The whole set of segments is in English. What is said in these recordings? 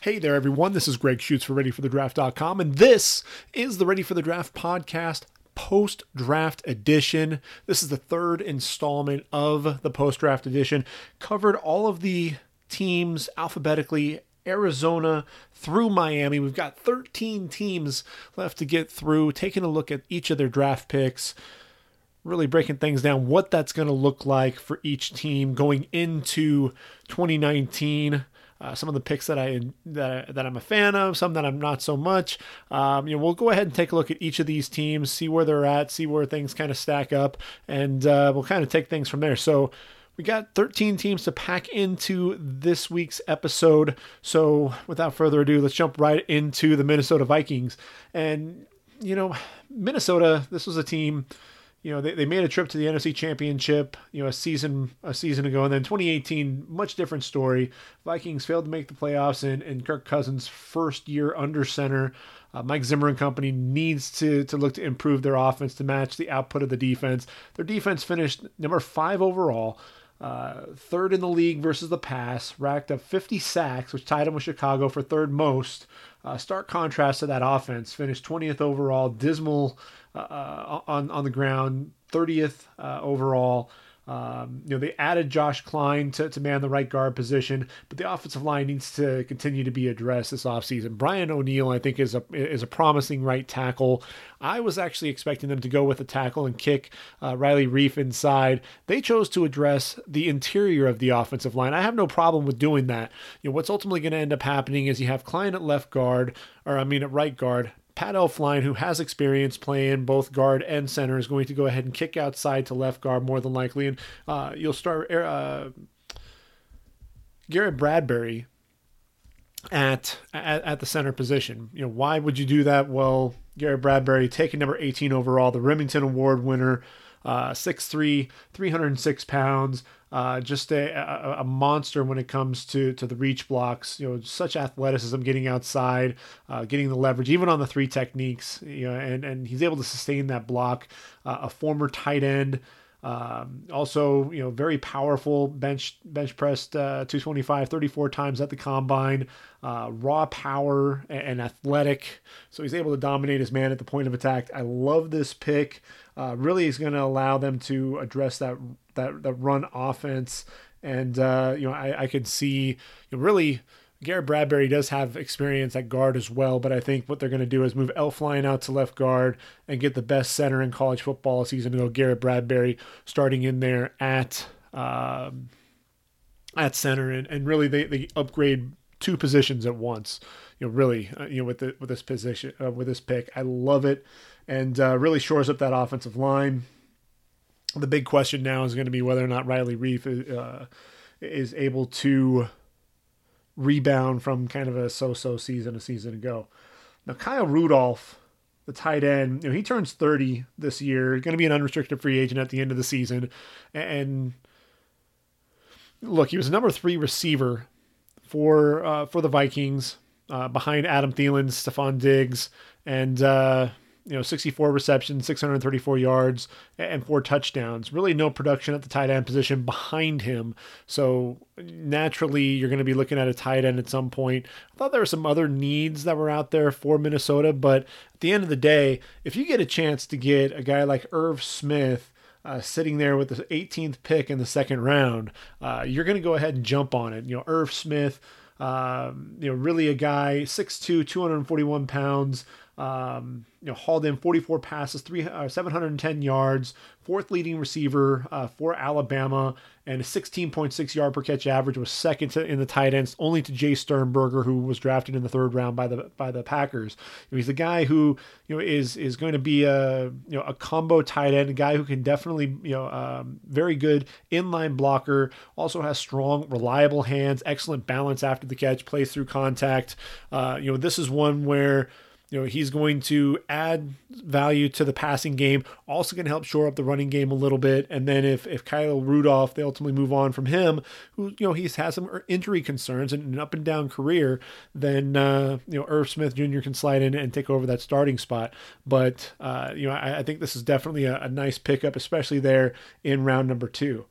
Hey there, everyone. This is Greg Schutz for ReadyForTheDraft.com, and this is the Ready for the Draft podcast post-draft edition. This is the third installment of the post-draft edition. Covered all of the teams alphabetically, Arizona through Miami. We've got 13 teams left to get through, taking a look at each of their draft picks, really breaking things down, what that's going to look like for each team going into 2019. Some of the picks that I'm a fan of, some that I'm not so much. We'll go ahead and take a look at each of these teams, see where they're at, see where things kind of stack up, and we'll kind of take things from there. So we got 13 teams to pack into this week's episode. So without further ado, let's jump right into the Minnesota Vikings. And, you know, Minnesota, this was a team, you know, they made a trip to the NFC Championship, you know, a season ago. And then 2018, much different story. Vikings failed to make the playoffs in Kirk Cousins' first year under center. Mike Zimmer and company needs to look to improve their offense to match the output of the defense. Their defense finished number 5 overall. Third in the league versus the pass, racked up 50 sacks, which tied him with Chicago for third most. Stark contrast to that offense, finished 20th overall, dismal on the ground, 30th overall. They added Josh Klein to man the right guard position, but the offensive line needs to continue to be addressed this offseason. Brian O'Neill, I think, is a promising right tackle. I was actually expecting them to go with a tackle and kick Riley Reiff inside. They chose to address the interior of the offensive line. I have no problem with doing that. You know, what's ultimately going to end up happening is you have Klein at right guard. Pat Elfline, who has experience playing both guard and center, is going to go ahead and kick outside to left guard more than likely. And you'll start Garrett Bradbury at the center position. You know, why would you do that? Well, Garrett Bradbury, taking number 18 overall, the Remington Award winner, 6'3", 306 pounds, just a monster when it comes to the reach blocks. You know, such athleticism, getting outside, getting the leverage, even on the three techniques. You know, and he's able to sustain that block. A former tight end, also, you know, very powerful, bench pressed 225 34 times at the combine. Raw power and athletic, so he's able to dominate his man at the point of attack. I love this pick. Really is going to allow them to address that run offense. And, I could see, you know, really Garrett Bradbury does have experience at guard as well, but I think what they're going to do is move Elfline out to left guard and get the best center in college football a season ago, Garrett Bradbury, starting in there at center. And really they upgrade two positions at once, you know, really, with this pick. I love it. And really shores up that offensive line. The big question now is going to be whether or not Riley Reiff is able to rebound from kind of a so-so season a season ago. Now, Kyle Rudolph, the tight end, you know, he turns 30 this year. He's going to be an unrestricted free agent at the end of the season. And look, he was number 3 receiver for the Vikings, behind Adam Thielen, Stephon Diggs, and 64 receptions, 634 yards, and 4 touchdowns. Really no production at the tight end position behind him. So naturally, you're going to be looking at a tight end at some point. I thought there were some other needs that were out there for Minnesota, but at the end of the day, if you get a chance to get a guy like Irv Smith sitting there with the 18th pick in the second round, you're going to go ahead and jump on it. You know, Irv Smith, really a guy, 6'2", 241 pounds, hauled in 44 passes, 710 yards, 4th leading receiver for Alabama, and a 16.6 yard per catch average, was second in the tight ends, only to Jay Sternberger, who was drafted in the third round by the Packers. You know, he's the guy who, you know, is going to be a combo tight end, a guy who can definitely, you know, very good inline blocker, also has strong, reliable hands, excellent balance after the catch, plays through contact. This is one where, you know, he's going to add value to the passing game, also going to help shore up the running game a little bit. And then if Kyle Rudolph, they ultimately move on from him, who, you know, he's had some injury concerns and an up and down career, then, Irv Smith Jr. can slide in and take over that starting spot. But, I think this is definitely a nice pickup, especially there in round number 2.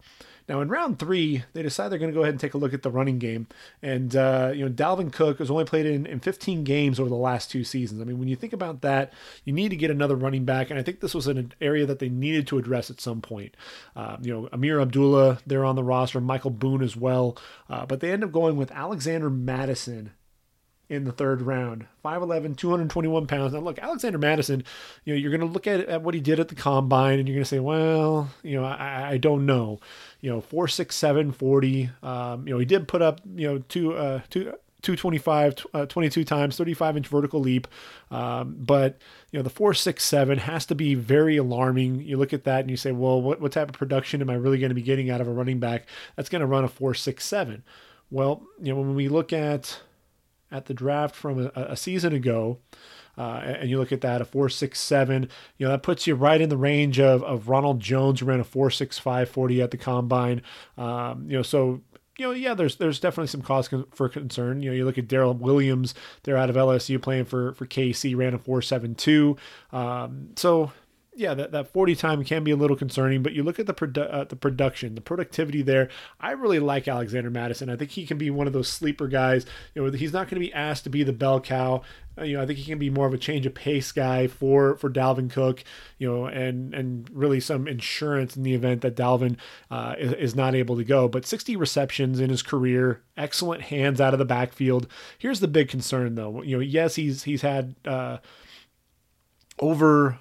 Now in round three, they decide they're going to go ahead and take a look at the running game. And, Dalvin Cook has only played in 15 games over the last two seasons. I mean, when you think about that, you need to get another running back. And I think this was an area that they needed to address at some point. Amir Abdullah, they're on the roster, Michael Boone as well. But they end up going with Alexander Madison in the third round, 5'11", 221 pounds. Now look, Alexander Madison, you're going to look at what he did at the combine and you're going to say, well, I don't know, 4'6", 40. He did put up, 225, 22 times, 35 inch vertical leap. But the 4.67 has to be very alarming. You look at that and you say, well, what type of production am I really going to be getting out of a running back that's going to run a 4.67? Well, when we look at the draft from a season ago, and you look at that, a 4.67, that puts you right in the range of Ronald Jones, who ran a 4.65 40 at the combine. There's definitely some cause for concern. You look at Darrell Williams, they're out of LSU playing for KC, ran a 4.72. That 40 time can be a little concerning, but you look at the production, the productivity there. I really like Alexander Madison. I think he can be one of those sleeper guys. He's not going to be asked to be the bell cow. I think he can be more of a change of pace guy for Dalvin Cook, and really some insurance in the event that Dalvin is not able to go. But 60 receptions in his career, excellent hands out of the backfield. Here's the big concern though. Yes, he's had over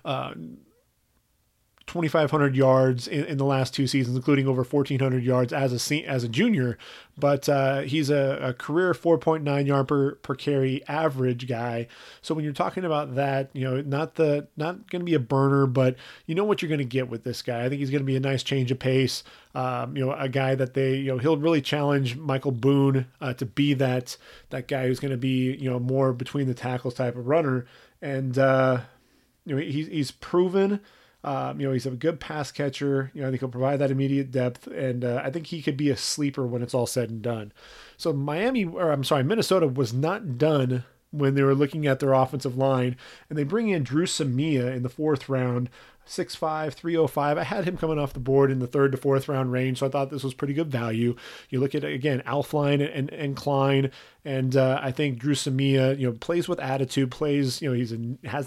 2,500 yards in the last two seasons, including over 1,400 yards as a junior. But he's a career 4.9 yard per carry average guy. So when you're talking about that, not going to be a burner, but you know what you're going to get with this guy. I think he's going to be a nice change of pace. A guy that he'll really challenge Michael Boone to be that guy who's going to be more between the tackles type of runner. And he's proven. He's a good pass catcher. I think he'll provide that immediate depth, and I think he could be a sleeper when it's all said and done. So Minnesota was not done when they were looking at their offensive line, and they bring in Drew Samia in the fourth round, 6'5", 305. I had him coming off the board in the third to fourth round range, so I thought this was pretty good value. You look at, again, Elfline and Klein, and I think Drew Samia, plays with attitude, has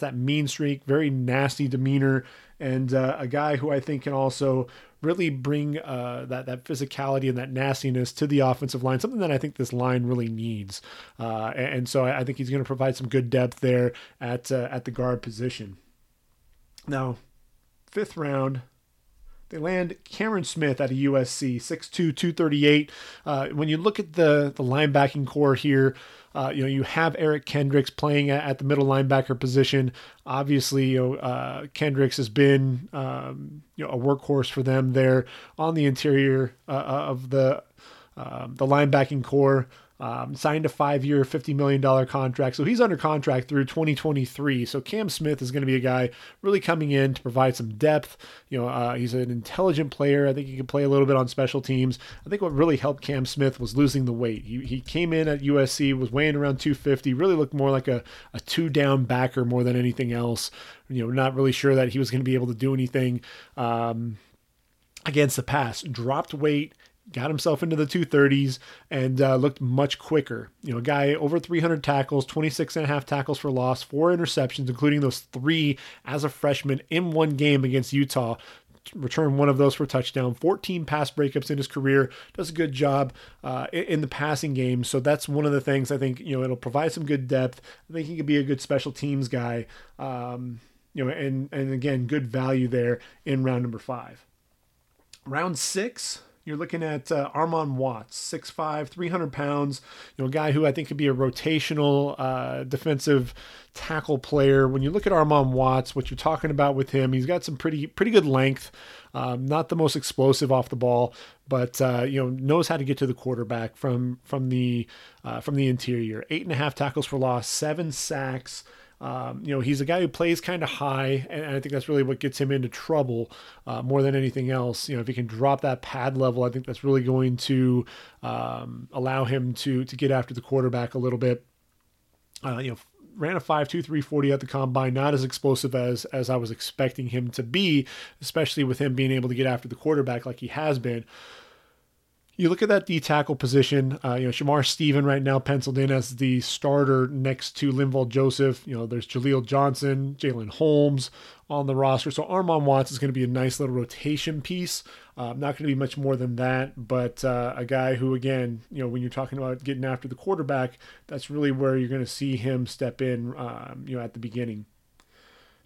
that mean streak, very nasty demeanor, and a guy who I think can also really bring that physicality and that nastiness to the offensive line, something that I think this line really needs. And so I think he's going to provide some good depth there at the guard position. Now, fifth round, they land Cameron Smith out of USC, 6'2", 238. When you look at the linebacking core here, you have Eric Kendricks playing at the middle linebacker position. Obviously, Kendricks has been a workhorse for them there on the interior of the linebacking core. Signed a 5-year, $50 million contract. So he's under contract through 2023. So Cam Smith is going to be a guy really coming in to provide some depth. He's an intelligent player. I think he can play a little bit on special teams. I think what really helped Cam Smith was losing the weight. He came in at USC, was weighing around 250, really looked more like a two-down backer more than anything else. Not really sure that he was going to be able to do anything against the pass. Dropped weight, got himself into the 230s, and looked much quicker. A guy over 300 tackles, 26.5 tackles for loss, 4 interceptions, including those 3 as a freshman in one game against Utah. Returned one of those for touchdown, 14 pass breakups in his career, does a good job in the passing game. So that's one of the things I think, it'll provide some good depth. I think he could be a good special teams guy, and again, good value there in round number 5. Round 6, you're looking at Armon Watts, 6'5", 300 pounds, a guy who I think could be a rotational defensive tackle player. When you look at Armon Watts, what you're talking about with him, he's got some pretty good length, not the most explosive off the ball, but knows how to get to the quarterback from the interior. 8.5 tackles for loss, 7 sacks. He's a guy who plays kind of high, and I think that's really what gets him into trouble more than anything else. If he can drop that pad level, I think that's really going to allow him to get after the quarterback a little bit. Ran a 5.23 40 at the combine, not as explosive as I was expecting him to be, especially with him being able to get after the quarterback like he has been. you look at that D tackle position, Shamar Stephen right now penciled in as the starter next to Linval Joseph. There's Jaleel Johnson, Jalen Holmes on the roster. So Armon Watts is going to be a nice little rotation piece. Not going to be much more than that, but a guy who, again, when you're talking about getting after the quarterback, that's really where you're going to see him step in, at the beginning.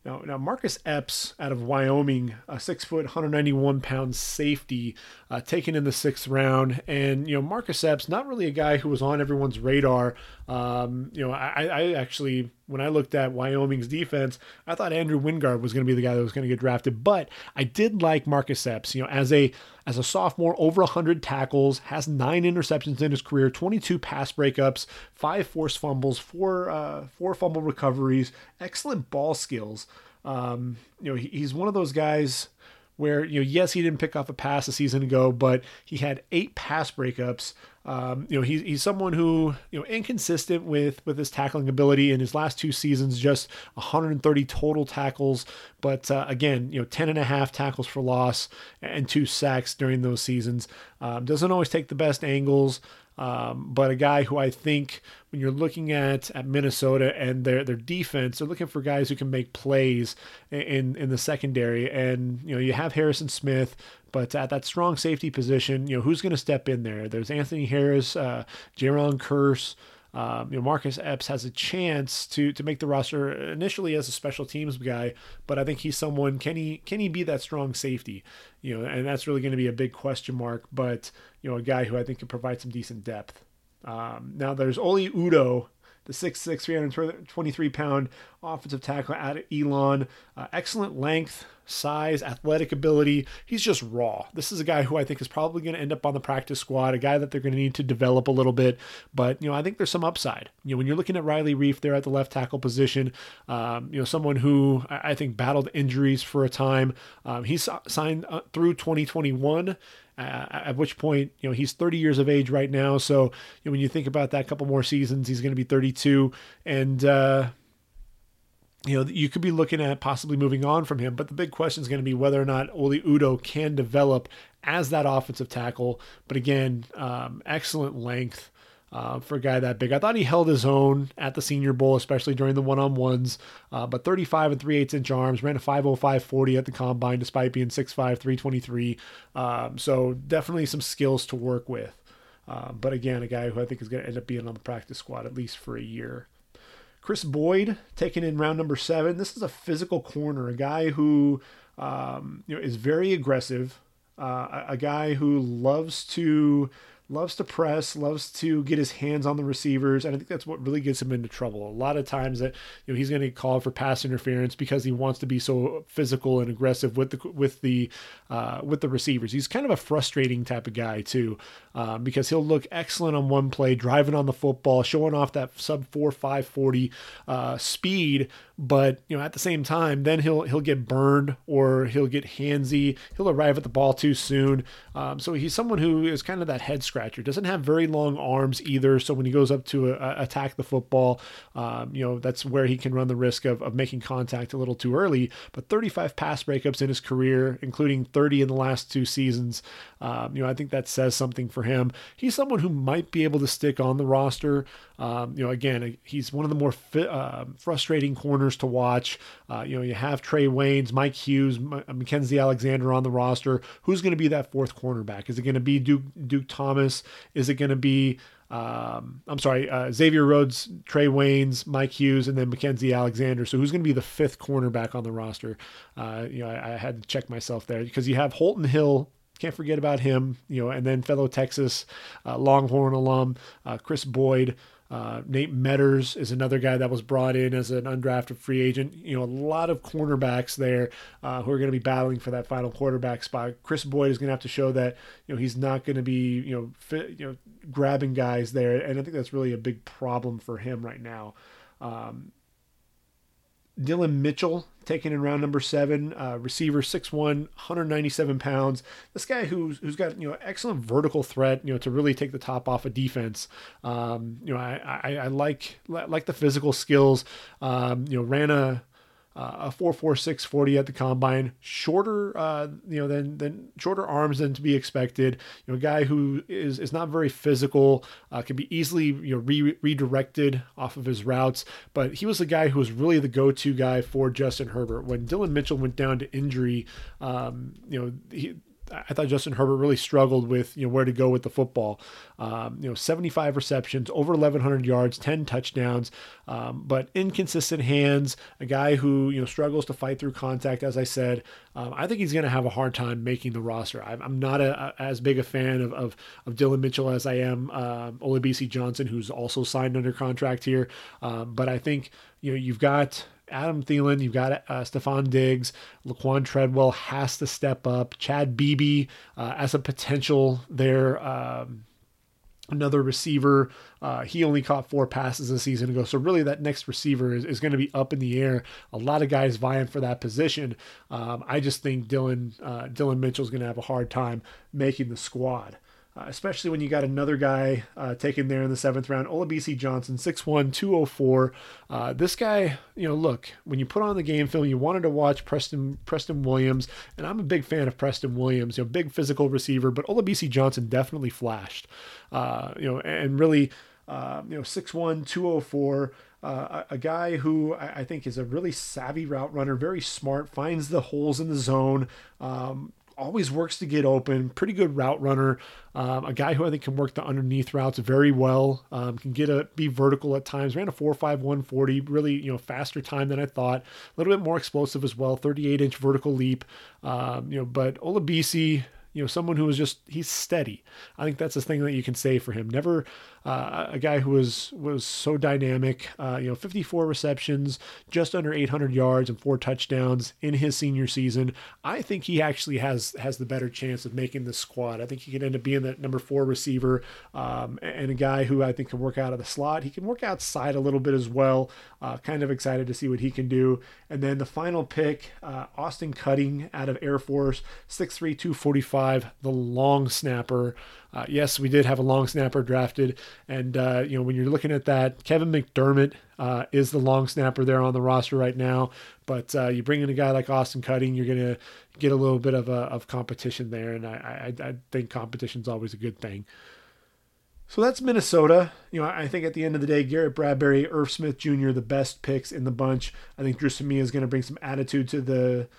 Now Marcus Epps out of Wyoming, a 6 foot, 191 pound safety, taken in the sixth round. And, Marcus Epps, not really a guy who was on everyone's radar. I actually, when I looked at Wyoming's defense, I thought Andrew Wingard was going to be the guy that was going to get drafted, but I did like Marcus Epps, as a sophomore, over 100 tackles, has 9 interceptions in his career, 22 pass breakups, 5 forced fumbles, 4 fumble recoveries, excellent ball skills. He's one of those guys where, yes, he didn't pick off a pass a season ago, but he had 8 pass breakups. He's someone who, inconsistent with his tackling ability in his last 2 seasons, just 130 total tackles. But, 10.5 tackles for loss and 2 sacks during those seasons. Doesn't always take the best angles. But a guy who I think when you're looking at Minnesota and their defense, they're looking for guys who can make plays in the secondary. And, you have Harrison Smith, but at that strong safety position, who's going to step in there? There's Anthony Harris, Jaron Curse. Marcus Epps has a chance to make the roster initially as a special teams guy, but I think he's someone, can he be that strong safety? And that's really going to be a big question mark, but, a guy who I think can provide some decent depth. Now there's Ole Udo, the 6'6", 323-pound offensive tackle out of Elon. Excellent length, size, athletic ability. He's just raw. This is a guy who I think is probably going to end up on the practice squad, a guy that they're going to need to develop a little bit. But, I think there's some upside. When you're looking at Riley Reiff there at the left tackle position, someone who I think battled injuries for a time. He's signed through 2021. At which point, he's 30 years of age right now. So when you think about that, couple more seasons, he's going to be 32, and you could be looking at possibly moving on from him. But the big question is going to be whether or not Ole Udo can develop as that offensive tackle. But again, excellent length. For a guy that big. I thought he held his own at the Senior Bowl, especially during the one-on-ones, but 35 and 3/8-inch arms, ran a 5.05 40 at the combine despite being 6'5", 323. So definitely some skills to work with. But again, a guy who I think is going to end up being on the practice squad at least for a year. Chris Boyd, taken in round number 7. This is a physical corner, a guy who is very aggressive, a guy who loves to press, loves to get his hands on the receivers, and I think that's what really gets him into trouble. A lot of times that he's going to get called for pass interference because he wants to be so physical and aggressive with the receivers. He's kind of a frustrating type of guy too, because he'll look excellent on one play, driving on the football, showing off that sub 4.5 40 speed, but at the same time, then he'll get burned or he'll get handsy. He'll arrive at the ball too soon. So he's someone who is kind of that head scratcher. Doesn't have very long arms either, so when he goes up to attack the football, that's where he can run the risk of making contact a little too early. But 35 pass breakups in his career, including 30 in the last 2 seasons. I think that says something for him. He's someone who might be able to stick on the roster. Again, he's one of the more frustrating corners to watch. You have Trey Waynes, Mike Hughes, Mackenzie Alexander on the roster. Who's going to be that 4th cornerback? Is it going to be Duke Thomas? Is it going to be, Xavier Rhodes, Trey Waynes, Mike Hughes, and then Mackenzie Alexander? So who's going to be the 5th cornerback on the roster? I had to check myself there because you have Holton Hill. Can't forget about him, and then fellow Texas Longhorn alum, Chris Boyd. Nate Metters is another guy that was brought in as an undrafted free agent. A lot of cornerbacks there who are going to be battling for that final quarterback spot. Chris Boyd is going to have to show that he's not going to be grabbing guys there, and I think that's really a big problem for him right now. Dylan Mitchell, taken in round number 7, receiver, 6'1", 197 pounds. This guy who's got excellent vertical threat, to really take the top off of defense. I like the physical skills. Ran a a 4.46 40 at the combine, shorter, than shorter arms than to be expected. You know, a guy who is not very physical, can be easily redirected off of his routes. But he was the guy who was really the go-to guy for Justin Herbert. When Dylan Mitchell went down to injury, I thought Justin Herbert really struggled with, where to go with the football. 75 receptions, over 1,100 yards, 10 touchdowns, but inconsistent hands, a guy who, struggles to fight through contact, as I said. I think he's going to have a hard time making the roster. I'm not as big a fan of Dylan Mitchell as I am Olabisi Johnson, who's also signed under contract here. But I think, you've got Adam Thielen, you've got Stephon Diggs, Laquan Treadwell has to step up. Chad Beebe as a potential there, another receiver. He only caught 4 passes a season ago. So really that next receiver is going to be up in the air. A lot of guys vying for that position. I just think Dylan Mitchell is going to have a hard time making the squad. Especially when you got another guy taken there in the 7th round, Olabisi Johnson, 6'1", 204. This guy, look, when you put on the game film, you wanted to watch Preston Williams, and I'm a big fan of Preston Williams, big physical receiver, but Olabisi Johnson definitely flashed, and really, 6'1", 204, a guy who I think is a really savvy route runner, very smart, finds the holes in the zone, always works to get open, pretty good route runner, a guy who I think can work the underneath routes very well, can be vertical at times, ran a 4.51 40, really, faster time than I thought, a little bit more explosive as well, 38-inch vertical leap, but Olabisi, someone who was he's steady. I think that's the thing that you can say for him. Never a guy who was so dynamic, 54 receptions, just under 800 yards and 4 touchdowns in his senior season. I think he actually has the better chance of making the squad. I think he could end up being that number 4 receiver, and a guy who I think can work out of the slot. He can work outside a little bit as well. Kind of excited to see what he can do. And then the final pick, Austin Cutting out of Air Force, 6'3", 245. The long snapper. Yes, we did have a long snapper drafted. And, when you're looking at that, Kevin McDermott is the long snapper there on the roster right now. But you bring in a guy like Austin Cutting, you're going to get a little bit of competition there. And I think competition's always a good thing. So that's Minnesota. I think at the end of the day, Garrett Bradbury, Irv Smith Jr., the best picks in the bunch. I think Drew Samia is going to bring some attitude to the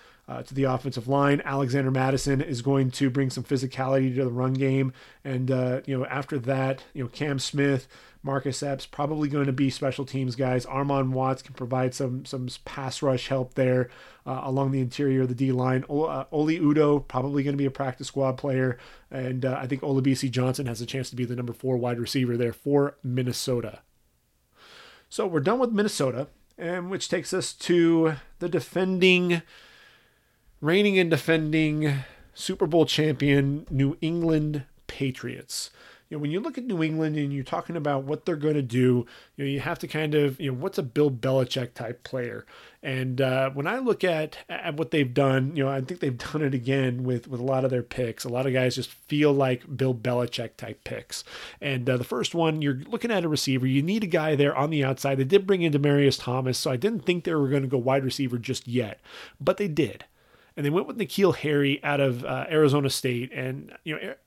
offensive line. Alexander Madison is going to bring some physicality to the run game. And, after that, Cam Smith, Marcus Epps, probably going to be special teams guys. Armon Watts can provide some pass rush help there along the interior of the D-line. Ole Udo, probably going to be a practice squad player. And I think Olabisi Johnson has a chance to be the number 4 wide receiver there for Minnesota. So we're done with Minnesota, and which takes us to the reigning and defending Super Bowl champion New England Patriots. When you look at New England and you're talking about what they're going to do, you have to kind of, what's a Bill Belichick type player? And when I look at what they've done, I think they've done it again with a lot of their picks. A lot of guys just feel like Bill Belichick type picks. And the first one, you're looking at a receiver. You need a guy there on the outside. They did bring in Demarius Thomas, so I didn't think they were going to go wide receiver just yet, but they did. And they went with N'Keal Harry out of Arizona State. And,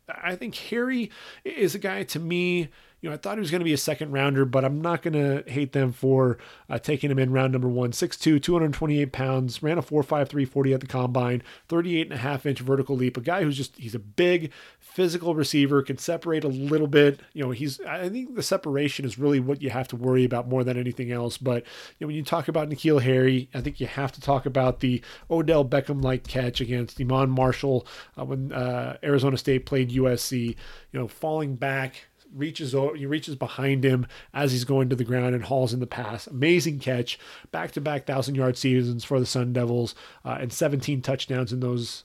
I think Harry is a guy, to me, I thought he was going to be a second rounder, but I'm not going to hate them for taking him in round number 1. 6'2", 228 pounds, ran a 4.53 40 at the combine, 38.5-inch vertical leap. A guy who's he's a big physical receiver, can separate a little bit. I think the separation is really what you have to worry about more than anything else. But when you talk about N'Keal Harry, I think you have to talk about the Odell Beckham-like catch against Iman Marshall when Arizona State played USC. Falling back. He reaches behind him as he's going to the ground and hauls in the pass. Amazing catch, back-to-back 1,000-yard seasons for the Sun Devils, and 17 touchdowns in those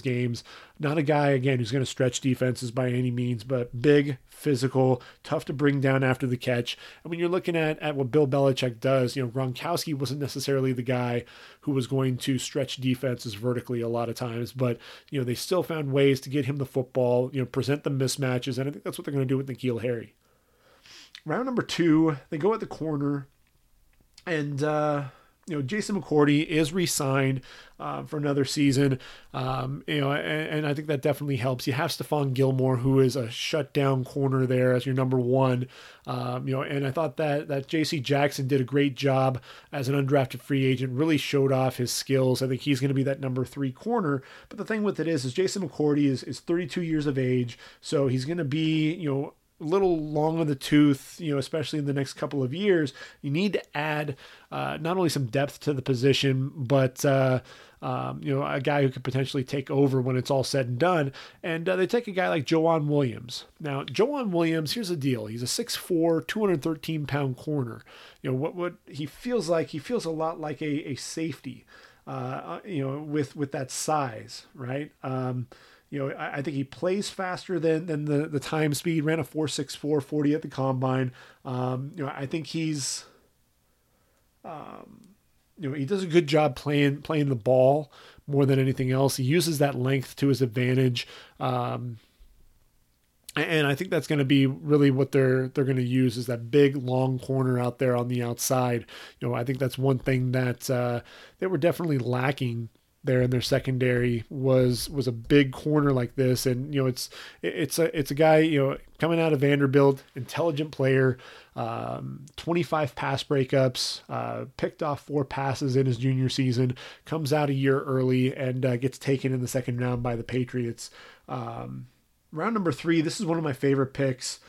games. Not a guy, again, who's going to stretch defenses by any means, but big, physical, tough to bring down after the catch. And when you're looking at what Bill Belichick does, Gronkowski wasn't necessarily the guy who was going to stretch defenses vertically a lot of times, but they still found ways to get him the football, present the mismatches, and I think that's what they're going to do with N'Keal Harry. Round number 2, they go at the corner, and you know, Jason McCourty is re-signed for another season. And I think that definitely helps. You have Stephon Gilmore, who is a shutdown corner there as your number one. And I thought that J.C. Jackson did a great job as an undrafted free agent, really showed off his skills. I think he's going to be that number three corner. But the thing with it is Jason McCourty is 32 years of age. So he's going to be, a little long on the tooth, especially in the next couple of years. You need to add not only some depth to the position, but a guy who could potentially take over when it's all said and done. And they take a guy like Joan Williams. Now, Joan Williams, here's the deal. He's a 6'4", 213-pound corner. What he feels like, he feels a lot like a safety, with that size, right? I think he plays faster than the time speed. Ran a 4.64 40 at the combine. I think he's, he does a good job playing the ball more than anything else. He uses that length to his advantage, and I think that's going to be really what they're going to use is that big long corner out there on the outside. I think that's one thing that they were definitely lacking there in their secondary was a big corner like this. And, it's a guy, coming out of Vanderbilt, intelligent player, 25 pass breakups, picked off 4 passes in his junior season, comes out a year early and gets taken in the second round by the Patriots. Round number 3, this is one of my favorite picks.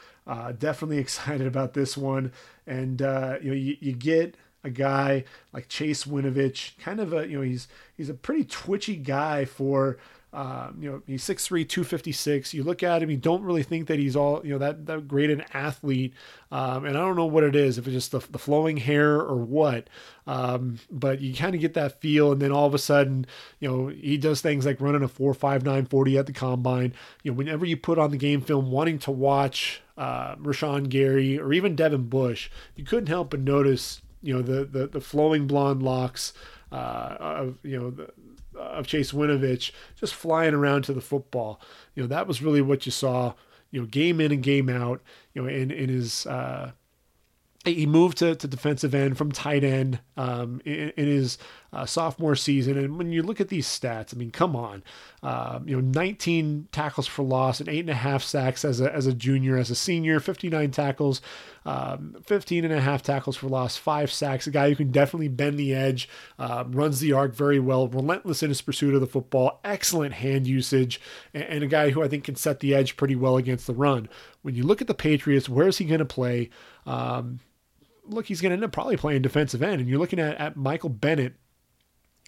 Definitely excited about this one. And, you get a guy like Chase Winovich, kind of a, he's a pretty twitchy guy for, he's 6'3", 256. You look at him, you don't really think that he's all, that great an athlete. And I don't know what it is, if it's just the flowing hair or what. But you kind of get that feel. And then all of a sudden, he does things like running a 4.59 40 at the combine. Whenever you put on the game film wanting to watch Rashawn Gary or even Devin Bush, you couldn't help but notice, the flowing blonde locks of Chase Winovich just flying around to the football. That was really what you saw, game in and game out, in his, he moved to defensive end from tight end in his sophomore season. And when you look at these stats, I mean, come on, 19 tackles for loss and 8.5 sacks as a junior, as a senior, 59 tackles, 15.5 tackles for loss, 5 sacks, a guy who can definitely bend the edge, runs the arc very well, relentless in his pursuit of the football, excellent hand usage, and a guy who I think can set the edge pretty well against the run. When you look at the Patriots, where is he going to play? Look, he's going to end up probably playing defensive end, and you're looking at Michael Bennett,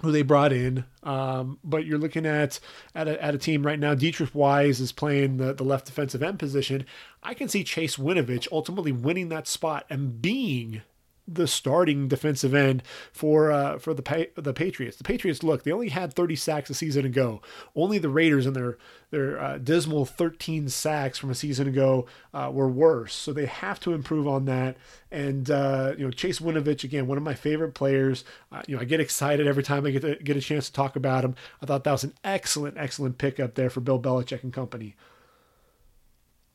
who they brought in. But you're looking at a team right now. Dietrich Wise is playing the left defensive end position. I can see Chase Winovich ultimately winning that spot and being the starting defensive end for the Patriots. The Patriots, look, they only had 30 sacks a season ago. Only the Raiders and their dismal 13 sacks from a season ago were worse. So they have to improve on that. And, Chase Winovich, again, one of my favorite players. I get excited every time I get a chance to talk about him. I thought that was an excellent, excellent pickup there for Bill Belichick and company.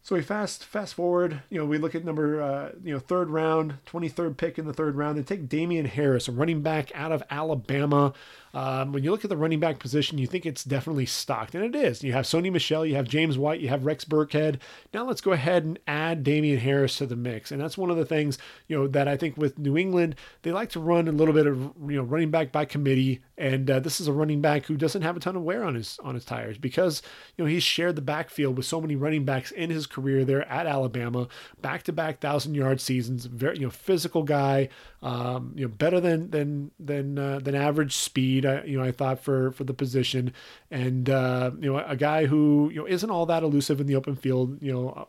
So we fast forward, we look at number, 3rd round, 23rd pick in the 3rd round. They take Damian Harris, a running back out of Alabama. When you look at the running back position, you think it's definitely stocked, and it is. You have Sony Michel, you have James White, you have Rex Burkhead. Now let's go ahead and add Damian Harris to the mix, and that's one of the things, that I think with New England, they like to run a little bit of, running back by committee, and this is a running back who doesn't have a ton of wear on his tires because, he's shared the backfield with so many running backs in his career there at Alabama, back-to-back 1,000-yard seasons, very physical guy, better than average speed. I thought for the position, and a guy who isn't all that elusive in the open field.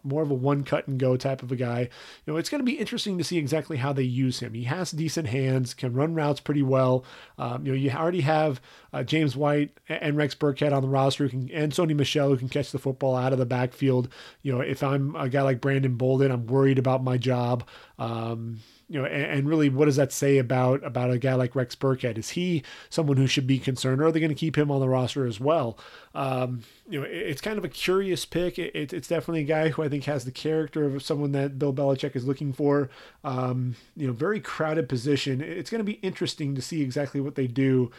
More of a one cut and go type of a guy. It's going to be interesting to see exactly how they use him. He has decent hands, can run routes pretty well. You already have James White and Rex Burkhead on the roster, and Sony Michel, who can catch the football out of the backfield. If I'm a guy like Brandon Bolden, I'm worried about my job. you know, and really what does that say about a guy like Rex Burkhead? Is he someone who should be concerned, or are they going to keep him on the roster as well? You know, it's kind of a curious pick. It's definitely a guy who I think has the character of someone that Bill Belichick is looking for. You know, very crowded position. It's going to be interesting to see exactly what they do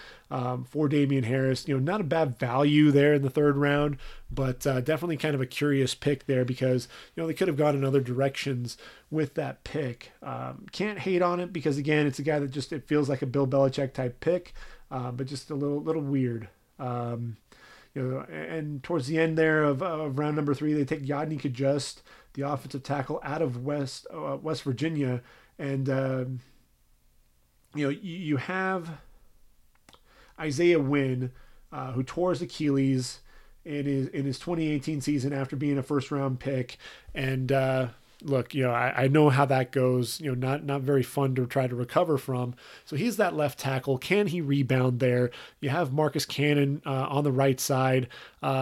for Damian Harris. You know, not a bad value there in the third round, but definitely kind of a curious pick there because, you know, they could have gone in other directions with that pick. Can't hate on it because, again, it's a guy that just, it feels like a Bill Belichick type pick, but just a little weird. You know, and towards the end there of round number 3, they take Yadni Kajust, the offensive tackle out of West Virginia, and you know, you have Isaiah Wynn, who tore his Achilles in his 2018 season after being a first round pick, and look, you know, I know how that goes, you know, not very fun to try to recover from. So he's that left tackle. Can he rebound there? You have Marcus Cannon on the right side. You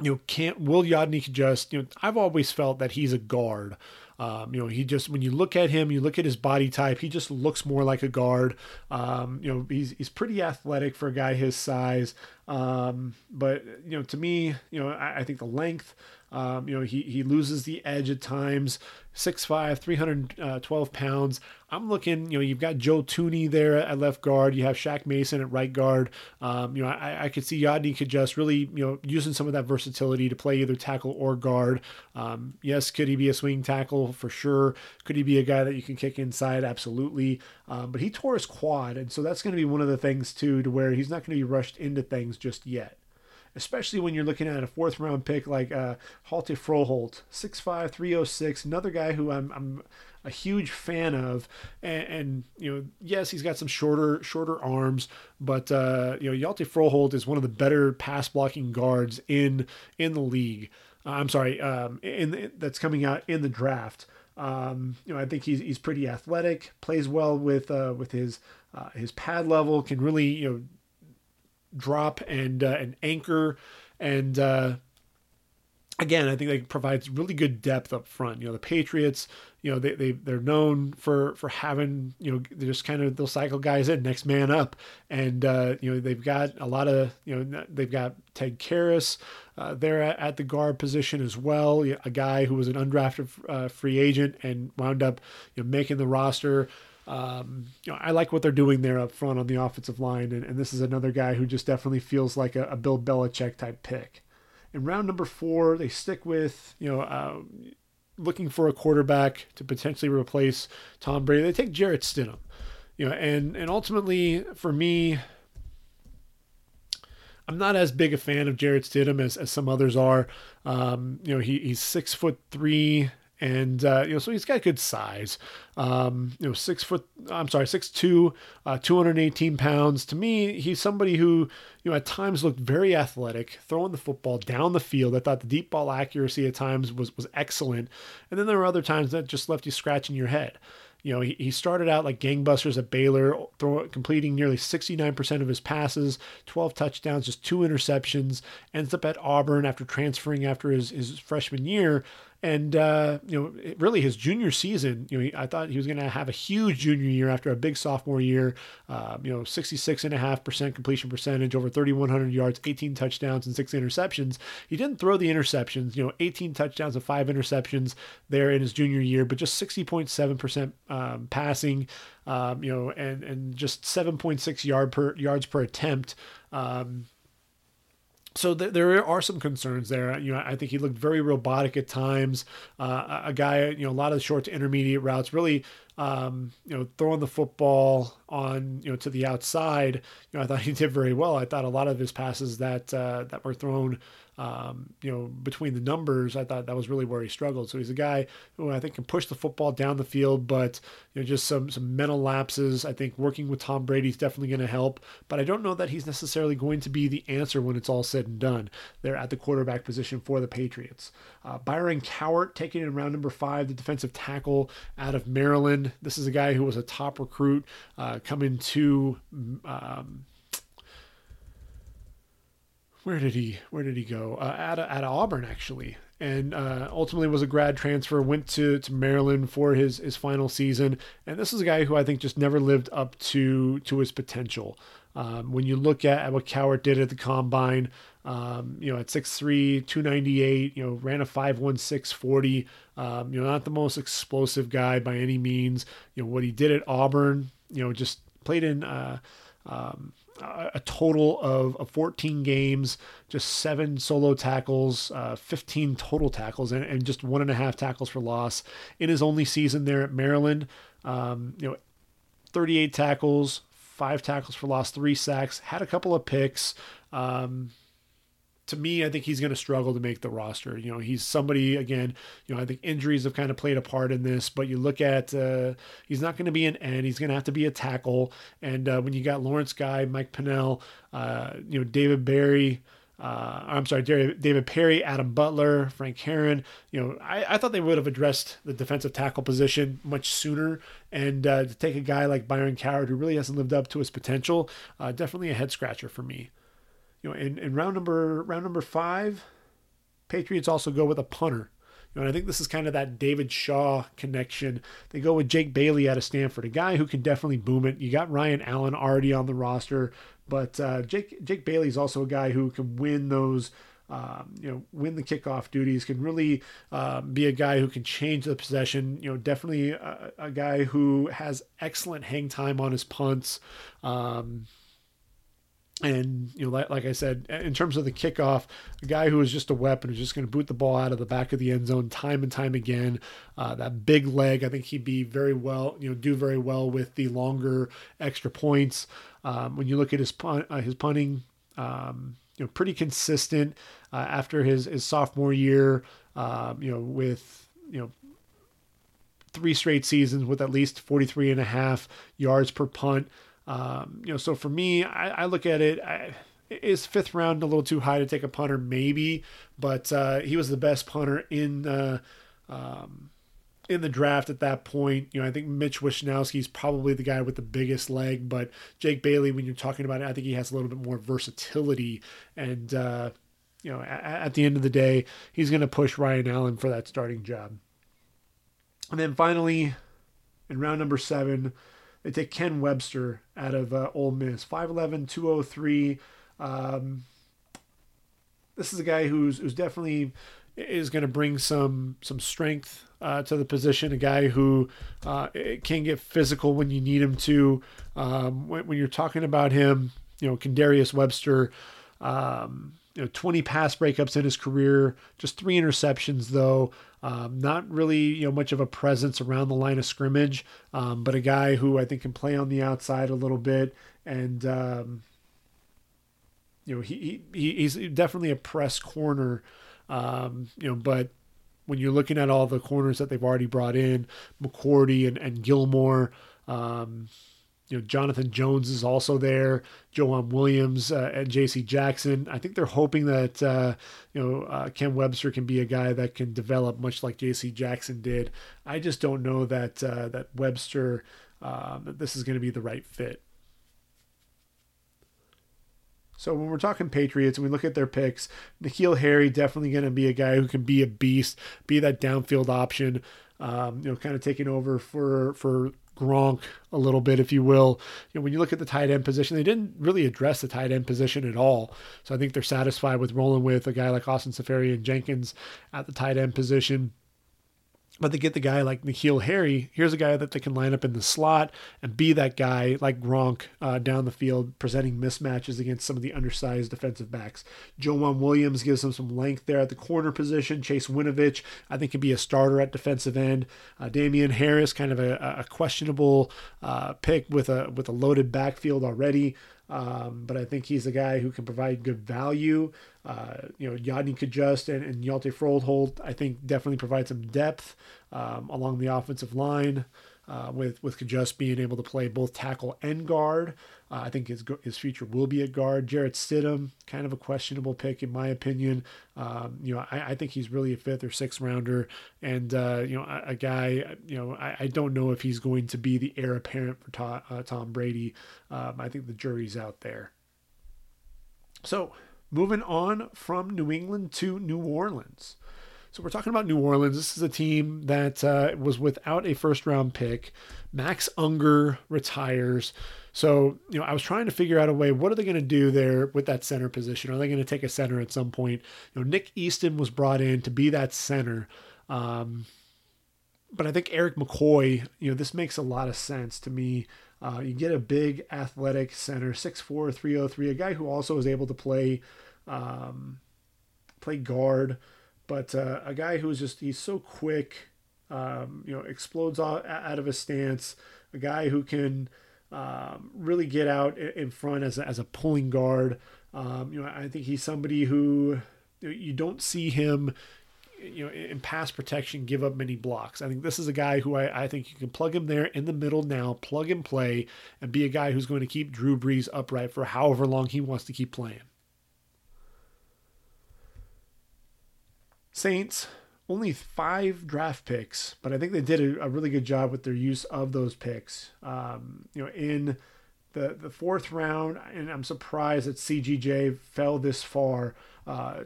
know, will Yadni Kajust, you know, I've always felt that he's a guard. You know, he just, when you look at him, you look at his body type, he just looks more like a guard. You know, he's pretty athletic for a guy his size. But, you know, to me, you know, I think the length, you know, he loses the edge at times. 6'5", 312 pounds. I'm looking, you know, you've got Joe Tooney there at left guard. You have Shaq Mason at right guard. You know, I could see Yadni Kajust really, you know, using some of that versatility to play either tackle or guard. Yes, could he be a swing tackle? For sure. Could he be a guy that you can kick inside? Absolutely. But he tore his quad, and so that's going to be one of the things, too, to where he's not going to be rushed into things just yet. Especially when you're looking at a fourth-round pick like Halte Froholt, 6'5", 306, another guy who I'm a huge fan of. And you know, yes, he's got some shorter arms, but you know, Halte Froholt is one of the better pass-blocking guards in the league. That's coming out in the draft. You know, I think he's pretty athletic, plays well with his pad level, can really, you know, drop and anchor, and again, I think that provides really good depth up front. You know, the Patriots, you know, they're known for having, you know, they're just kind of, they'll cycle guys in, next man up, and you know, they've got a lot of, you know, they've got Ted Karras there at the guard position as well, a guy who was an undrafted free agent and wound up, you know, making the roster. You know, I like what they're doing there up front on the offensive line, and this is another guy who just definitely feels like a Bill Belichick type pick. In round number 4, they stick with, you know, looking for a quarterback to potentially replace Tom Brady. They take Jarrett Stidham, you know, and ultimately for me, I'm not as big a fan of Jarrett Stidham as some others are. You know, he's 6'3", and, you know, so he's got good size, you know, 6'2", 218 pounds. To me, he's somebody who, you know, at times looked very athletic, throwing the football down the field. I thought the deep ball accuracy at times was excellent. And then there were other times that just left you scratching your head. You know, he started out like gangbusters at Baylor, completing nearly 69% of his passes, 12 touchdowns, just 2 interceptions, ends up at Auburn after transferring after his freshman year. And, you know, really his junior season, you know, I thought he was going to have a huge junior year after a big sophomore year, you know, 66.5% completion percentage, over 3,100 yards, 18 touchdowns and 6 interceptions. He didn't throw the interceptions, you know, 18 touchdowns and 5 interceptions there in his junior year, but just 60.7% passing, you know, and just 7.6 yards per attempt. So there are some concerns there. You know, I think he looked very robotic at times. A guy, you know, a lot of the short to intermediate routes, really, you know, throwing the football on, you know, to the outside. You know, I thought he did very well. I thought a lot of his passes that were thrown, you know, between the numbers, I thought that was really where he struggled. So he's a guy who I think can push the football down the field, but, you know, just some mental lapses. I think working with Tom Brady is definitely going to help, but I don't know that he's necessarily going to be the answer when it's all said and done there at the quarterback position for the Patriots. Byron Cowart, taken in round number 5, the defensive tackle out of Maryland. This is a guy who was a top recruit coming to where did he go? Out of Auburn, actually. and ultimately was a grad transfer, went to Maryland for his final season. And this is a guy who I think just never lived up to his potential. When you look at what Cowart did at the combine, at 6'3", 298, ran a 5.16 40, not the most explosive guy by any means. What he did at Auburn, just played in a total of 14 games, just 7 solo tackles, 15 total tackles, and just 1.5 tackles for loss in his only season there at Maryland. 38 tackles, 5 tackles for loss, 3 sacks, had a couple of picks. To me, I think he's going to struggle to make the roster. He's somebody, again, I think injuries have kind of played a part in this, but you look at, he's not going to be an end. He's going to have to be a tackle. And when you got Lawrence Guy, Mike Pinnell, David Perry, Adam Butler, Frank Heron, I thought they would have addressed the defensive tackle position much sooner. And to take a guy like Byron Cowart, who really hasn't lived up to his potential, definitely a head scratcher for me. In round number 5, Patriots also go with a punter. And I think this is kind of that David Shaw connection. They go with Jake Bailey out of Stanford, a guy who can definitely boom it. You got Ryan Allen already on the roster, but Jake Bailey is also a guy who can win those, win the kickoff duties, can really be a guy who can change the possession. Definitely a guy who has excellent hang time on his punts. And, like I said, in terms of the kickoff, a guy who is just a weapon, who's just going to boot the ball out of the back of the end zone time and time again. That big leg, I think he'd be very well with the longer extra points. When you look at his punting, pretty consistent after his sophomore year, with, 3 straight seasons with at least 43.5 yards per punt. So for me, I look at it, is 5th round a little too high to take a punter? Maybe, but he was the best punter in the draft at that point. I think Mitch Wishnowski's probably the guy with the biggest leg, but Jake Bailey, when you're talking about it, I think he has a little bit more versatility. And, at the end of the day, he's going to push Ryan Allen for that starting job. And then finally, in round number 7, they take Ken Webster out of Ole Miss, 5'11", 203. This is a guy who's definitely is going to bring some strength to the position, a guy who can get physical when you need him to. When you're talking about him, Kendarius Webster, 20 pass breakups in his career, just 3 interceptions though. Not really, much of a presence around the line of scrimmage, but a guy who I think can play on the outside a little bit. And, he's definitely a press corner, but when you're looking at all the corners that they've already brought in, McCourty and Gilmore, Jonathan Jones is also there, Joan Williams and J.C. Jackson. I think they're hoping that, Ken Webster can be a guy that can develop much like J.C. Jackson did. I just don't know that that Webster, that this is going to be the right fit. So when we're talking Patriots and we look at their picks, N'Keal Harry definitely going to be a guy who can be a beast, be that downfield option, kind of taking over for Gronk a little bit, if you will. When you look at the tight end position, they didn't really address the tight end position at all. So I think they're satisfied with rolling with a guy like Austin Seferian Jenkins at the tight end position. But they get the guy like N'Keal Harry. Here's a guy that they can line up in the slot and be that guy like Gronk down the field, presenting mismatches against some of the undersized defensive backs. Joan Williams gives them some length there at the corner position. Chase Winovich, I think, can be a starter at defensive end. Damian Harris, kind of a questionable pick with a loaded backfield already. But I think he's a guy who can provide good value. Yadni Kajust and Yalte Froholt, I think, definitely provide some depth along the offensive line, with Kajust being able to play both tackle and guard. I think his future will be a guard. Jarrett Stidham, kind of a questionable pick in my opinion. I think he's really a 5th or 6th rounder, and a guy. I don't know if he's going to be the heir apparent for Tom Brady. I think the jury's out there. So moving on from New England to New Orleans. So we're talking about New Orleans. This is a team that was without a first-round pick. Max Unger retires. So, you know, I was trying to figure out a way, what are they going to do there with that center position? Are they going to take a center at some point? You know, Nick Easton was brought in to be that center. But I think Eric McCoy, you know, this makes a lot of sense to me. You get a big athletic center, 6'4", 303, a guy who also is able to play play guard, but a guy who is just, he's so quick, you know, explodes out of his stance, a guy who can really get out in front as a pulling guard. You know, I think he's somebody who, you know, you don't see him, you know, in pass protection, give up many blocks. I think this is a guy who I think you can plug him there in the middle now, plug and play, and be a guy who's going to keep Drew Brees upright for however long he wants to keep playing. Saints, only 5 draft picks, but I think they did a really good job with their use of those picks. You know, in the 4th round, and I'm surprised that CGJ fell this far.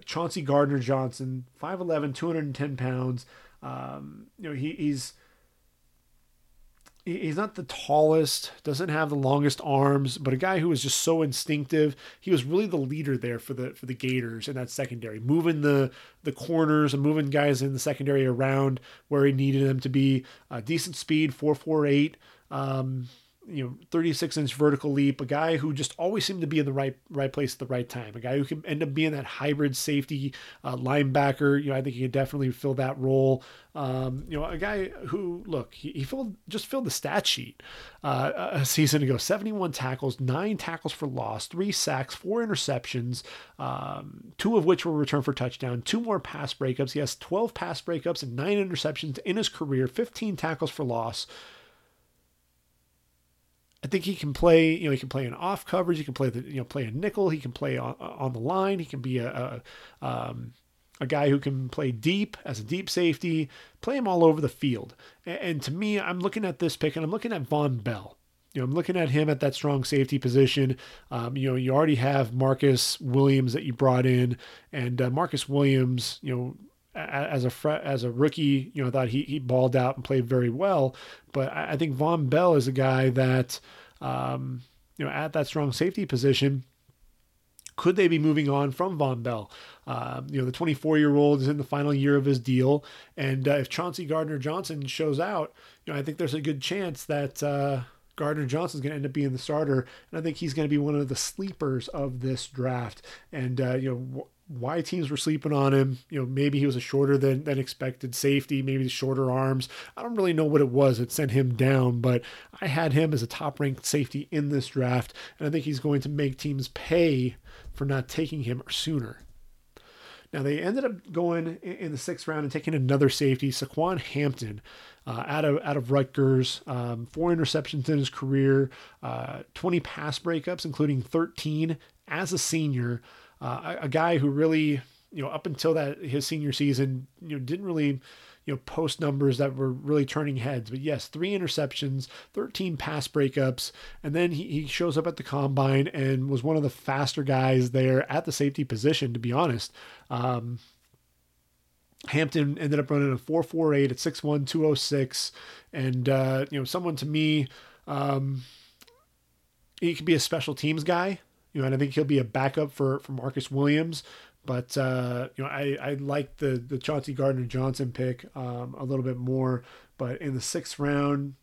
Chauncey Gardner-Johnson, 5'11", 210 pounds. You know, he's not the tallest, doesn't have the longest arms, but a guy who is just so instinctive. He was really the leader there for the Gators in that secondary, moving the corners and moving guys in the secondary around where he needed them to be. Decent speed, 4.48. You know, 36-inch vertical leap, a guy who just always seemed to be in the right place at the right time, a guy who can end up being that hybrid safety linebacker. You know, I think he could definitely fill that role. You know, a guy who, look, he filled the stat sheet a season ago. 71 tackles, 9 tackles for loss, 3 sacks, 4 interceptions, 2 of which were returned for touchdown, 2 more pass breakups. He has 12 pass breakups and 9 interceptions in his career, 15 tackles for loss. I think he can play, you know, he can play in off coverage. He can play play a nickel. He can play on the line. He can be a guy who can play deep as a deep safety, play him all over the field. And to me, I'm looking at this pick and I'm looking at Von Bell. You know, I'm looking at him at that strong safety position. You know, you already have Marcus Williams that you brought in, and Marcus Williams, you know, as a rookie, you know, I thought he balled out and played very well. But I think Von Bell is a guy that, you know, at that strong safety position, could they be moving on from Von Bell? You know, the 24-year-old is in the final year of his deal. And if Chauncey Gardner-Johnson shows out, you know, I think there's a good chance that Gardner-Johnson is going to end up being the starter. And I think he's going to be one of the sleepers of this draft. And, you know, why teams were sleeping on him. You know, maybe he was a shorter than expected safety, maybe shorter arms. I don't really know what it was that sent him down, but I had him as a top-ranked safety in this draft, and I think he's going to make teams pay for not taking him sooner. Now, they ended up going in the 6th round and taking another safety, Saquon Hampton, out of Rutgers, 4 interceptions in his career, 20 pass breakups, including 13 as a senior. A guy who really, you know, up until that his senior season, you know, didn't really, you know, post numbers that were really turning heads. But yes, 3 interceptions, 13 pass breakups, and then he shows up at the combine and was one of the faster guys there at the safety position, to be honest. Hampton ended up running a 4.48 at 6'1", 206, and you know, someone to me, he could be a special teams guy. You know, and I think he'll be a backup for Marcus Williams. But, you know, I like the Chauncey Gardner-Johnson pick a little bit more. But in the 6th round,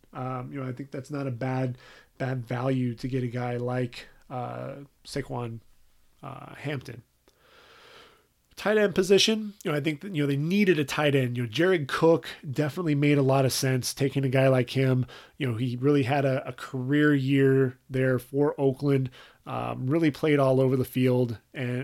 you know, I think that's not a bad value to get a guy like Saquon Hampton. Tight end position, you know, I think that, you know, they needed a tight end. You know, Jared Cook definitely made a lot of sense taking a guy like him. You know, he really had a career year there for Oakland. Really played all over the field and,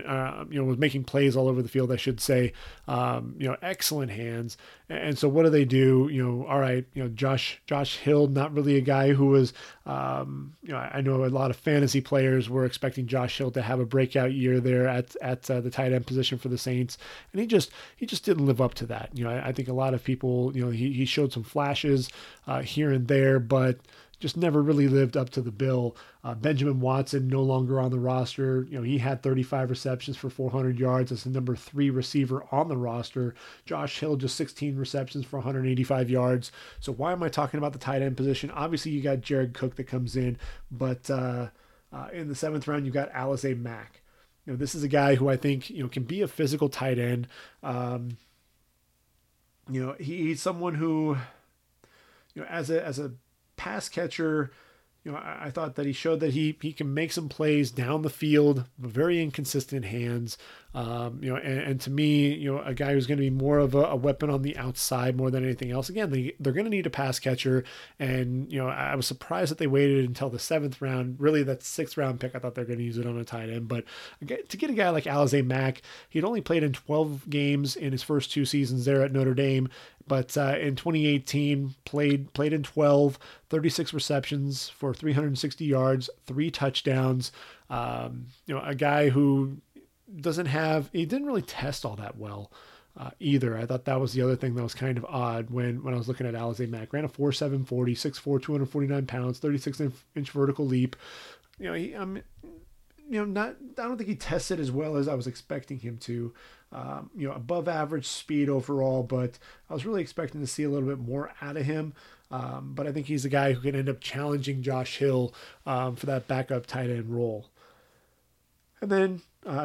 you know, was making plays all over the field, I should say. You know, excellent hands. And so what do they do? You know, all right, you know, Josh Hill, not really a guy who was, you know, I know a lot of fantasy players were expecting Josh Hill to have a breakout year there at the tight end position for the Saints. And he just didn't live up to that. You know, I think a lot of people, you know, he showed some flashes here and there, but just never really lived up to the bill. Benjamin Watson no longer on the roster. You know, he had 35 receptions for 400 yards as the number 3 receiver on the roster. Josh Hill just 16 receptions for 185 yards. So why am I talking about the tight end position? Obviously, you got Jared Cook that comes in, but in the 7th round, you've got Alizé Mack. You know, this is a guy who I think, you know, can be a physical tight end. You know, he's someone who, you know, as a pass catcher, you know, I thought that he showed that he can make some plays down the field, but very inconsistent hands. You know, and to me, you know, a guy who's going to be more of a weapon on the outside more than anything else. Again, they're going to need a pass catcher, and you know, I was surprised that they waited until the 7th round. Really, that 6th round pick, I thought they're going to use it on a tight end. But to get a guy like Alizé Mack, he'd only played in 12 games in his first 2 seasons there at Notre Dame. But in 2018, played in 12, 36 receptions for 360 yards, 3 touchdowns. You know, a guy who he didn't really test all that well either. I thought that was the other thing that was kind of odd when I was looking at Alizé Mack. Ran a 4.7 40, 6'4", 249 pounds, 36-inch vertical leap. You know, I don't think he tested as well as I was expecting him to. You know, above average speed overall, but I was really expecting to see a little bit more out of him. But I think he's a guy who can end up challenging Josh Hill for that backup tight end role. And then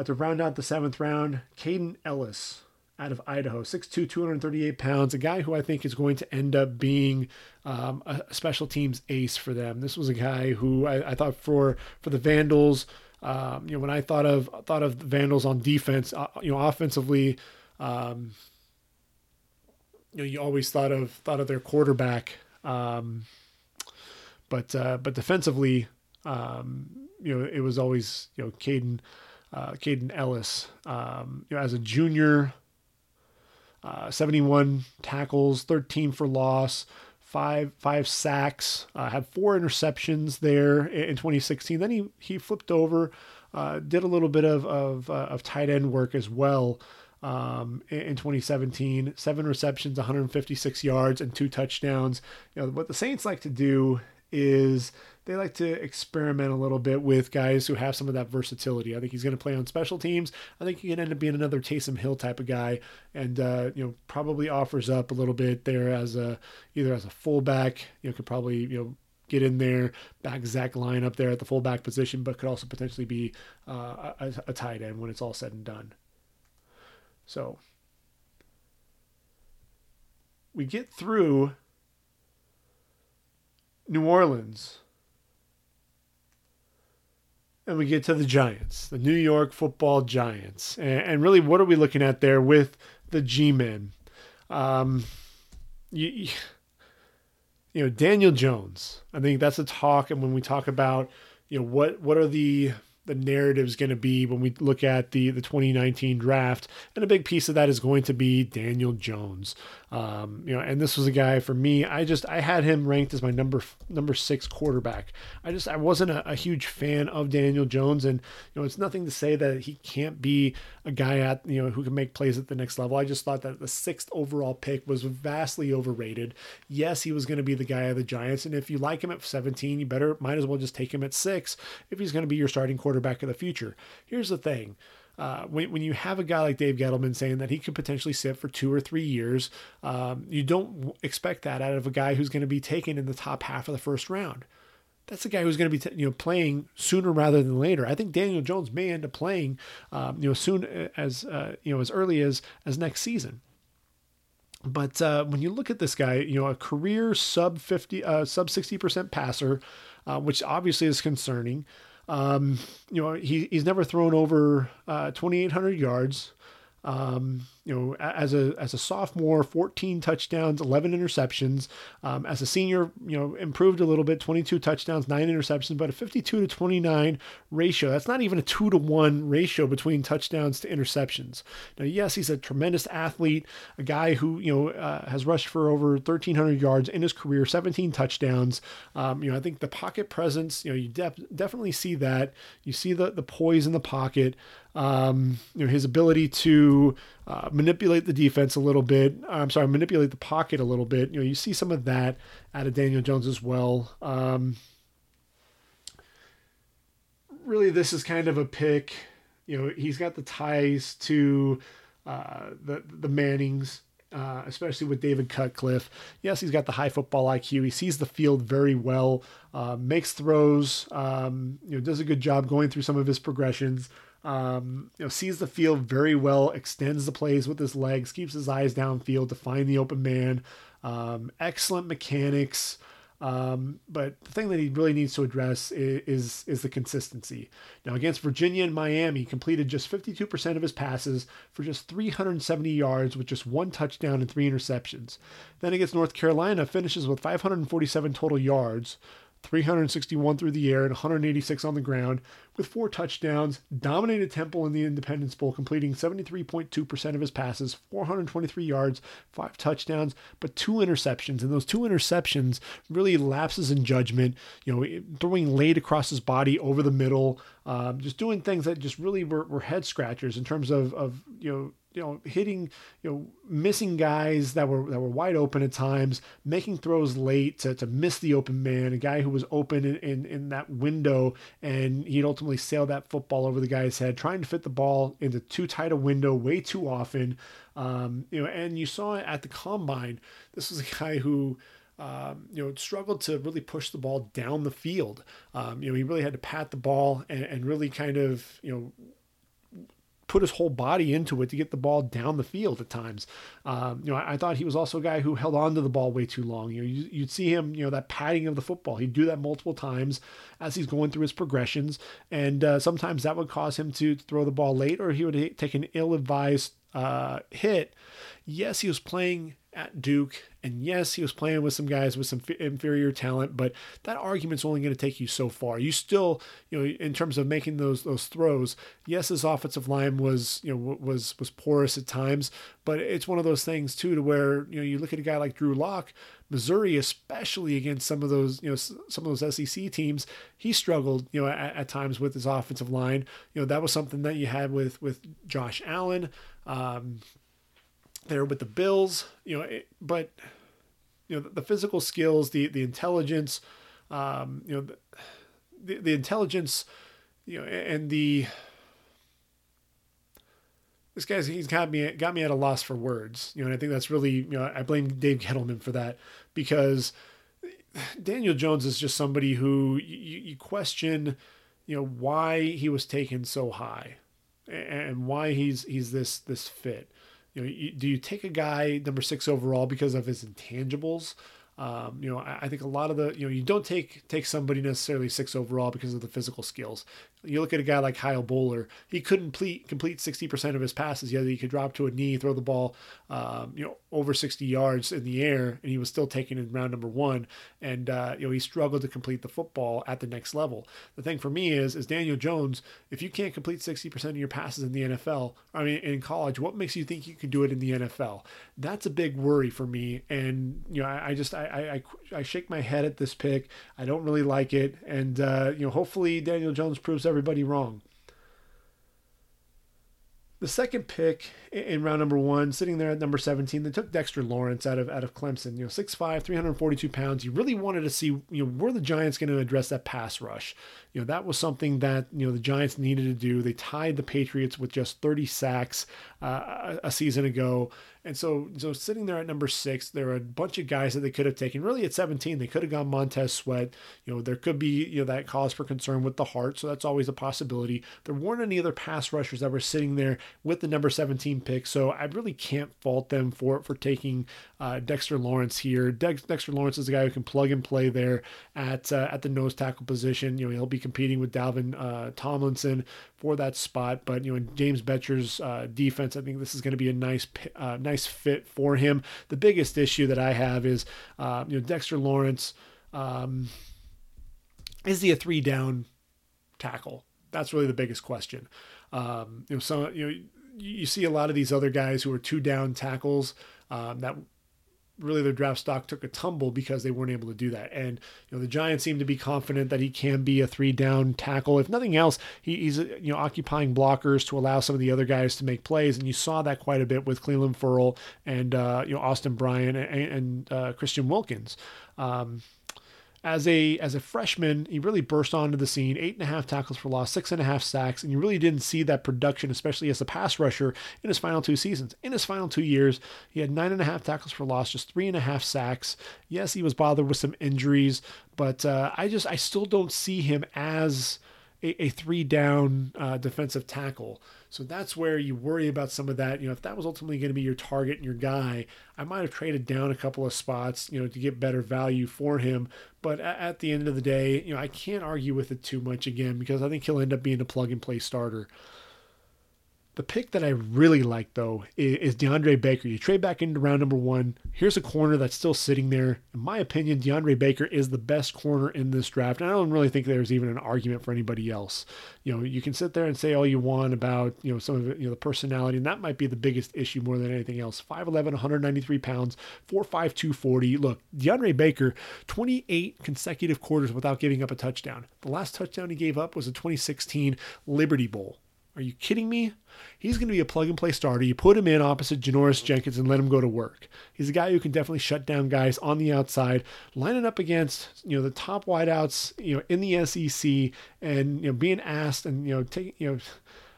to round out the 7th round, Caden Ellis out of Idaho, 6'2", 238 pounds, a guy who I think is going to end up being a special teams ace for them. This was a guy who I thought for the Vandals, you know, when I thought of the Vandals on defense, you know, offensively, you know, you always thought of their quarterback, but defensively, you know, it was always, you know, Caden Ellis, you know, as a junior, 71 tackles, 13 for loss, 5 sacks, had 4 interceptions there in 2016. Then he flipped over, did a little bit of tight end work as well in 2017. 7 receptions, 156 yards, and 2 touchdowns. You know what the Saints like to do is they like to experiment a little bit with guys who have some of that versatility. I think he's going to play on special teams. I think he can end up being another Taysom Hill type of guy, and you know, probably offers up a little bit there as either as a fullback. You know, could probably, you know, get in there, back Zach line up there at the fullback position, but could also potentially be a tight end when it's all said and done. So we get through New Orleans, and we get to the Giants, the New York Football Giants, and really, what are we looking at there with the G-men? You know, Daniel Jones. I think that's the talk, and when we talk about, you know, what are the narrative's going to be when we look at the 2019 draft, and a big piece of that is going to be Daniel Jones. You know, and this was a guy for me, I had him ranked as my number 6 quarterback. I wasn't a huge fan of Daniel Jones, and you know, it's nothing to say that he can't be a guy at, you know, who can make plays at the next level. I just thought that the 6th overall pick was vastly overrated. Yes, he was going to be the guy of the Giants, and if you like him at 17, you might as well just take him at 6 if he's going to be your starting quarterback of the future. Here's the thing. When you have a guy like Dave Gettleman saying that he could potentially sit for 2 or 3 years, you don't expect that out of a guy who's going to be taken in the top half of the 1st round. That's a guy who's going to be playing sooner rather than later. I think Daniel Jones may end up playing you know, soon as you know, as early as next season. But when you look at this guy, you know, a career sub 60% passer, which obviously is concerning. You know, he's never thrown over 2,800 yards. You know, as a sophomore, 14 touchdowns, 11 interceptions. As a senior, you know, improved a little bit, 22 touchdowns, 9 interceptions, but a 52-29 ratio. That's not even a 2-to-1 ratio between touchdowns to interceptions. Now, yes, he's a tremendous athlete, a guy who, you know, has rushed for over 1,300 yards in his career, 17 touchdowns. You know, I think the pocket presence, you know, you definitely see that. You see the poise in the pocket. You know, his ability to manipulate the defense a little bit. I'm sorry, manipulate the pocket a little bit. You know, you see some of that out of Daniel Jones as well. Really, this is kind of a pick. You know, he's got the ties to the Mannings, especially with David Cutcliffe. Yes, he's got the high football IQ. He sees the field very well, makes throws, you know, does a good job going through some of his progressions. You know, sees the field very well, extends the plays with his legs, keeps his eyes downfield to find the open man. Excellent mechanics. But the thing that he really needs to address is the consistency. Now, against Virginia and Miami, he completed just 52% of his passes for just 370 yards with just one touchdown and three interceptions. Then against North Carolina, finishes with 547 total yards, 361 through the air and 186 on the ground with four touchdowns, dominated Temple in the Independence Bowl, completing 73.2% of his passes, 423 yards, five touchdowns, but two interceptions. And those two interceptions really lapses in judgment, you know, throwing late across his body over the middle, just doing things that just really were head scratchers in terms of, you know, hitting, you know, missing guys that were wide open at times, making throws late to miss the open man, a guy who was open in that window, and he'd ultimately sail that football over the guy's head, trying to fit the ball into too tight a window way too often. You know, and you saw at the combine, this was a guy who, you know, struggled to really push the ball down the field. You know, he really had to pat the ball and really kind of, you know, put his whole body into it to get the ball down the field at times. You know, I thought he was also a guy who held on to the ball way too long. You know, you'd see him, you know, that padding of the football. He'd do that multiple times as he's going through his progressions. And sometimes that would cause him to throw the ball late, or he would take an ill-advised hit. Yes, he was playing at Duke, and yes, he was playing with some guys with some inferior talent, but that argument's only going to take you so far. You still, you know, in terms of making those throws, yes, his offensive line was, you know, was porous at times, but it's one of those things too, to where, you know, you look at a guy like Drew Lock, Missouri, especially against some of those, you know, some of those SEC teams, he struggled, you know, at times with his offensive line. You know, that was something that you had with Josh Allen, there with the Bills, you know, but you know, the physical skills, the intelligence, you know, the intelligence, you know, and this guy's, he's got me at a loss for words, you know, and I think that's really, you know, I blame Dave Gettleman for that, because Daniel Jones is just somebody who you question, you know, why he was taken so high and why he's this fit. You know, do you take a guy number 6 overall because of his intangibles? You know, I think a lot of the, you know, you don't take somebody necessarily 6 overall because of the physical skills. You look at a guy like Kyle Bowler, he couldn't complete 60% of his passes. Yeah, he could drop to a knee, throw the ball, you know, over 60 yards in the air, and he was still taken in round number 1. And, you know, he struggled to complete the football at the next level. The thing for me is Daniel Jones, if you can't complete 60% of your passes in the NFL, I mean, in college, what makes you think you can do it in the NFL? That's a big worry for me. And, you know, I shake my head at this pick. I don't really like it. And, you know, hopefully Daniel Jones proves everybody wrong. The second pick in round number 1, sitting there at number 17, they took Dexter Lawrence out of Clemson. You know, 6'5", 342 pounds. You really wanted to see, you know, were the Giants going to address that pass rush? You know, that was something that, you know, the Giants needed to do. They tied the Patriots with just 30 sacks a season ago. And so sitting there at number 6, there are a bunch of guys that they could have taken. Really at 17, they could have gone Montez Sweat. You know, there could be, you know, that cause for concern with the heart. So that's always a possibility. There weren't any other pass rushers that were sitting there with the number 17 pick. So I really can't fault them for taking Dexter Lawrence here. Dexter Lawrence is a guy who can plug and play there at the nose tackle position. You know, he'll be competing with Dalvin Tomlinson for that spot. But, you know, in James Betcher's defense, I think this is going to be a nice fit for him. The biggest issue that I have is, you know, Dexter Lawrence, is he a 3-down tackle? That's really the biggest question. You know, you see a lot of these other guys who are 2-down tackles, that really their draft stock took a tumble because they weren't able to do that. And, you know, the Giants seem to be confident that he can be a 3-down tackle. If nothing else, he's, you know, occupying blockers to allow some of the other guys to make plays. And you saw that quite a bit with Cleveland Ferrell and, you know, Austin Bryan and Christian Wilkins. As a freshman, he really burst onto the scene, 8.5 tackles for loss, 6.5 sacks, and you really didn't see that production, especially as a pass rusher, in his final two seasons. In his final 2 years, he had 9.5 tackles for loss, just 3.5 sacks. Yes, he was bothered with some injuries, but I still don't see him as a 3-down defensive tackle. So that's where you worry about some of that. You know, if that was ultimately going to be your target and your guy, I might have traded down a couple of spots, you know, to get better value for him. But at the end of the day, you know, I can't argue with it too much again, because I think he'll end up being a plug-and-play starter. The pick that I really like, though, is DeAndre Baker. You trade back into round number one. Here's a corner that's still sitting there. In my opinion, DeAndre Baker is the best corner in this draft, and I don't really think there's even an argument for anybody else. You know, you can sit there and say all you want about, you know, some of it, you know, the personality, and that might be the biggest issue more than anything else. 5'11", 193 pounds, 4'5", 240. Look, DeAndre Baker, 28 consecutive quarters without giving up a touchdown. The last touchdown he gave up was a 2016 Liberty Bowl. Are you kidding me? He's going to be a plug-and-play starter. You put him in opposite Janoris Jenkins and let him go to work. He's a guy who can definitely shut down guys on the outside, lining up against, you know, the top wideouts, you know, in the SEC, and, you know, being asked and, you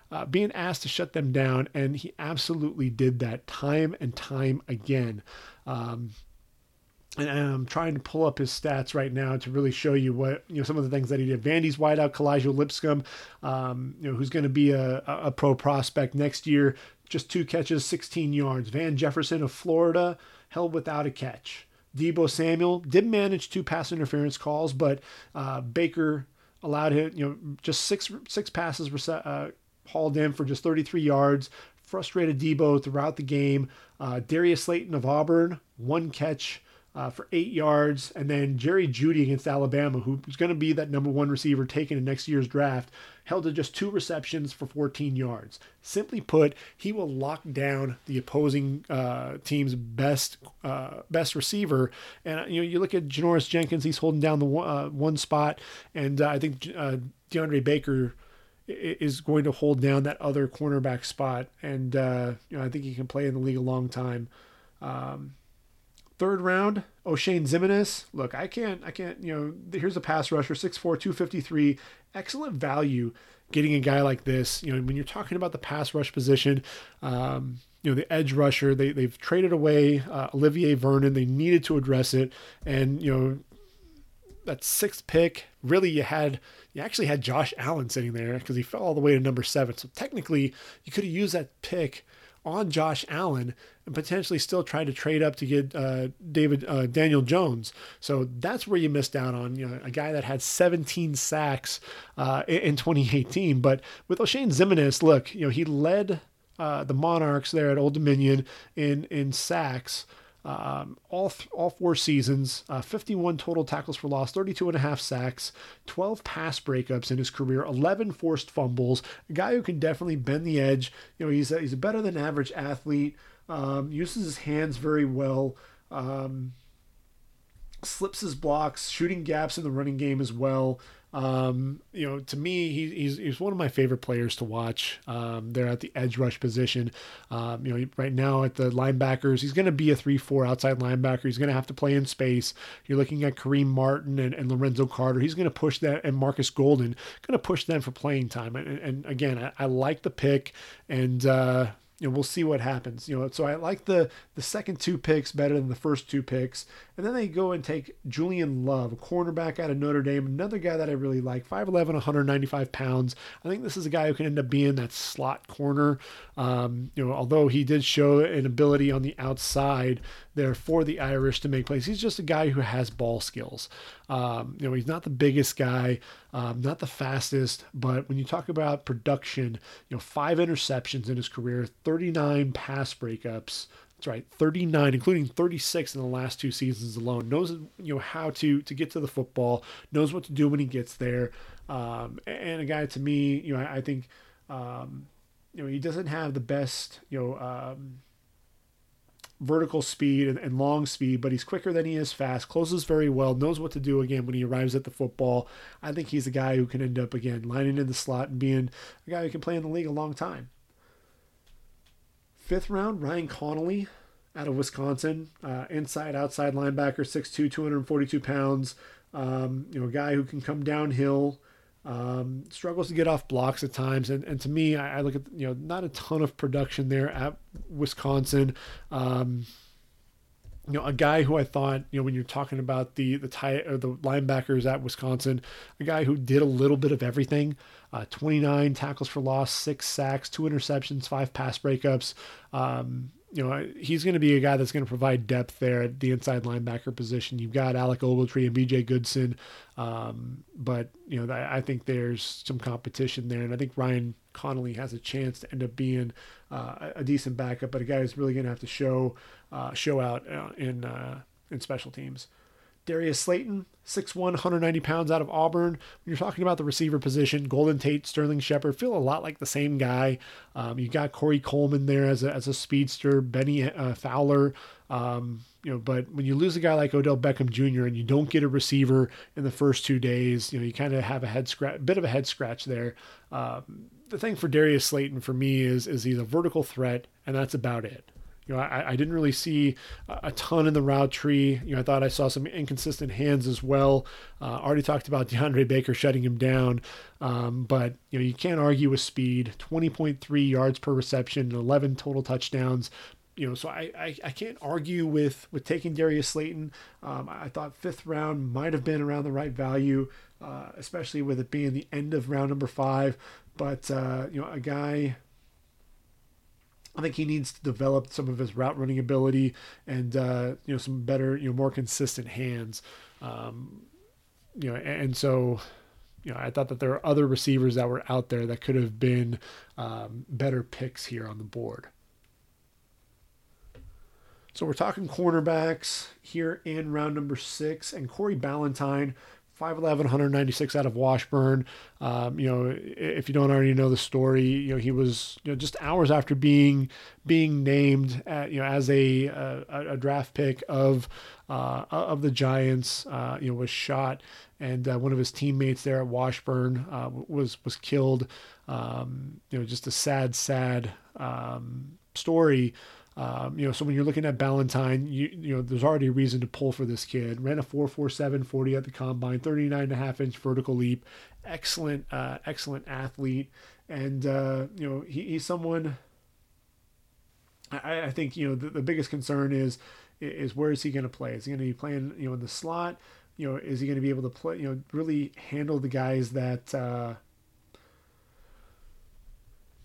know, being asked to shut them down, and he absolutely did that time and time again. And I'm trying to pull up his stats right now to really show you what, you know, some of the things that he did. Vandy's wideout, Kalijah Lipscomb, you know, who's going to be a pro prospect next year. Just 2 catches, 16 yards. Van Jefferson of Florida held without a catch. Debo Samuel did manage 2 pass interference calls, but Baker allowed him, you know, just six passes hauled in for just 33 yards. Frustrated Debo throughout the game. Darius Slayton of Auburn, 1 catch for 8 yards, and then Jerry Jeudy against Alabama, who's going to be that number 1 receiver taken in next year's draft, held to just 2 receptions for 14 yards. Simply put, he will lock down the opposing team's best receiver. And, you know, you look at Janoris Jenkins; he's holding down the one spot, and I think DeAndre Baker is going to hold down that other cornerback spot. And you know, I think he can play in the league a long time. 3rd round, O'Shane Ximines. Look, I can't, you know, here's a pass rusher, 6'4", 253. Excellent value getting a guy like this. You know, when you're talking about the pass rush position, you know, the edge rusher, they've traded away Olivier Vernon. They needed to address it. And, you know, that 6th pick, really you actually had Josh Allen sitting there because he fell all the way to number 7. So technically you could have used that pick on Josh Allen and potentially still try to trade up to get Daniel Jones. So that's where you missed out on, you know, a guy that had 17 sacks in 2018. But with O'Shane Ximines, look, you know, he led the Monarchs there at Old Dominion in sacks all 4 seasons, 51 total tackles for loss, 32.5 sacks, 12 pass breakups in his career, 11 forced fumbles. A guy who can definitely bend the edge. You know, he's a better than average athlete. Uses his hands very well. Slips his blocks, shooting gaps in the running game as well. You know, to me, he's one of my favorite players to watch. They're at the edge rush position. You know, right now at the linebackers, he's going to be a 3-4 outside linebacker. He's going to have to play in space. You're looking at Kareem Martin and Lorenzo Carter. He's going to push that, and Marcus Golden, going to push them for playing time. And again, I like the pick, and you know, we'll see what happens. You know, so I like the second 2 picks better than the first 2 picks. And then they go and take Julian Love, a cornerback out of Notre Dame, another guy that I really like, 5'11", 195 pounds. I think this is a guy who can end up being that slot corner. You know, although he did show an ability on the outside there for the Irish to make plays, he's just a guy who has ball skills. You know, he's not the biggest guy, not the fastest, but when you talk about production, you know, 5 interceptions in his career, 39 pass breakups. That's right, 39, including 36 in the last 2 seasons alone. Knows, you know, how to get to the football, knows what to do when he gets there. And a guy, to me, you know, I think, you know, he doesn't have the best, you know, vertical speed and long speed, but he's quicker than he is fast, closes very well, knows what to do again when he arrives at the football. I think he's a guy who can end up, again, lining in the slot and being a guy who can play in the league a long time. Fifth round, Ryan Connolly out of Wisconsin, inside, outside linebacker, 6'2", 242 pounds, a guy who can come downhill, struggles to get off blocks at times. And to me, I look at, not a ton of production there at Wisconsin. A guy who I thought, when you're talking about the linebackers at Wisconsin, a guy who did a little bit of everything, 29 tackles for loss, 6 sacks, 2 interceptions, 5 pass breakups. He's going to be a guy that's going to provide depth there at the inside linebacker position. You've got Alec Ogletree and B.J. Goodson, but I think there's some competition there, and I think Ryan Connolly has a chance to end up being a decent backup, but a guy who's really going to have to show out in special teams. Darius Slayton, 6'1", 190 pounds out of Auburn. When you're talking about the receiver position, Golden Tate, Sterling Shepard feel a lot like the same guy. You got Corey Coleman there as a speedster, Benny Fowler. But when you lose a guy like Odell Beckham Jr. and you don't get a receiver in the first 2 days, you kind of have a head scratch there. The thing for Darius Slayton for me is he's a vertical threat, and that's about it. I didn't really see a ton in the route tree. I thought I saw some inconsistent hands as well. Already talked about DeAndre Baker shutting him down. But, you can't argue with speed. 20.3 yards per reception, 11 total touchdowns. So I can't argue with taking Darius Slayton. I thought fifth round might have been around the right value, especially with it being the end of round number 5. But, a guy... I think he needs to develop some of his route running ability and, some better, more consistent hands. I thought that there are other receivers that were out there that could have been better picks here on the board. So we're talking cornerbacks here in round number 6, and Corey Ballantyne, 5'11", 196 out of Washburn. If you don't already know the story, he was just hours after being named at, as a draft pick of the Giants, was shot, and one of his teammates there at Washburn was killed. Just a sad story. So when you're looking at Ballantyne, there's already a reason to pull for this kid. Ran a 4.47 40 at the combine, 39.5-inch vertical leap, excellent athlete, and he's someone. I think the biggest concern is where is he going to play? Is he going to be playing in the slot? Is he going to be able to play? Really handle the guys that.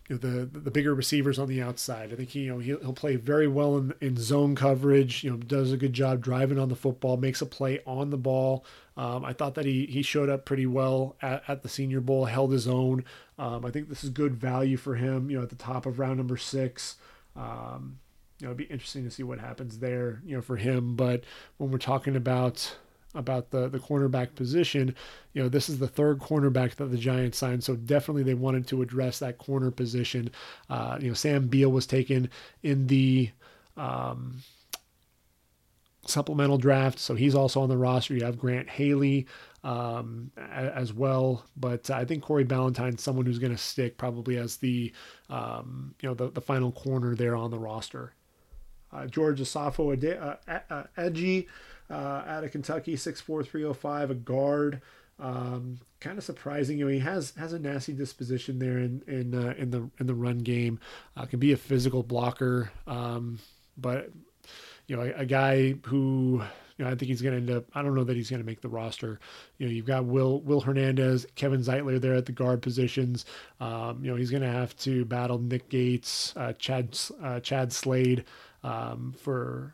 The bigger receivers on the outside. I think he'll play very well in zone coverage, does a good job driving on the football, makes a play on the ball. I thought that he showed up pretty well at the Senior Bowl, held his own. I think this is good value for him, at the top of round number 6. It'd be interesting to see what happens there, for him. But when we're talking about the cornerback position, this is the third cornerback that the Giants signed, so definitely they wanted to address that corner position. Sam Beal was taken in the supplemental draft, so he's also on the roster. You have Grant Haley as well, but I think Corey Ballantyne's someone who's going to stick probably as the the final corner there on the roster. George Osafo Adji, out of Kentucky, 6'4", 305, a guard. Kind of surprising, he has a nasty disposition there in the run game. Can be a physical blocker, but a guy who I think he's going to end up. I don't know that he's going to make the roster. You've got Will Hernandez, Kevin Zeitler there at the guard positions. He's going to have to battle Nick Gates, Chad Slade, for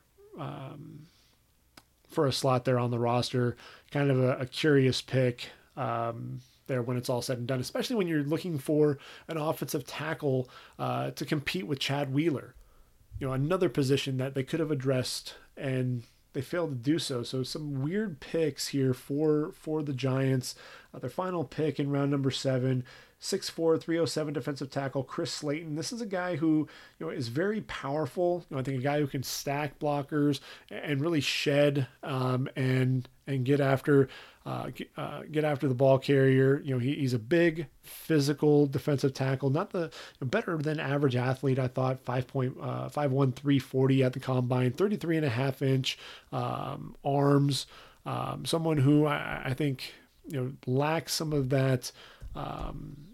a slot there on the roster. Kind of a curious pick there when it's all said and done, especially when you're looking for an offensive tackle to compete with Chad Wheeler. Another position that they could have addressed and They failed to do so. So some weird picks here for the Giants. Their final pick in round number 7, 6'4", 307 defensive tackle, Chris Slayton. This is a guy who, is very powerful. I think a guy who can stack blockers and really shed and get after the ball carrier. He's a big physical defensive tackle, not the better than average athlete. I thought 5.51 340 at the combine, 33.5-inch arms. Someone who I think lacks some of that, some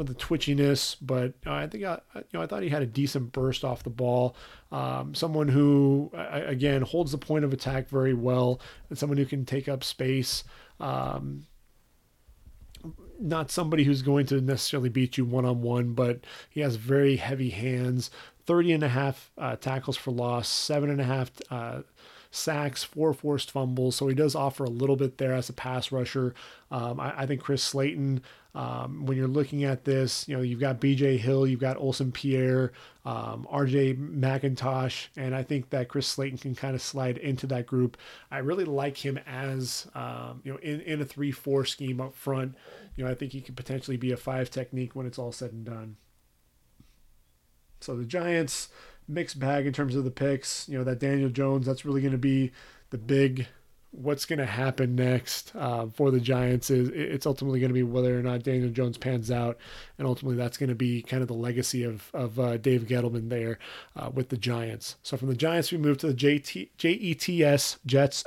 of the twitchiness, but I think I thought he had a decent burst off the ball. Someone who again holds the point of attack very well, and someone who can take up space. Not somebody who's going to necessarily beat you one-on-one, but he has very heavy hands. 30.5 tackles for loss, 7.5 sacks, 4 forced fumbles. So he does offer a little bit there as a pass rusher. I think Chris Slayton, when you're looking at this, you've got BJ Hill, you've got Olsen Pierre, RJ McIntosh, and I think that Chris Slayton can kind of slide into that group. I really like him as, in a 3-4 scheme up front. I think he could potentially be a 5 technique when it's all said and done. So the Giants, mixed bag in terms of the picks. That Daniel Jones, that's really going to be the big what's going to happen next for the Giants. It's ultimately going to be whether or not Daniel Jones pans out, and ultimately that's going to be kind of the legacy of Dave Gettleman there with the Giants. So from the Giants, we move to the Jets, Jets.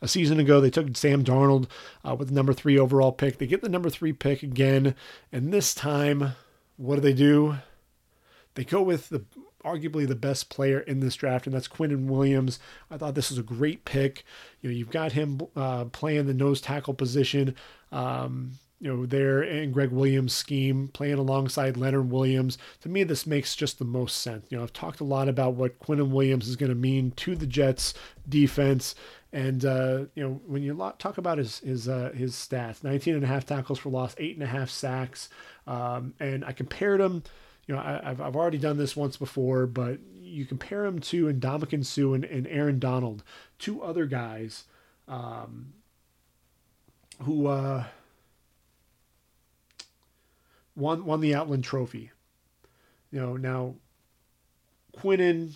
A season ago, they took Sam Darnold with the number 3 overall pick. They get the number 3 pick again, and this time, what do? They go with arguably the best player in this draft, and that's Quinnen Williams. I thought this was a great pick. You've got him playing the nose tackle position, there in Greg Williams' scheme, playing alongside Leonard Williams. To me, this makes just the most sense. I've talked a lot about what Quinnen Williams is going to mean to the Jets' defense. And, when you talk about his stats, 19.5 tackles for loss, 8.5 sacks, and I compared him. I've already done this once before, but you compare him to Ndamukong Suh and Aaron Donald, 2 other guys who won the Outland Trophy. Now Quinnen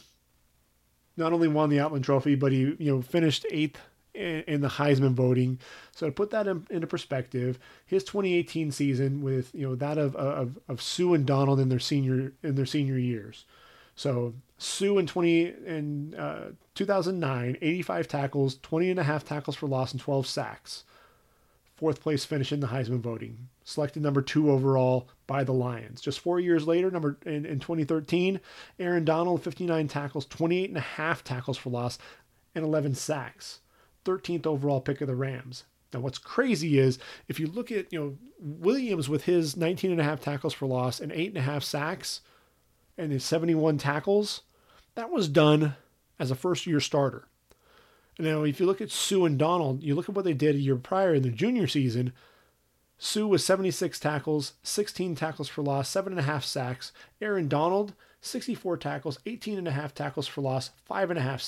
not only won the Outland Trophy, but he finished 8th in the Heisman voting. So to put that into perspective, his 2018 season with that of Sue and Donald in their senior years. So Sue in 2009, 85 tackles, 20.5 tackles for loss, and 12 sacks. 4th place finish in the Heisman voting. Selected number 2 overall by the Lions. Just 4 years later, in 2013, Aaron Donald, 59 tackles, 28.5 tackles for loss, and 11 sacks. 13th overall pick of the Rams. Now, what's crazy is if you look at, Williams with his 19.5 tackles for loss and 8.5 sacks and his 71 tackles, that was done as a first-year starter. And now, if you look at Sue and Donald, you look at what they did a year prior in their junior season. Sue was 76 tackles, 16 tackles for loss, 7.5 sacks. Aaron Donald, 64 tackles, 18.5 tackles for loss, 5.5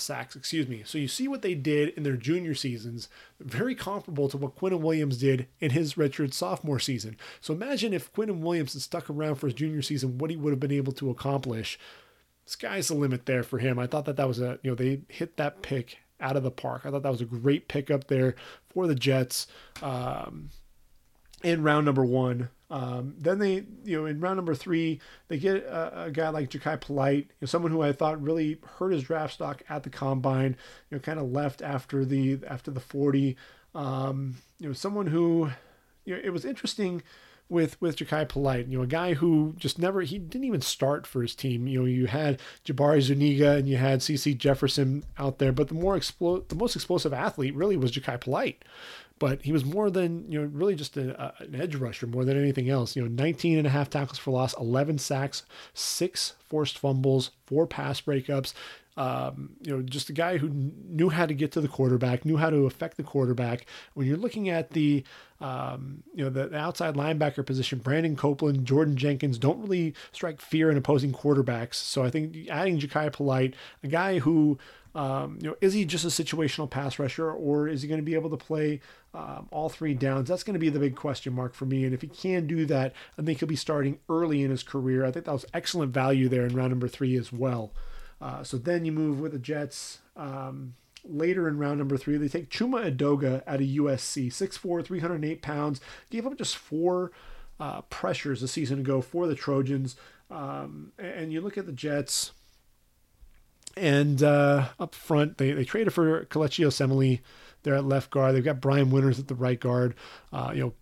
sacks, So you see what they did in their junior seasons, very comparable to what Quinnen Williams did in his redshirt sophomore season. So imagine if Quinnen Williams had stuck around for his junior season, what he would have been able to accomplish. Sky's the limit there for him. I thought that was they hit that pick out of the park. I thought that was a great pick up there for the Jets in round number 1. Then they, in round number 3, they get a guy like Ja'Kai Polite, someone who I thought really hurt his draft stock at the combine, kind of left after the 40, someone who, it was interesting with Ja'Kai Polite, a guy who just he didn't even start for his team. You had Jabari Zuniga and you had CeCe Jefferson out there, but the most explosive athlete really was Ja'Kai Polite. But he was more than, really just an edge rusher more than anything else. 19.5 tackles for loss, 11 sacks, 6 forced fumbles, 4 pass breakups. Just a guy who knew how to get to the quarterback, knew how to affect the quarterback. When you're looking at the outside linebacker position, Brandon Copeland, Jordan Jenkins don't really strike fear in opposing quarterbacks. So I think adding Ja'Kai Polite, a guy who, is he just a situational pass rusher, or is he going to be able to play all three downs? That's going to be the big question mark for me. And if he can do that, I think he'll be starting early in his career. I think that was excellent value there in round number 3 as well. So then you move with the Jets later in round number 3. They take Chuma Edoga out of USC, 6'4", 308 pounds. Gave up just 4 pressures a season ago for the Trojans. And you look at the Jets, and up front, they traded for Kelechi Osemele. They're at left guard. They've got Brian Winters at the right guard.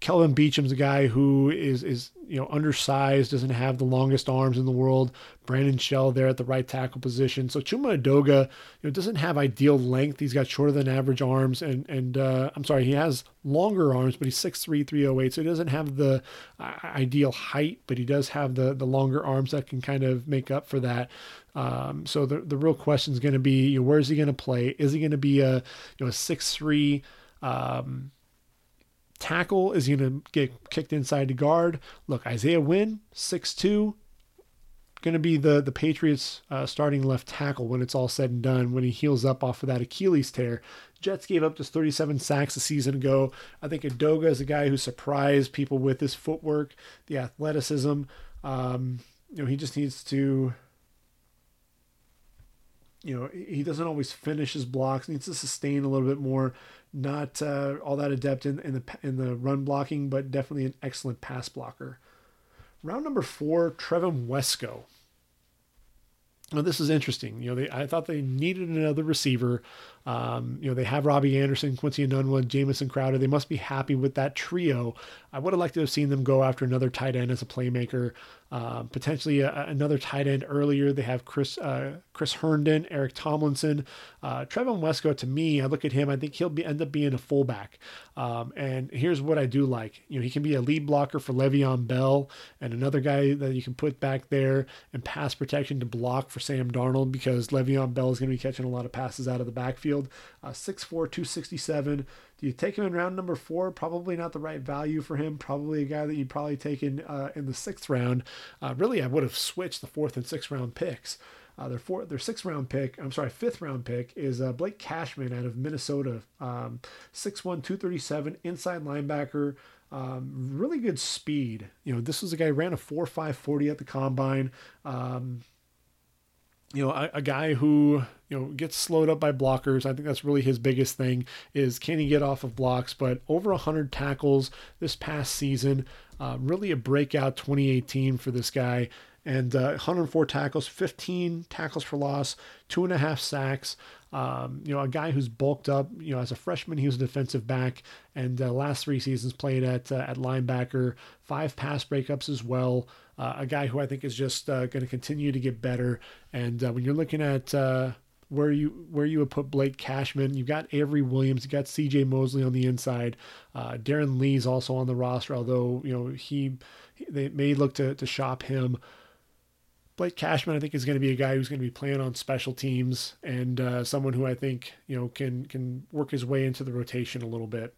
Kelvin Beacham's a guy who is undersized, doesn't have the longest arms in the world. Brandon Shell there at the right tackle position. So Chuma Edoga, doesn't have ideal length. He's got shorter than average arms, he has longer arms, but he's 6'3", 308. So he doesn't have the ideal height, but he does have the longer arms that can kind of make up for that. So the real question is going to be, where is he going to play? Is he going to be a 6'3", tackle? Is he going to get kicked inside to guard? Look, Isaiah Wynn, 6'2", going to be the Patriots starting left tackle when it's all said and done, when he heals up off of that Achilles tear. Jets gave up just 37 sacks a season ago. I think Edoga is a guy who surprised people with his footwork, the athleticism. He just needs to... he doesn't always finish his blocks, needs to sustain a little bit more, not all that adept in the run blocking, but definitely an excellent pass blocker. Round number 4, Trevin Wesco. Now, this is interesting. I thought they needed another receiver. They have Robbie Anderson, Quincy Enunwa, Jamison Crowder. They must be happy with that trio. I would have liked to have seen them go after another tight end as a playmaker, potentially another tight end earlier. They have Chris Herndon, Eric Tomlinson. Trevin Wesco, to me, I look at him, I think he'll end up being a fullback. And here's what I do like. He can be a lead blocker for Le'Veon Bell, and another guy that you can put back there in pass protection to block for Sam Darnold, because Le'Veon Bell is going to be catching a lot of passes out of the backfield. 6'4", 267. Do you take him in round number 4? Probably not the right value for him. Probably a guy that you'd probably take in the 6th round. Really, I would have switched the 4th and 6th round picks. Their 5th round pick is Blake Cashman out of Minnesota, 6'1", 237, inside linebacker, really good speed. This was a guy who ran a 4.5 40 at the combine. A guy who, gets slowed up by blockers. I think that's really his biggest thing, is can he get off of blocks, but over 100 tackles this past season, really a breakout 2018 for this guy. And 104 tackles, 15 tackles for loss, 2.5 sacks. A guy who's bulked up. As a freshman, he was a defensive back, and last 3 seasons played at linebacker. 5 pass breakups as well. A guy who I think is just going to continue to get better. And when you're looking at where you would put Blake Cashman, you've got Avery Williams, you've got C.J. Mosley on the inside. Darren Lee's also on the roster, although they may look to shop him. Blake Cashman, I think, is going to be a guy who's going to be playing on special teams, and someone who I think can work his way into the rotation a little bit.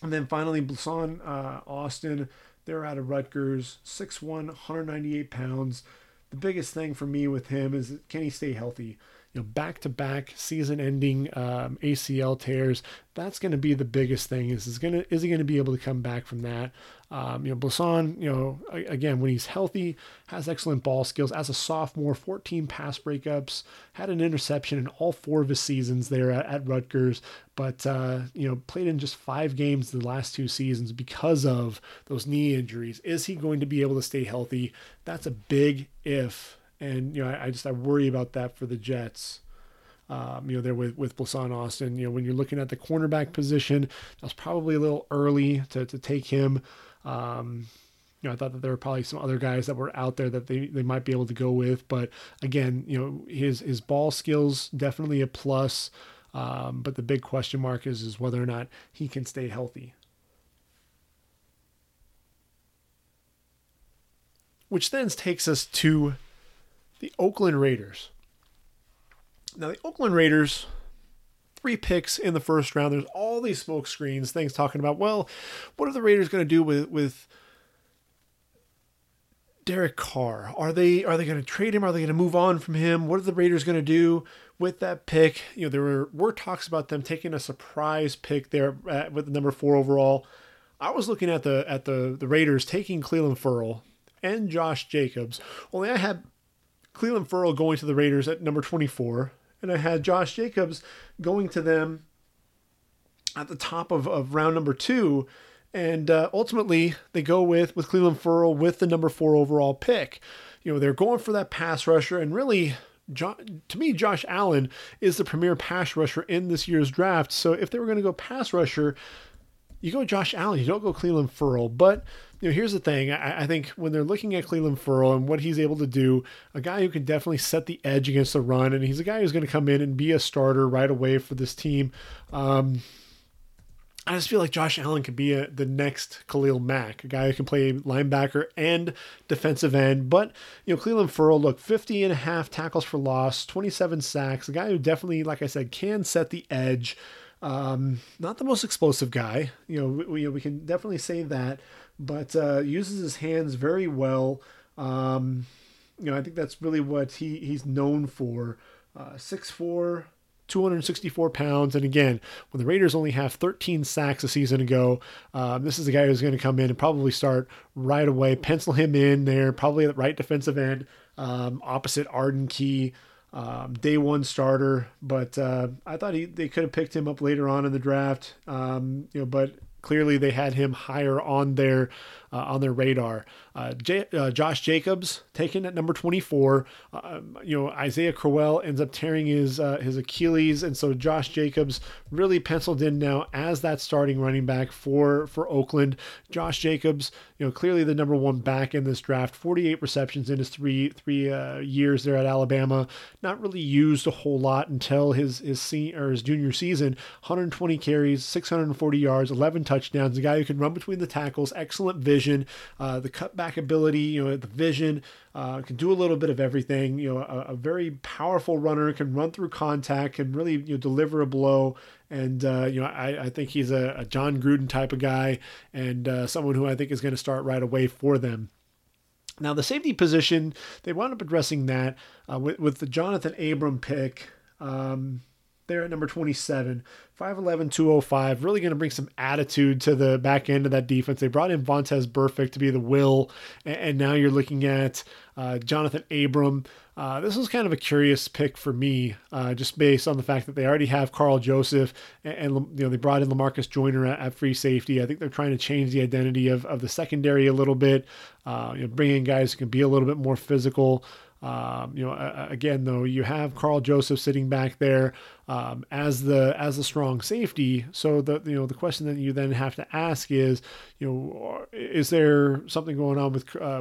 And then finally, Blesson Austin, they're out of Rutgers, 6'1", 198 pounds. The biggest thing for me with him is, can he stay healthy? Back-to-back season-ending ACL tears. That's going to be the biggest thing. Is he going to be able to come back from that? Blesson, again, when he's healthy, has excellent ball skills. As a sophomore, 14 pass breakups, had an interception in all 4 of his seasons there at Rutgers, but, played in just 5 games the last 2 seasons because of those knee injuries. Is he going to be able to stay healthy? That's a big if. And, I worry about that for the Jets, there with Blesson Austin. When you're looking at the cornerback position, that's probably a little early to take him. I thought that there were probably some other guys that were out there that they might be able to go with. But again, his ball skills, definitely a plus. But the big question mark is whether or not he can stay healthy. Which then takes us to the Oakland Raiders. Now, the Oakland Raiders, 3 picks in the first round. There's all these smoke screens, things talking about, well, what are the Raiders going to do with Derek Carr? Are they going to trade him? Are they going to move on from him? What are the Raiders going to do with that pick? You know, there were talks about them taking a surprise pick there with the number 4 overall. I was looking at the Raiders taking Clelin Ferrell and Josh Jacobs. Only I had Clelin Ferrell going to the Raiders at number 24, and I had Josh Jacobs going to them at the top of round number 2. And ultimately, they go with Clelin Ferrell with the number 4 overall pick. You know, they're going for that pass rusher. And really, to me, Josh Allen is the premier pass rusher in this year's draft. So if they were going to go pass rusher, you go Josh Allen. You don't go Clelin Ferrell. But, you know, here's the thing. I think when they're looking at Clelin Ferrell and what he's able to do, a guy who can definitely set the edge against the run, and he's a guy who's going to come in and be a starter right away for this team. I just feel like Josh Allen could be the next Khalil Mack, a guy who can play linebacker and defensive end. But, you know, Clelin Ferrell, look, 50.5 tackles for loss, 27 sacks, a guy who definitely, like I said, can set the edge. Not the most explosive guy. You know, we can definitely say that, but uses his hands very well. You know, I think that's really what he's known for. 6'4", 264 pounds. And again, when the Raiders only have 13 sacks a season ago, this is the guy who's going to come in and probably start right away, pencil him in there, probably at the right defensive end, opposite Arden Key, day one starter. But I thought they could have picked him up later on in the draft, you know, but clearly they had him higher on their radar. Josh Jacobs taken at number 24. You know, Isaiah Crowell ends up tearing his Achilles, and so Josh Jacobs really penciled in now as that starting running back for Oakland. Josh Jacobs, you know, clearly the number 1 back in this draft. 48 receptions in his three years there at Alabama. Not really used a whole lot until his junior season. 120 carries, 640 yards, 11 touchdowns. A guy who can run between the tackles, excellent vision, the cutback ability, you know, the vision, can do a little bit of everything. You know, a very powerful runner, can run through contact, can really, you know, deliver a blow. And, you know, I think he's a John Gruden type of guy, and someone who I think is going to start right away for them. Now, the safety position, they wound up addressing that with the Jonathan Abram pick. There at number 27, 5'11", 205, really going to bring some attitude to the back end of that defense. They brought in Vontaze Burfict to be the will, and now you're looking at Jonathan Abram. This was kind of a curious pick for me, just based on the fact that they already have Carl Joseph, and you know, they brought in LaMarcus Joyner at free safety. I think they're trying to change the identity of the secondary a little bit, you know, bringing in guys who can be a little bit more physical. You know, again, though, you have Carl Joseph sitting back there as the strong safety. So the question that you then have to ask is, you know, is there something going on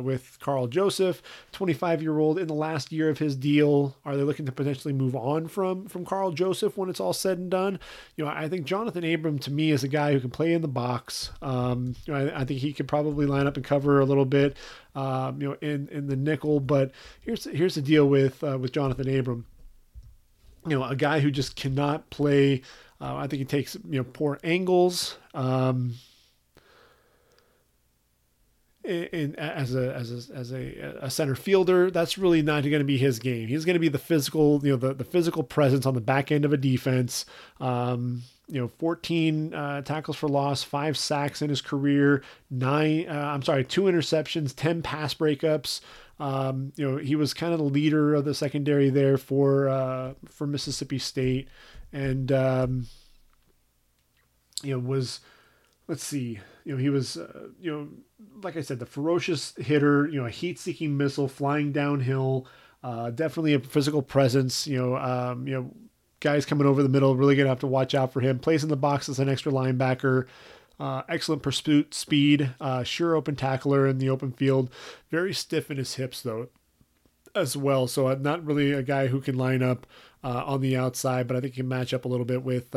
with Carl Joseph, 25-year-old in the last year of his deal? Are they looking to potentially move on from Carl Joseph when it's all said and done? You know, I think Jonathan Abram to me is a guy who can play in the box. You know, I think he could probably line up and cover a little bit, you know, in the nickel. But here's the deal with Jonathan Abram. You know, a guy who just cannot play. I think he takes, you know, poor angles. As a center fielder, that's really not going to be his game. He's going to be the physical, you know, the physical presence on the back end of a defense. You know, 14 tackles for loss, 5 sacks in his career, 2 interceptions, 10 pass breakups. You know, he was kind of the leader of the secondary there for Mississippi State, and you know, was. Let's see, you know, he was, you know, like I said, the ferocious hitter, you know, a heat-seeking missile flying downhill, definitely a physical presence, you know, guys coming over the middle, really going to have to watch out for him. Plays in the box as an extra linebacker, excellent pursuit speed, sure open tackler in the open field, very stiff in his hips, though, as well. So not really a guy who can line up on the outside, but I think he can match up a little bit with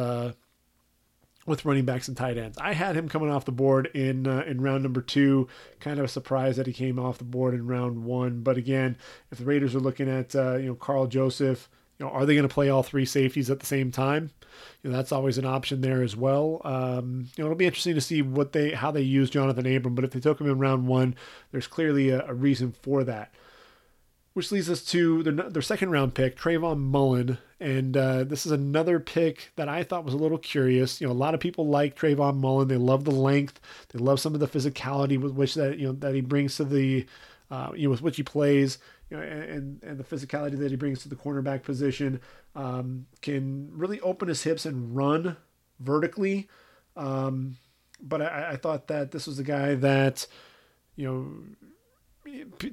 running backs and tight ends. I had him coming off the board in round number 2. Kind of a surprise that he came off the board in round 1. But again, if the Raiders are looking at, you know, Carl Joseph, You know, are they going to play all three safeties at the same time? You know, that's always an option there as well. You know, it'll be interesting to see what they how they use Jonathan Abram, but if they took him in round one, there's clearly a reason for that. Which leads us to their second round pick, Trayvon Mullen. And this is another pick that I thought was a little curious. You know, a lot of people like Trayvon Mullen. They love the length. They love some of the physicality with which that, you know, that he brings to the, you know, with which he plays, you know, and the physicality that he brings to the cornerback position, can really open his hips and run vertically. But I thought that this was a guy that, you know,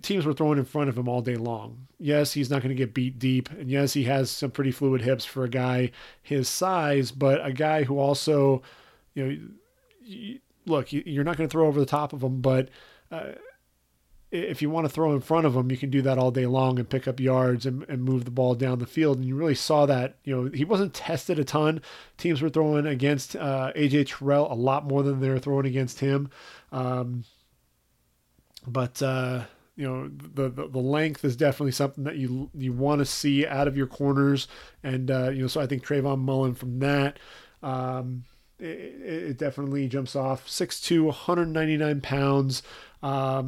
teams were throwing in front of him all day long. Yes, he's not going to get beat deep. And yes, he has some pretty fluid hips for a guy his size, but a guy who also, you know, look, you're not going to throw over the top of him, but if you want to throw in front of him, you can do that all day long and pick up yards and move the ball down the field. And you really saw that, you know, he wasn't tested a ton. Teams were throwing against AJ Terrell a lot more than they were throwing against him. But, you know, the length is definitely something that you want to see out of your corners. And, you know, so I think Trayvon Mullen from that, it definitely jumps off. 6'2", 199 pounds,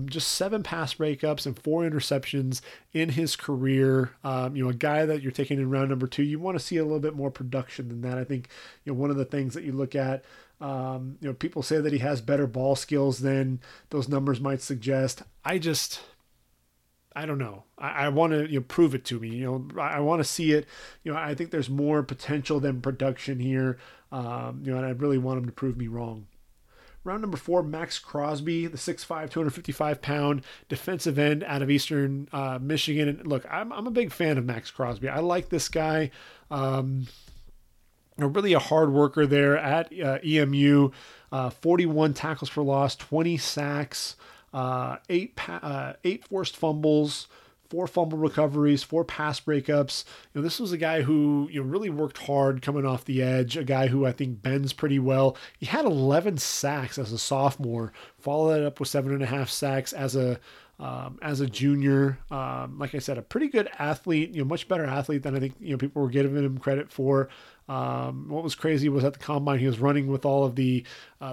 just 7 pass breakups and 4 interceptions in his career. You know, a guy that you're taking in round number 2, you want to see a little bit more production than that. I think, you know, one of the things that you look at, you know, people say that he has better ball skills than those numbers might suggest. I don't know. I want to, you know, prove it to me. You know, I want to see it. You know, I think there's more potential than production here. You know, and I really want him to prove me wrong. Round number 4, Max Crosby, the 6'5", 255-pound defensive end out of Eastern Michigan. And look, I'm a big fan of Max Crosby. I like this guy. Really a hard worker there at EMU, 41 tackles for loss, 20 sacks, 8 forced fumbles, 4 fumble recoveries, 4 pass breakups. You know, this was a guy who, you know, really worked hard coming off the edge, a guy who I think bends pretty well. He had 11 sacks as a sophomore, followed that up with 7.5 sacks as a junior. Like I said, a pretty good athlete, you know, much better athlete than I think, you know, people were giving him credit for. What was crazy was at the combine, he was running with all of the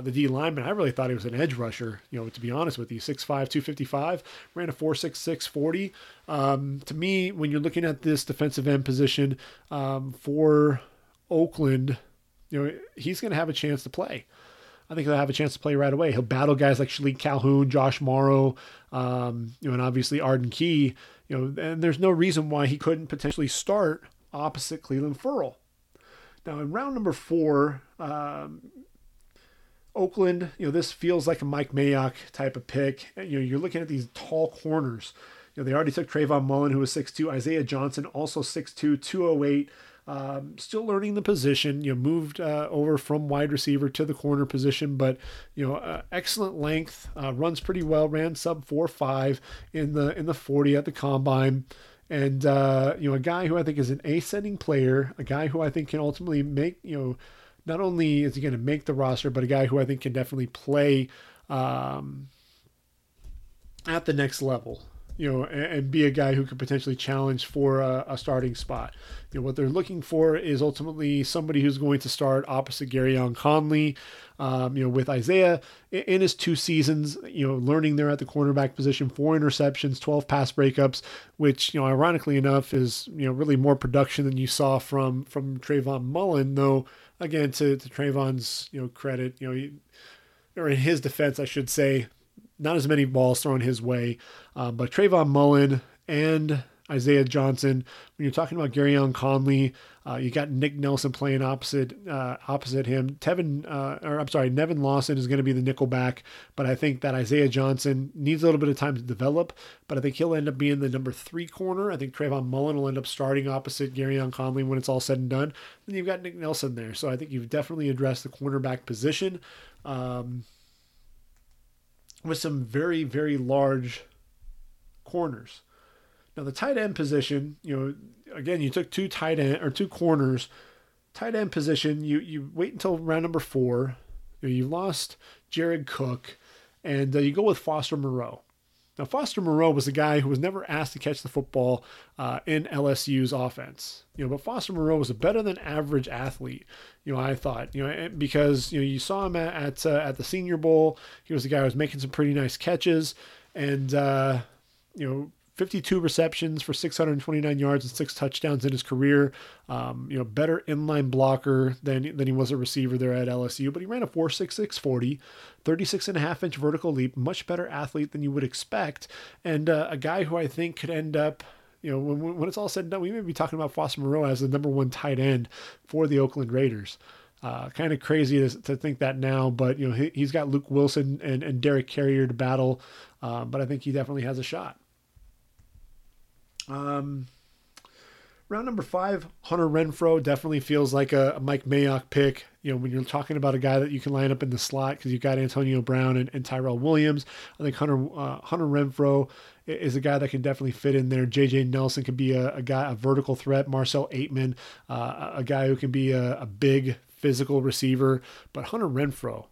D linemen. I really thought he was an edge rusher, you know, to be honest with you. 6'5", 255, ran a 4.66 40. To me, when you're looking at this defensive end position, for Oakland, you know, he's going to have a chance to play. I think he'll have a chance to play right away. He'll battle guys like Shalik Calhoun, Josh Morrow, you know, and obviously Arden Key, you know, and there's no reason why he couldn't potentially start opposite Cleveland Ferrell. Now in round number 4, Oakland, you know, this feels like a Mike Mayock type of pick. You know, you're looking at these tall corners. You know, they already took Trayvon Mullen, who was 6'2", Isaiah Johnson, also 6'2", 208, still learning the position. You know, moved over from wide receiver to the corner position, but, you know, excellent length, runs pretty well, ran sub 4.5 in the 40 at the combine. And, you know, a guy who I think is an ascending player, a guy who I think can ultimately make, you know, not only is he going to make the roster, but a guy who I think can definitely play at the next level. You know, and be a guy who could potentially challenge for a starting spot. You know, what they're looking for is ultimately somebody who's going to start opposite Garyon Conley. You know, with Isaiah in his 2 seasons, you know, learning there at the cornerback position, 4 interceptions, 12 pass breakups, which, you know, ironically enough is, you know, really more production than you saw from Trayvon Mullen, though, again, to Trayvon's, you know, credit, you know, in his defense, I should say, not as many balls thrown his way, but Trayvon Mullen and Isaiah Johnson. When you're talking about Garyon Conley, you got Nick Nelson playing opposite him. Nevin Lawson is going to be the nickelback, but I think that Isaiah Johnson needs a little bit of time to develop, but I think he'll end up being the number 3 corner. I think Trayvon Mullen will end up starting opposite Garyon Conley when it's all said and done. Then you've got Nick Nelson there. So I think you've definitely addressed the cornerback position. With some very, very large corners. Now the tight end position, you know, again, you took 2 corners. Tight end position, you wait until round number 4. You know, you lost Jared Cook, and you go with Foster Moreau. Now, Foster Moreau was a guy who was never asked to catch the football in LSU's offense. But Foster Moreau was a better than average athlete. I thought, because you saw him at the Senior Bowl. He was a guy who was making some pretty nice catches, and 52 receptions for 629 yards and 6 touchdowns in his career. Better inline blocker than he was a receiver there at LSU, but he ran a 4.66 40, 36.5-inch vertical leap, much better athlete than you would expect. And a guy who I think could end up, when it's all said and done, we may be talking about Foster Moreau as the number one tight end for the Oakland Raiders. Kind of crazy to think that now, but he's got Luke Wilson and Derek Carrier to battle. But I think he definitely has a shot. Round number 5, Hunter Renfrow definitely feels like a Mike Mayock pick. When you're talking about a guy that you can line up in the slot because you've got Antonio Brown and Tyrell Williams, I think Hunter Renfrow is a guy that can definitely fit in there. J.J. Nelson could be a guy, a vertical threat. Marcel Aitman, a guy who can be a big physical receiver. But Hunter Renfrow,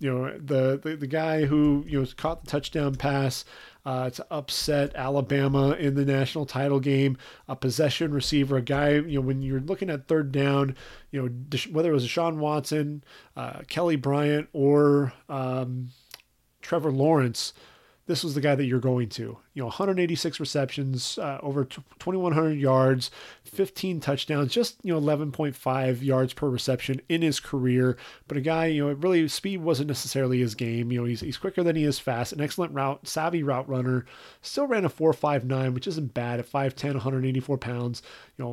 the guy who caught the touchdown pass to upset Alabama in the national title game, a possession receiver, a guy, when you're looking at third down, whether it was Deshaun Watson, Kelly Bryant, or Trevor Lawrence, this was the guy that you're going to. 186 receptions, over 2,100 yards, 15 touchdowns, just 11.5 yards per reception in his career. But a guy, really speed wasn't necessarily his game. He's quicker than he is fast. An excellent route, savvy route runner. Still ran a 4.59, which isn't bad at 5'10", 184 pounds.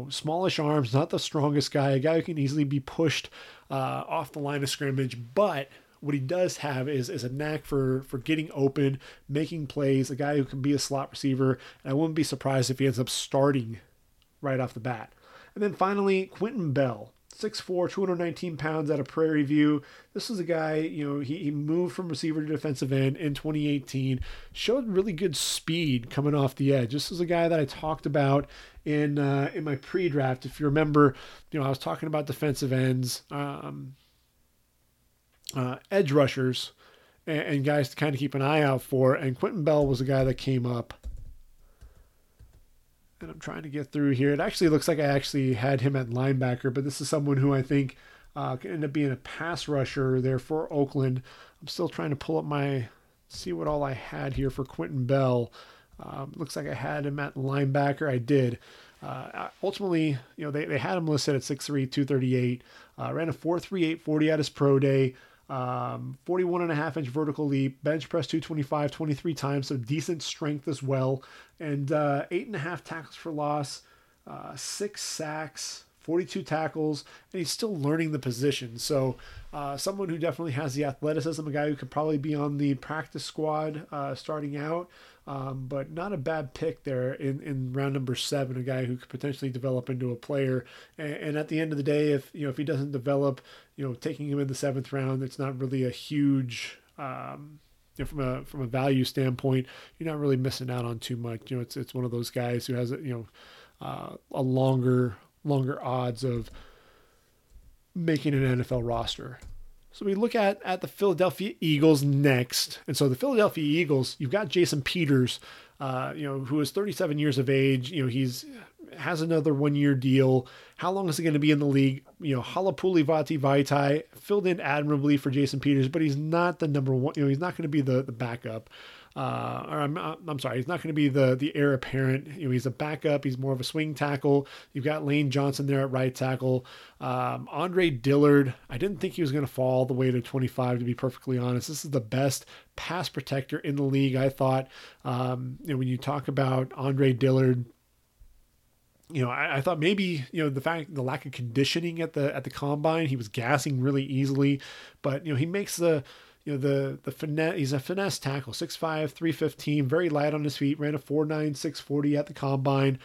Smallish arms, not the strongest guy. A guy who can easily be pushed off the line of scrimmage, but what he does have is a knack for getting open, making plays, a guy who can be a slot receiver, and I wouldn't be surprised if he ends up starting right off the bat. And then finally, Quentin Bell, 6'4", 219 pounds out of Prairie View. This is a guy, he moved from receiver to defensive end in 2018, showed really good speed coming off the edge. This is a guy that I talked about in my pre-draft. If you remember, I was talking about defensive ends, edge rushers and guys to kind of keep an eye out for. And Quentin Bell was a guy that came up. And I'm trying to get through here. It actually looks like I actually had him at linebacker, but this is someone who I think could end up being a pass rusher there for Oakland. I'm still trying to pull up see what all I had here for Quentin Bell. Looks like I had him at linebacker. I did. Ultimately, they had him listed at 6'3", 238, ran a 4.38 40 at his pro day, 41.5-inch vertical leap, bench press 225 23 times, so decent strength as well, and 8.5 tackles for loss, 6 sacks, 42 tackles, and he's still learning the position. So someone who definitely has the athleticism, a guy who could probably be on the practice squad starting out. But not a bad pick there in round number 7, a guy who could potentially develop into a player. And at the end of the day, if he doesn't develop, taking him in the 7th round, it's not really a huge, from a value standpoint, you're not really missing out on too much. It's one of those guys who has a longer odds of making an NFL roster. So we look at the Philadelphia Eagles next. And so the Philadelphia Eagles, you've got Jason Peters, who is 37 years of age. Has another 1-year deal. How long is he going to be in the league? Halapulivati Vaitai filled in admirably for Jason Peters, but he's not the number one. He's not going to be the backup. I'm sorry, he's not going to be the heir apparent. He's a backup. He's more of a swing tackle. You've got Lane Johnson there at right tackle. Andre Dillard, I didn't think he was going to fall all the way to 25, to be perfectly honest. This is the best pass protector in the league, I thought. When you talk about Andre Dillard, I thought maybe, the lack of conditioning at the combine, he was gassing really easily, but he makes the finesse. He's a finesse tackle, 6'5", 315, very light on his feet, ran a 4.96 40 at the combine,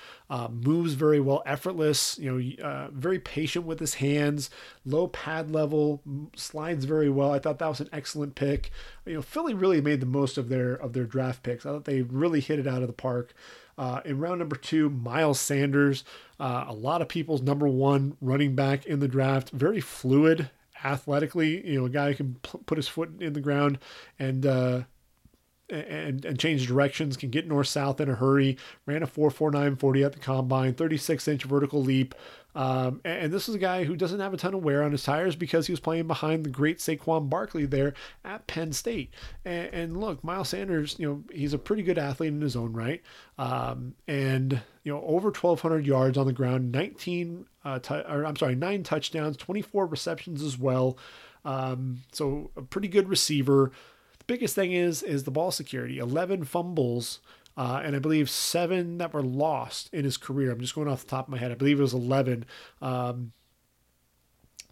moves very well, effortless, very patient with his hands, low pad level, slides very well. I thought that was an excellent pick. Philly really made the most of their draft picks. I thought they really hit it out of the park. In round number 2, Miles Sanders, a lot of people's number one running back in the draft, very fluid athletically, a guy who can put his foot in the ground and and change directions, can get north-south in a hurry. Ran a 4.49 40 at the combine, 36-inch vertical leap. And this is a guy who doesn't have a ton of wear on his tires because he was playing behind the great Saquon Barkley there at Penn State. And look, Miles Sanders, you know, he's a pretty good athlete in his own right. And, you know, over 1,200 yards on the ground, 9 touchdowns, 24 receptions as well. So a pretty good receiver. The biggest thing is the ball security, 11 fumbles. And I believe 7 that were lost in his career. I'm just going off the top of my head. I believe it was 11.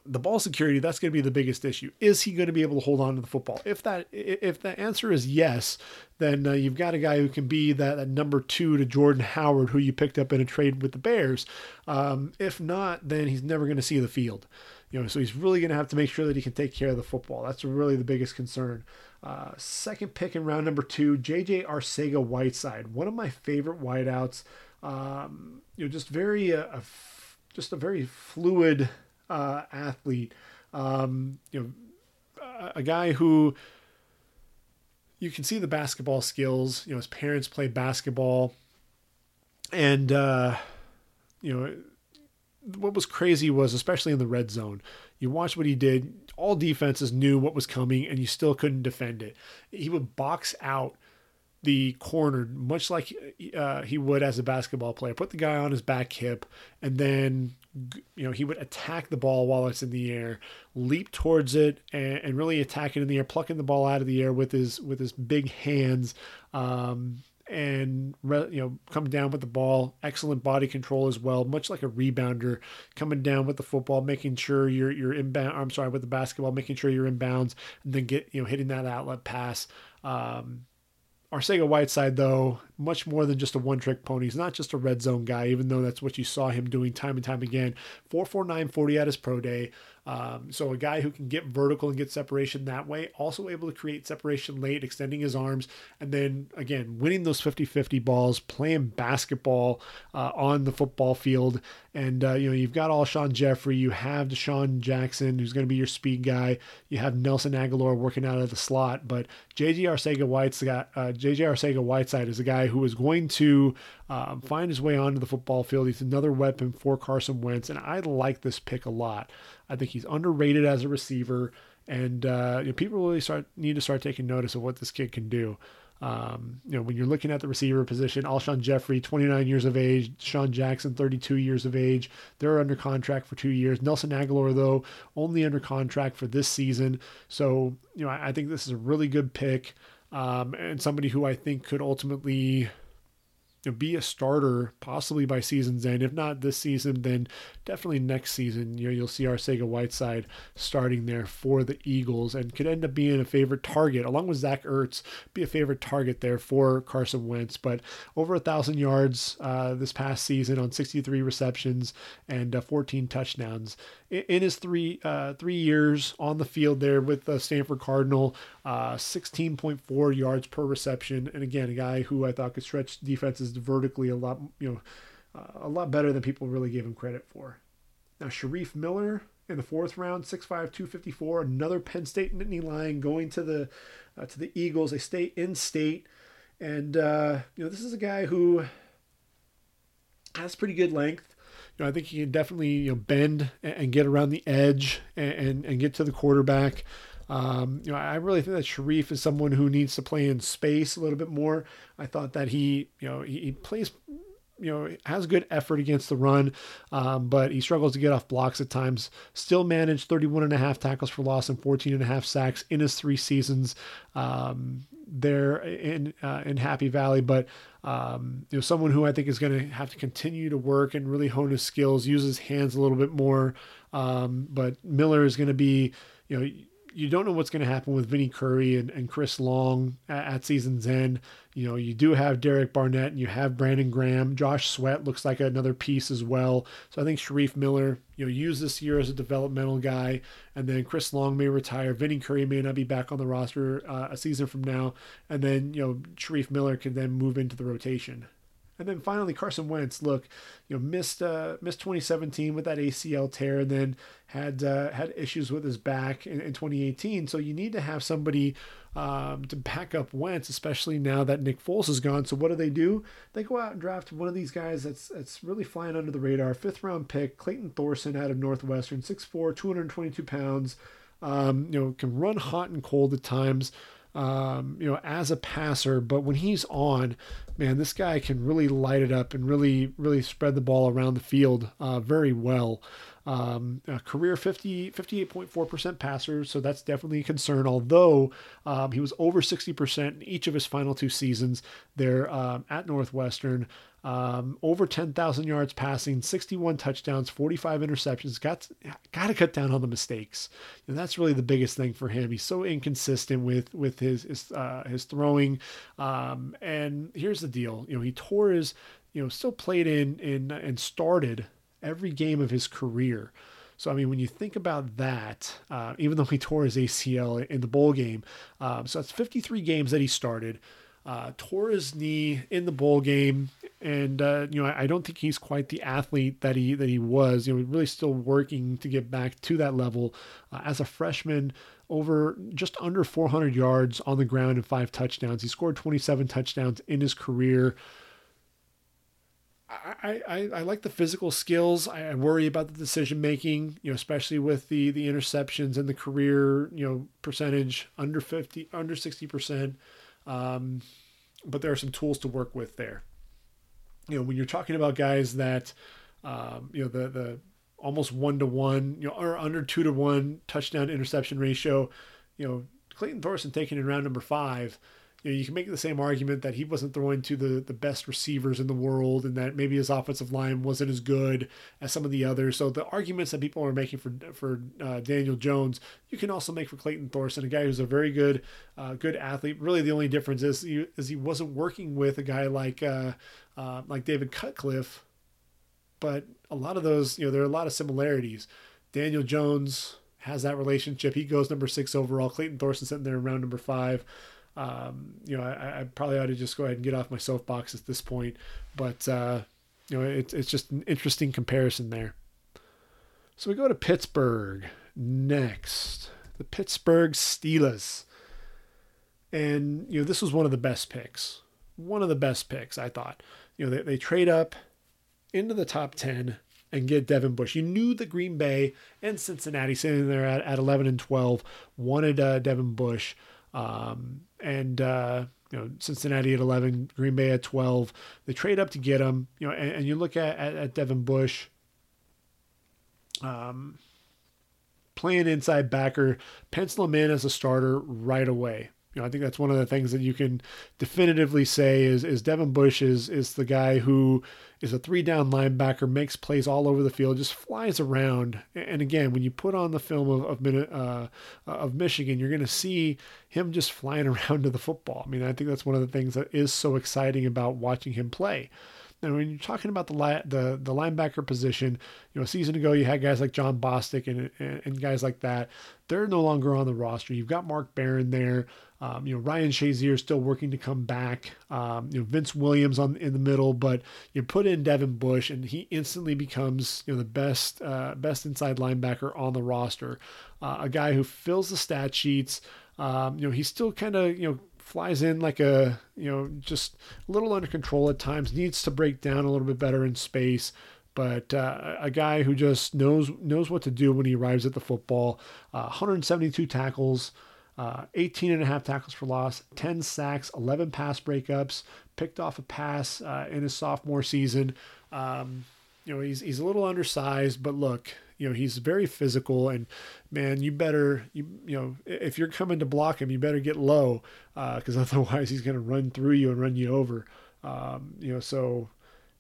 The ball security, that's going to be the biggest issue. Is he going to be able to hold on to the football? If the answer is yes, then you've got a guy who can be that number 2 to Jordan Howard, who you picked up in a trade with the Bears. If not, then he's never going to see the field. You know, so he's really going to have to make sure that he can take care of the football. That's really the biggest concern. Second pick in round number 2, J.J. Arcega-Whiteside, one of my favorite wideouts. You know, just a very fluid athlete. You know, a guy who you can see the basketball skills. You know, his parents played basketball, and you know. What was crazy was, especially in the red zone, you watch what he did. All defenses knew what was coming, and you still couldn't defend it. He would box out the corner, much like he would as a basketball player. Put the guy on his back hip, and then you know he would attack the ball while it's in the air, leap towards it, and really attack it in the air, plucking the ball out of the air with his big hands. And you know, come down with the ball. Excellent body control as well, much like a rebounder, coming down with the football, making sure you're inbound. I'm sorry, with the basketball, making sure you're inbounds, and then get, you know, hitting that outlet pass. Arcega-Whiteside, though, much more than just a one-trick pony. He's not just a red zone guy, even though that's what you saw him doing time and time again. 4.49 40 at his pro day. So a guy who can get vertical and get separation that way, also able to create separation late, extending his arms, and then, again, winning those 50-50 balls, playing basketball on the football field. And, you know, you've got Alshon Jeffrey. You have Deshaun Jackson, who's going to be your speed guy. You have Nelson Aguilar working out of the slot. But J.J. Arcega-Whiteside is a guy who is going to find his way onto the football field. He's another weapon for Carson Wentz, and I like this pick a lot. I think he's underrated as a receiver, and you know, people really need to start taking notice of what this kid can do. You know, when you're looking at the receiver position, Alshon Jeffrey, 29 years of age, Sean Jackson, 32 years of age. They're under contract for 2 years. Nelson Aguilar, though, only under contract for this season. So, you know, I think this is a really good pick, and somebody who I think could ultimately, you know, be a starter possibly by season's end. If not this season, then definitely next season. You know, you'll see Arcega-Whiteside starting there for the Eagles, and could end up being a favorite target, along with Zach Ertz, be a favorite target there for Carson Wentz. But over 1,000 yards this past season on 63 receptions and 14 touchdowns. In his three years on the field there with the Stanford Cardinal, 16.4 yards per reception. And again, a guy who I thought could stretch defenses vertically a lot better than people really gave him credit for. Now, Sharif Miller in the fourth round, 6'5", 254, another Penn State Nittany Lion going to the Eagles. They stay in state. And, you know, this is a guy who has pretty good length. You know, I think he can definitely, you know, bend and get around the edge and get to the quarterback. You know, I really think that Sharif is someone who needs to play in space a little bit more. I thought that he plays, you know, has good effort against the run, but he struggles to get off blocks at times. Still managed 31.5 tackles for loss and 14.5 sacks in his 3 seasons there in Happy Valley. But you know, someone who I think is going to have to continue to work and really hone his skills, use his hands a little bit more. But Miller is going to be, you know, you don't know what's going to happen with Vinnie Curry and Chris Long at season's end. You know, you do have Derek Barnett and you have Brandon Graham. Josh Sweat looks like another piece as well. So I think Sharif Miller, you know, used this year as a developmental guy. And then Chris Long may retire. Vinnie Curry may not be back on the roster a season from now. And then, you know, Sharif Miller can then move into the rotation. And then finally, Carson Wentz, look, you know, missed 2017 with that ACL tear, and then had issues with his back in 2018. So you need to have somebody to back up Wentz, especially now that Nick Foles is gone. So what do? They go out and draft one of these guys that's really flying under the radar. 5th round pick, Clayton Thorson out of Northwestern, 6'4", 222 pounds. You know, can run hot and cold at times. You know, as a passer, but when he's on, man, this guy can really light it up and really spread the ball around the field very well. A career 58.4% passer, so that's definitely a concern, although he was over 60% in each of his final 2 seasons there at Northwestern. Over 10,000 yards passing, 61 touchdowns, 45 interceptions. Got to cut down on the mistakes. And that's really the biggest thing for him. He's so inconsistent with his throwing. And here's the deal. You know, he tore his, you know, still played in and started every game of his career. So, I mean, when you think about that, even though he tore his ACL in the bowl game, so that's 53 games that he started, tore his knee in the bowl game. And, you know, I don't think he's quite the athlete that he was, you know, really still working to get back to that level as a freshman. Over just under 400 yards on the ground and 5 touchdowns. He scored 27 touchdowns in his career. I like the physical skills. I worry about the decision making, you know, especially with the interceptions and the career, you know, percentage under 60%. But there are some tools to work with there. You know, when you're talking about guys that, you know, the almost 1-to-1, you know, or under 2-to-1 touchdown interception ratio, you know, Clayton Thorson taken in round number 5. You know, you can make the same argument that he wasn't throwing to the best receivers in the world, and that maybe his offensive line wasn't as good as some of the others. So the arguments that people are making for Daniel Jones, you can also make for Clayton Thorson, a guy who's a very good athlete. Really, the only difference is he wasn't working with a guy like David Cutcliffe, but a lot of those, you know, there are a lot of similarities. Daniel Jones has that relationship. He goes number 6 overall. Clayton Thorson sitting there in round number 5. You know, I probably ought to just go ahead and get off my soapbox at this point, but, you know, it's just an interesting comparison there. So we go to Pittsburgh next, the Pittsburgh Steelers. And, you know, this was one of the best picks. I thought, you know, they trade up into the top 10 and get Devin Bush. You knew that Green Bay and Cincinnati sitting there at 11 and 12 wanted, Devin Bush. And, you know, Cincinnati at 11, Green Bay at 12, they trade up to get him, you know, and you look at Devin Bush, playing inside backer, pencil him in as a starter right away. You know, I think that's one of the things that you can definitively say is Devin Bush is the guy who is a 3-down linebacker, makes plays all over the field, just flies around. And again, when you put on the film of Michigan, you're going to see him just flying around to the football. I mean, I think that's one of the things that is so exciting about watching him play. And when you're talking about the linebacker position, you know, a season ago you had guys like John Bostic and guys like that. They're no longer on the roster. You've got Mark Barron there. You know, Ryan Shazier is still working to come back. You know, Vince Williams in the middle, but you put in Devin Bush, and he instantly becomes, you know, the best inside linebacker on the roster. A guy who fills the stat sheets. You know, he's still kind of, you know, flies in like a, you know, just a little under control at times, needs to break down a little bit better in space, but a guy who just knows what to do when he arrives at the football. 172 tackles, 18 and a half tackles for loss, 10 sacks, 11 pass breakups, picked off a pass in his sophomore season. You know, he's a little undersized, but look, you know, he's very physical, and man, you better, if you're coming to block him, you better get low, because otherwise he's going to run through you and run you over. You know, so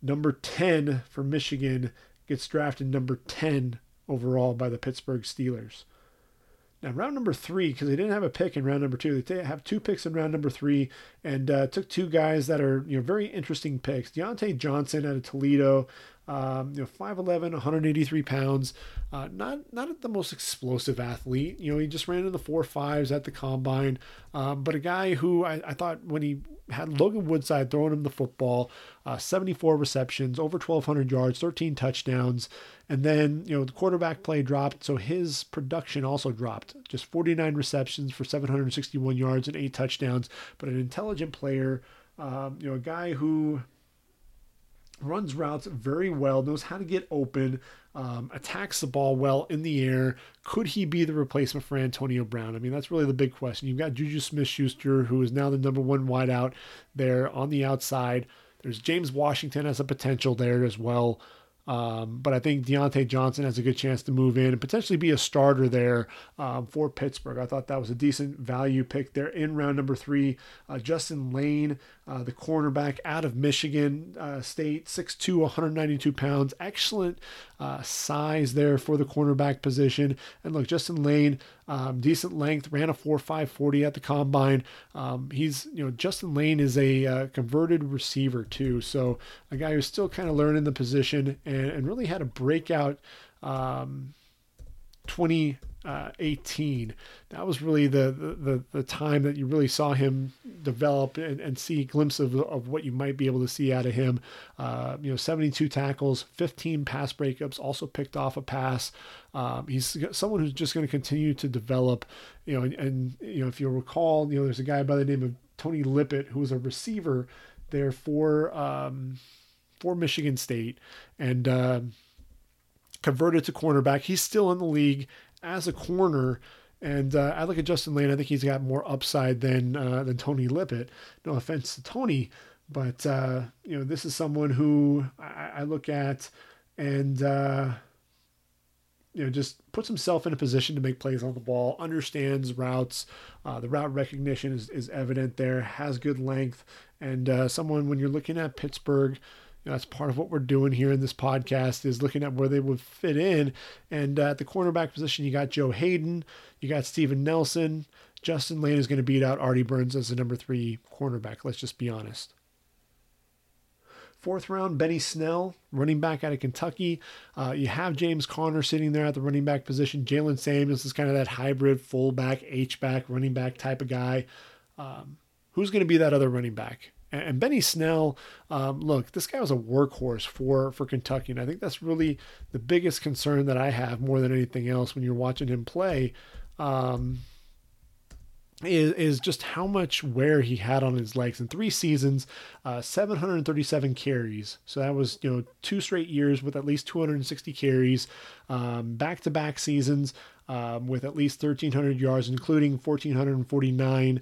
number 10 for Michigan gets drafted number 10 overall by the Pittsburgh Steelers. Now, round number 3, because they didn't have a pick in round number 2. They have 2 picks in round number 3, and took 2 guys that are, you know, very interesting picks. Deontay Johnson out of Toledo, you know, 5'11", 183 pounds. Not the most explosive athlete. You know, he just ran in the 4.5s at the combine. But a guy who I thought when he had Logan Woodside throwing him the football, 74 receptions, over 1,200 yards, 13 touchdowns. And then, you know, the quarterback play dropped, so his production also dropped. Just 49 receptions for 761 yards and 8 touchdowns. But an intelligent player, you know, a guy who runs routes very well, knows how to get open, attacks the ball well in the air. Could he be the replacement for Antonio Brown? I mean, that's really the big question. You've got Juju Smith-Schuster, who is now the number one wideout there on the outside. There's James Washington as a potential there as well. But I think Deontay Johnson has a good chance to move in and potentially be a starter there for Pittsburgh. I thought that was a decent value pick there in round number 3. Justin Lane, the cornerback out of Michigan State, 6'2", 192 pounds. Excellent size there for the cornerback position. And look, Justin Lane, decent length, ran a 4.5 40 at the combine. He's, you know, Justin Lane is a converted receiver too. So a guy who's still kind of learning the position and really had a breakout 2018. That was really the time that you really saw him develop and see a glimpse of what you might be able to see out of him. You know, 72 tackles, 15 pass breakups, also picked off a pass. He's someone who's just going to continue to develop, you know, and you know, if you'll recall, you know, there's a guy by the name of Tony Lippett, who was a receiver there for Michigan State and converted to cornerback. He's still in the league as a corner, and I look at Justin Lane. I think he's got more upside than Tony Lippett. No offense to Tony, but you know, this is someone who I look at and you know, just puts himself in a position to make plays on the ball. Understands routes. The route recognition is evident there. Has good length, and someone when you're looking at Pittsburgh. You know, that's part of what we're doing here in this podcast is looking at where they would fit in. And at the cornerback position, you got Joe Hayden, you got Steven Nelson. Justin Lane is going to beat out Artie Burns as the number 3 cornerback. Let's just be honest. 4th round, Benny Snell, running back out of Kentucky. You have James Conner sitting there at the running back position. Jalen Samuels is kind of that hybrid fullback, H-back, running back type of guy. Who's going to be that other running back? And Benny Snell, look, this guy was a workhorse for Kentucky. And I think that's really the biggest concern that I have more than anything else when you're watching him play is just how much wear he had on his legs. In 3 seasons, 737 carries. So that was, you know, 2 straight years with at least 260 carries, back-to-back seasons. With at least 1,300 yards, including 1,449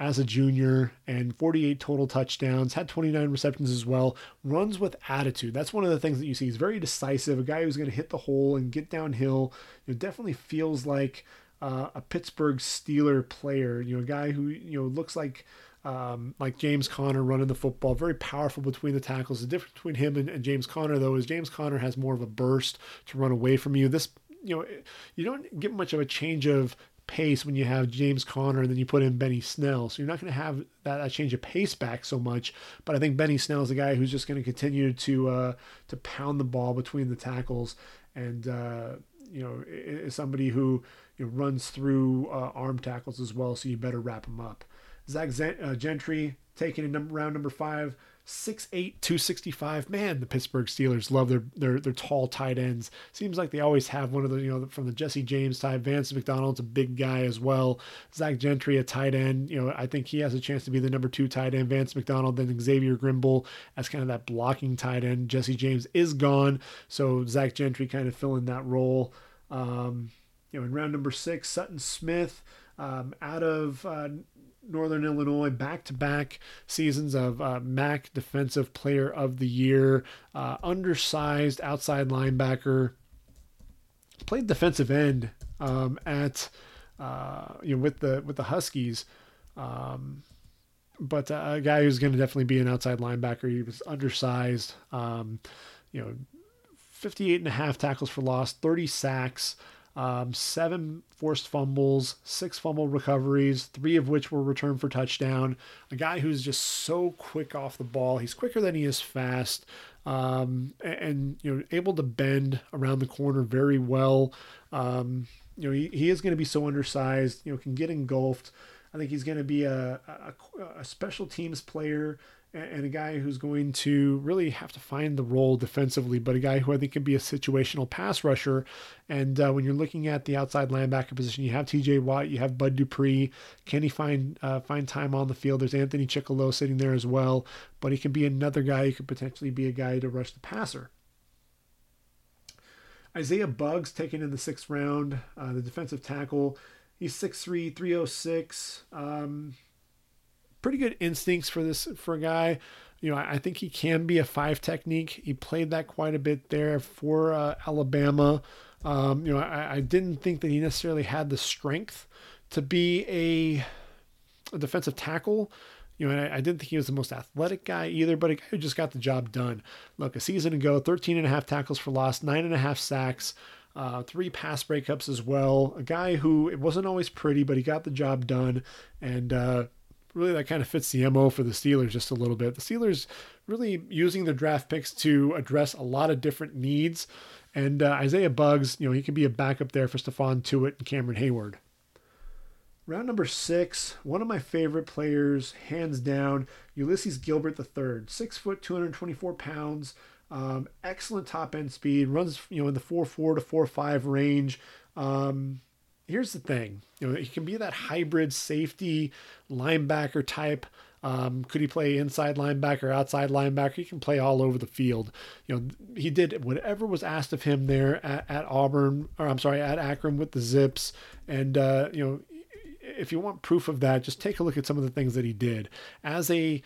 as a junior, and 48 total touchdowns, had 29 receptions as well, runs with attitude. That's one of the things that you see. He's very decisive, a guy who's going to hit the hole and get downhill. It definitely feels like a Pittsburgh Steeler player, you know, a guy who, you know, looks like James Conner running the football, very powerful between the tackles. The difference between him and James Conner, though, is James Conner has more of a burst to run away from you. This, you know, you don't get much of a change of pace when you have James Conner and then you put in Benny Snell. So you're not going to have that change of pace back so much. But I think Benny Snell is a guy who's just going to continue to pound the ball between the tackles, and you know, is somebody who, you know, runs through arm tackles as well. So you better wrap him up. Zach Gentry taken in round number 5. 6'8", 265. Man, the Pittsburgh Steelers love their tall tight ends. Seems like they always have one of the, you know, from the Jesse James type. Vance McDonald's a big guy as well. Zach Gentry, a tight end. You know, I think he has a chance to be the number 2 tight end. Vance McDonald, then Xavier Grimble as kind of that blocking tight end. Jesse James is gone, so Zach Gentry kind of filling that role. You know, in round number 6, Sutton Smith out of Northern Illinois, back-to-back seasons of MAC Defensive Player of the Year, undersized outside linebacker, played defensive end at you know, with the Huskies, but a guy who's going to definitely be an outside linebacker. He was undersized, you know, 58.5 tackles for loss, 30 sacks. 7 forced fumbles, 6 fumble recoveries, 3 of which were returned for touchdown. A guy who's just so quick off the ball. He's quicker than he is fast, and you know, able to bend around the corner very well. You know, he is going to be so undersized. You know, can get engulfed. I think he's going to be a special teams player and a guy who's going to really have to find the role defensively, but a guy who I think can be a situational pass rusher. And when you're looking at the outside linebacker position, you have TJ Watt, you have Bud Dupree. Can he find time on the field? There's Anthony Chickalow sitting there as well, but he can be another guy who could potentially be a guy to rush the passer. Isaiah Bugs taken in the sixth round, the defensive tackle. He's 6'3", 306. Pretty good instincts for a guy. You know, I think he can be a five technique. He played that quite a bit there for Alabama. You know, I didn't think that he necessarily had the strength to be a defensive tackle. You know, and I didn't think he was the most athletic guy either, but a guy who just got the job done. Look, a season ago, 13.5 tackles for loss, 9.5 sacks, 3 pass breakups as well. A guy who, it wasn't always pretty, but he got the job done. And really that kind of fits the MO for the Steelers just a little bit. The Steelers really using their draft picks to address a lot of different needs. And Isaiah Bugs, you know, he can be a backup there for Stephon Tuitt and Cameron Hayward. Round number 6, one of my favorite players, hands down, Ulysses Gilbert III, 6 foot, 224 pounds, excellent top end speed, runs, you know, in the 4.4 to 4.5 range. Here's the thing, you know, he can be that hybrid safety linebacker type. Could he play inside linebacker, outside linebacker? He can play all over the field. You know, he did whatever was asked of him there at Akron with the Zips, and you know. If you want proof of that, just take a look at some of the things that he did. As a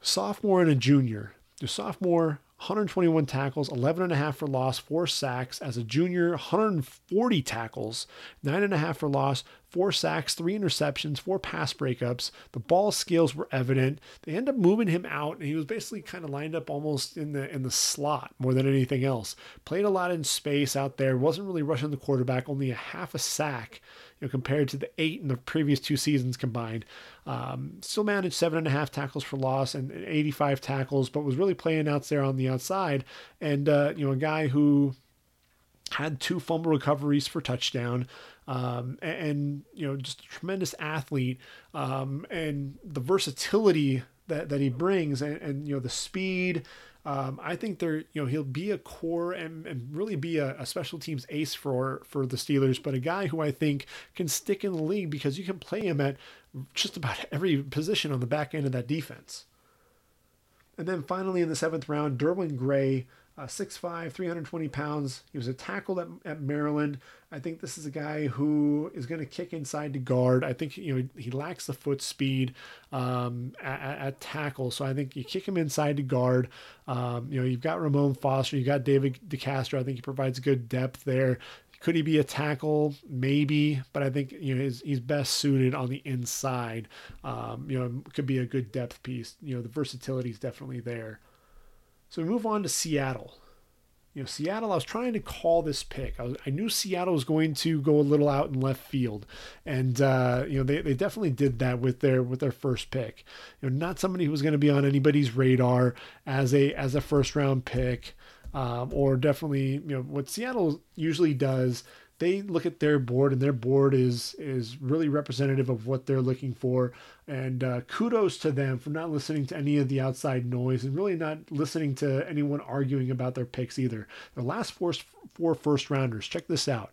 sophomore and a junior, your sophomore, 121 tackles, 11.5 for loss, 4 sacks. As a junior, 140 tackles, 9.5 for loss, 4 sacks, 3 interceptions, 4 pass breakups. The ball skills were evident. They end up moving him out, and he was basically kind of lined up almost in the slot more than anything else. Played a lot in space out there. Wasn't really rushing the quarterback. Only a half a sack, you know, compared to the 8 in the previous 2 seasons combined. Still managed 7.5 tackles for loss and 85 tackles, but was really playing out there on the outside. And you know, a guy who had 2 fumble recoveries for touchdown, and you know, just a tremendous athlete, and the versatility that he brings, and you know, the speed. I think there, you know, he'll be a core and really be a special teams ace for the Steelers, but a guy who I think can stick in the league because you can play him at just about every position on the back end of that defense. And then finally in the 7th round, Derwin Gray, 6'5", 320 pounds. He was a tackle at Maryland. I think this is a guy who is going to kick inside to guard. I think, you know, he lacks the foot speed at tackle. So I think you kick him inside to guard. You know, you've got Ramon Foster. You've got David DeCastro. I think he provides good depth there. Could he be a tackle? Maybe, but I think, you know, he's best suited on the inside. You know, could be a good depth piece. You know, the versatility is definitely there. So we move on to Seattle. You know, Seattle, I was trying to call this pick. I knew Seattle was going to go a little out in left field. And, you know, they definitely did that with their first pick. You know, not somebody who was going to be on anybody's radar as a first-round pick. Or definitely, you know, what Seattle usually does, they look at their board, and their board is really representative of what they're looking for. And kudos to them for not listening to any of the outside noise and really not listening to anyone arguing about their picks either. Their last four first-rounders, check this out.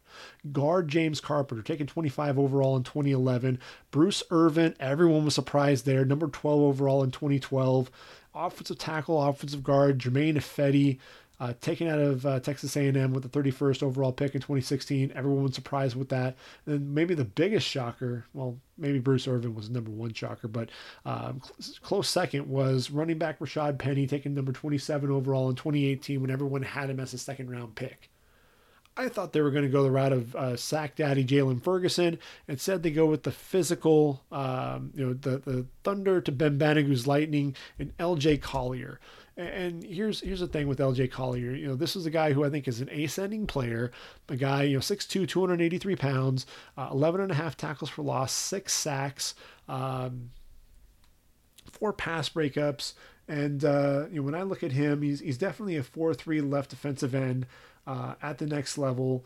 Guard James Carpenter, taken 25 overall in 2011. Bruce Irvin, everyone was surprised there, number 12 overall in 2012. Offensive tackle, offensive guard, Jermaine Ifedi, taken out of Texas A&M with the 31st overall pick in 2016. Everyone was surprised with that. And then maybe the biggest shocker, well, maybe Bruce Irvin was the number 1 shocker, but close second was running back Rashad Penny, taken number 27 overall in 2018 when everyone had him as a second-round pick. I thought they were going to go the route of sack daddy Jalen Ferguson. Instead, they go with the physical, you know, the thunder to Ben Banigou's lightning, and L.J. Collier. And here's the thing with L.J. Collier. You know, this is a guy who I think is an ascending player. A guy, you know, 6'2", 283 pounds, 11.5 tackles for loss, 6 sacks, 4 pass breakups. And you know, when I look at him, he's definitely a 4-3 left defensive end at the next level.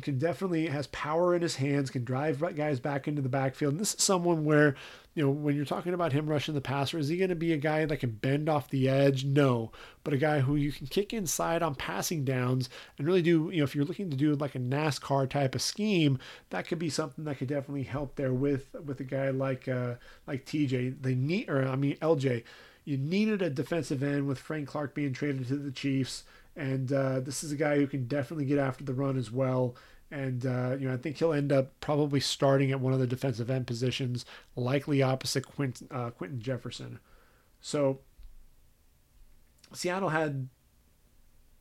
Can definitely has power in his hands, can drive guys back into the backfield. And this is someone where, you know, when you're talking about him rushing the passer, is he going to be a guy that can bend off the edge? No, but a guy who you can kick inside on passing downs and really do, you know, if you're looking to do like a NASCAR type of scheme, that could be something that could definitely help there with a guy like TJ. They need, or I mean LJ. You needed a defensive end with Frank Clark being traded to the Chiefs. And this is a guy who can definitely get after the run as well. And, you know, I think he'll end up probably starting at one of the defensive end positions, likely opposite Quentin Jefferson. So Seattle had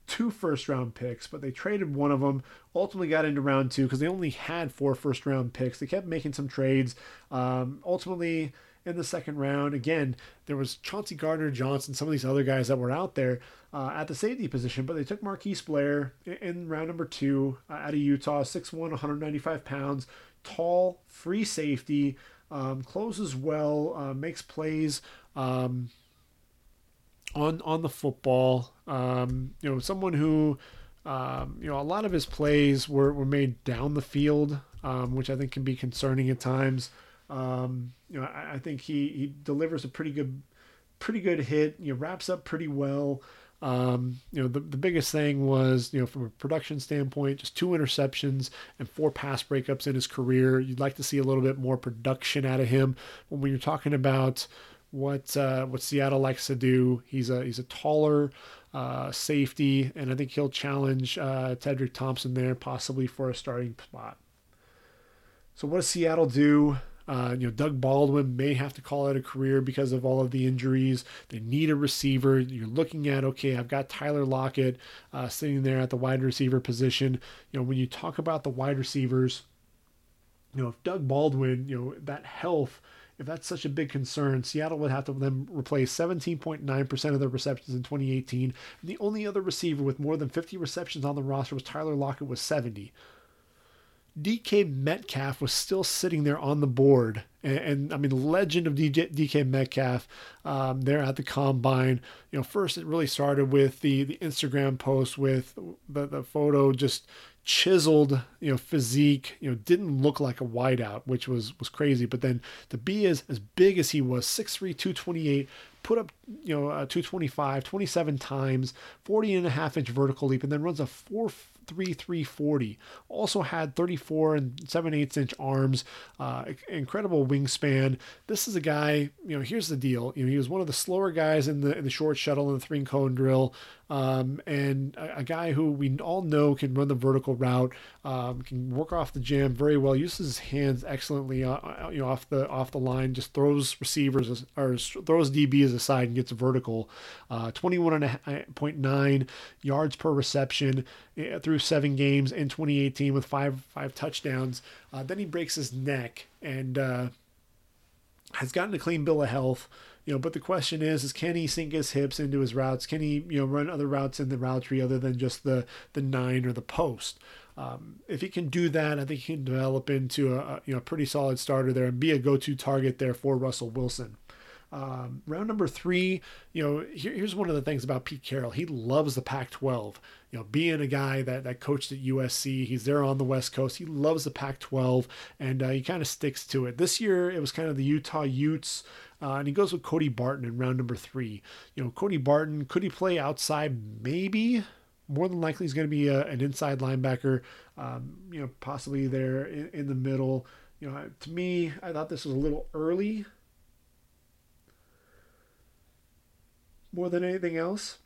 2 first-round picks, but they traded one of them, ultimately got into round 2 because they only had 4 first-round picks. They kept making some trades. Ultimately, in the second round, again, there was Chauncey Gardner-Johnson, some of these other guys that were out there at the safety position, but they took Marquise Blair in round number 2 out of Utah, 6'1", 195 pounds, tall, free safety, closes well, makes plays on the football. You know, someone who, you know, a lot of his plays were made down the field, which I think can be concerning at times. You know, I think he delivers a pretty good hit, you know, wraps up pretty well. You know, the biggest thing was, you know, from a production standpoint, just 2 interceptions and 4 pass breakups in his career. You'd like to see a little bit more production out of him. When you're talking about what Seattle likes to do, he's a taller safety, and I think he'll challenge Tedrick Thompson there possibly for a starting spot. So what does Seattle do? You know, Doug Baldwin may have to call it a career because of all of the injuries. They need a receiver. You're looking at, okay, I've got Tyler Lockett sitting there at the wide receiver position. You know, when you talk about the wide receivers, you know, if Doug Baldwin, you know, that health, if that's such a big concern, Seattle would have to then replace 17.9% of their receptions in 2018. And the only other receiver with more than 50 receptions on the roster was Tyler Lockett with 70. DK Metcalf was still sitting there on the board. And I mean, legend of DK Metcalf there at the Combine. You know, first it really started with the Instagram post with the photo, just chiseled, you know, physique, you know, didn't look like a wideout, which was crazy. But then to be as big as he was, 6'3", 228, put up, you know, 225, 27 times, 40.5-inch vertical leap, and then runs a 4.33 340. Also had 34 and 7/8 inch arms, incredible wingspan. This is a guy, you know, here's the deal. You know, he was one of the slower guys in the short shuttle and the 3-cone drill. And a guy who we all know can run the vertical route, can work off the jam very well, uses his hands excellently, you know, off the line, just throws receivers or throws DBs aside and gets vertical. 21.9 yards per reception through 7 games in 2018 with five touchdowns. Then he breaks his neck and has gotten a clean bill of health. You know, but the question is can he sink his hips into his routes? Can he, you know, run other routes in the route tree other than just the 9 or the post? If he can do that, I think he can develop into a, you know, pretty solid starter there and be a go-to target there for Russell Wilson. Round number 3, you know, here's one of the things about Pete Carroll. He loves the Pac-12. You know, being a guy that coached at USC, he's there on the West Coast. He loves the Pac-12, and he kind of sticks to it. This year, it was kind of the Utah Utes, and he goes with Cody Barton in round number 3. You know, Cody Barton, could he play outside? Maybe. More than likely, he's going to be an inside linebacker, you know, possibly there in the middle. You know, to me, I thought this was a little early, more than anything else.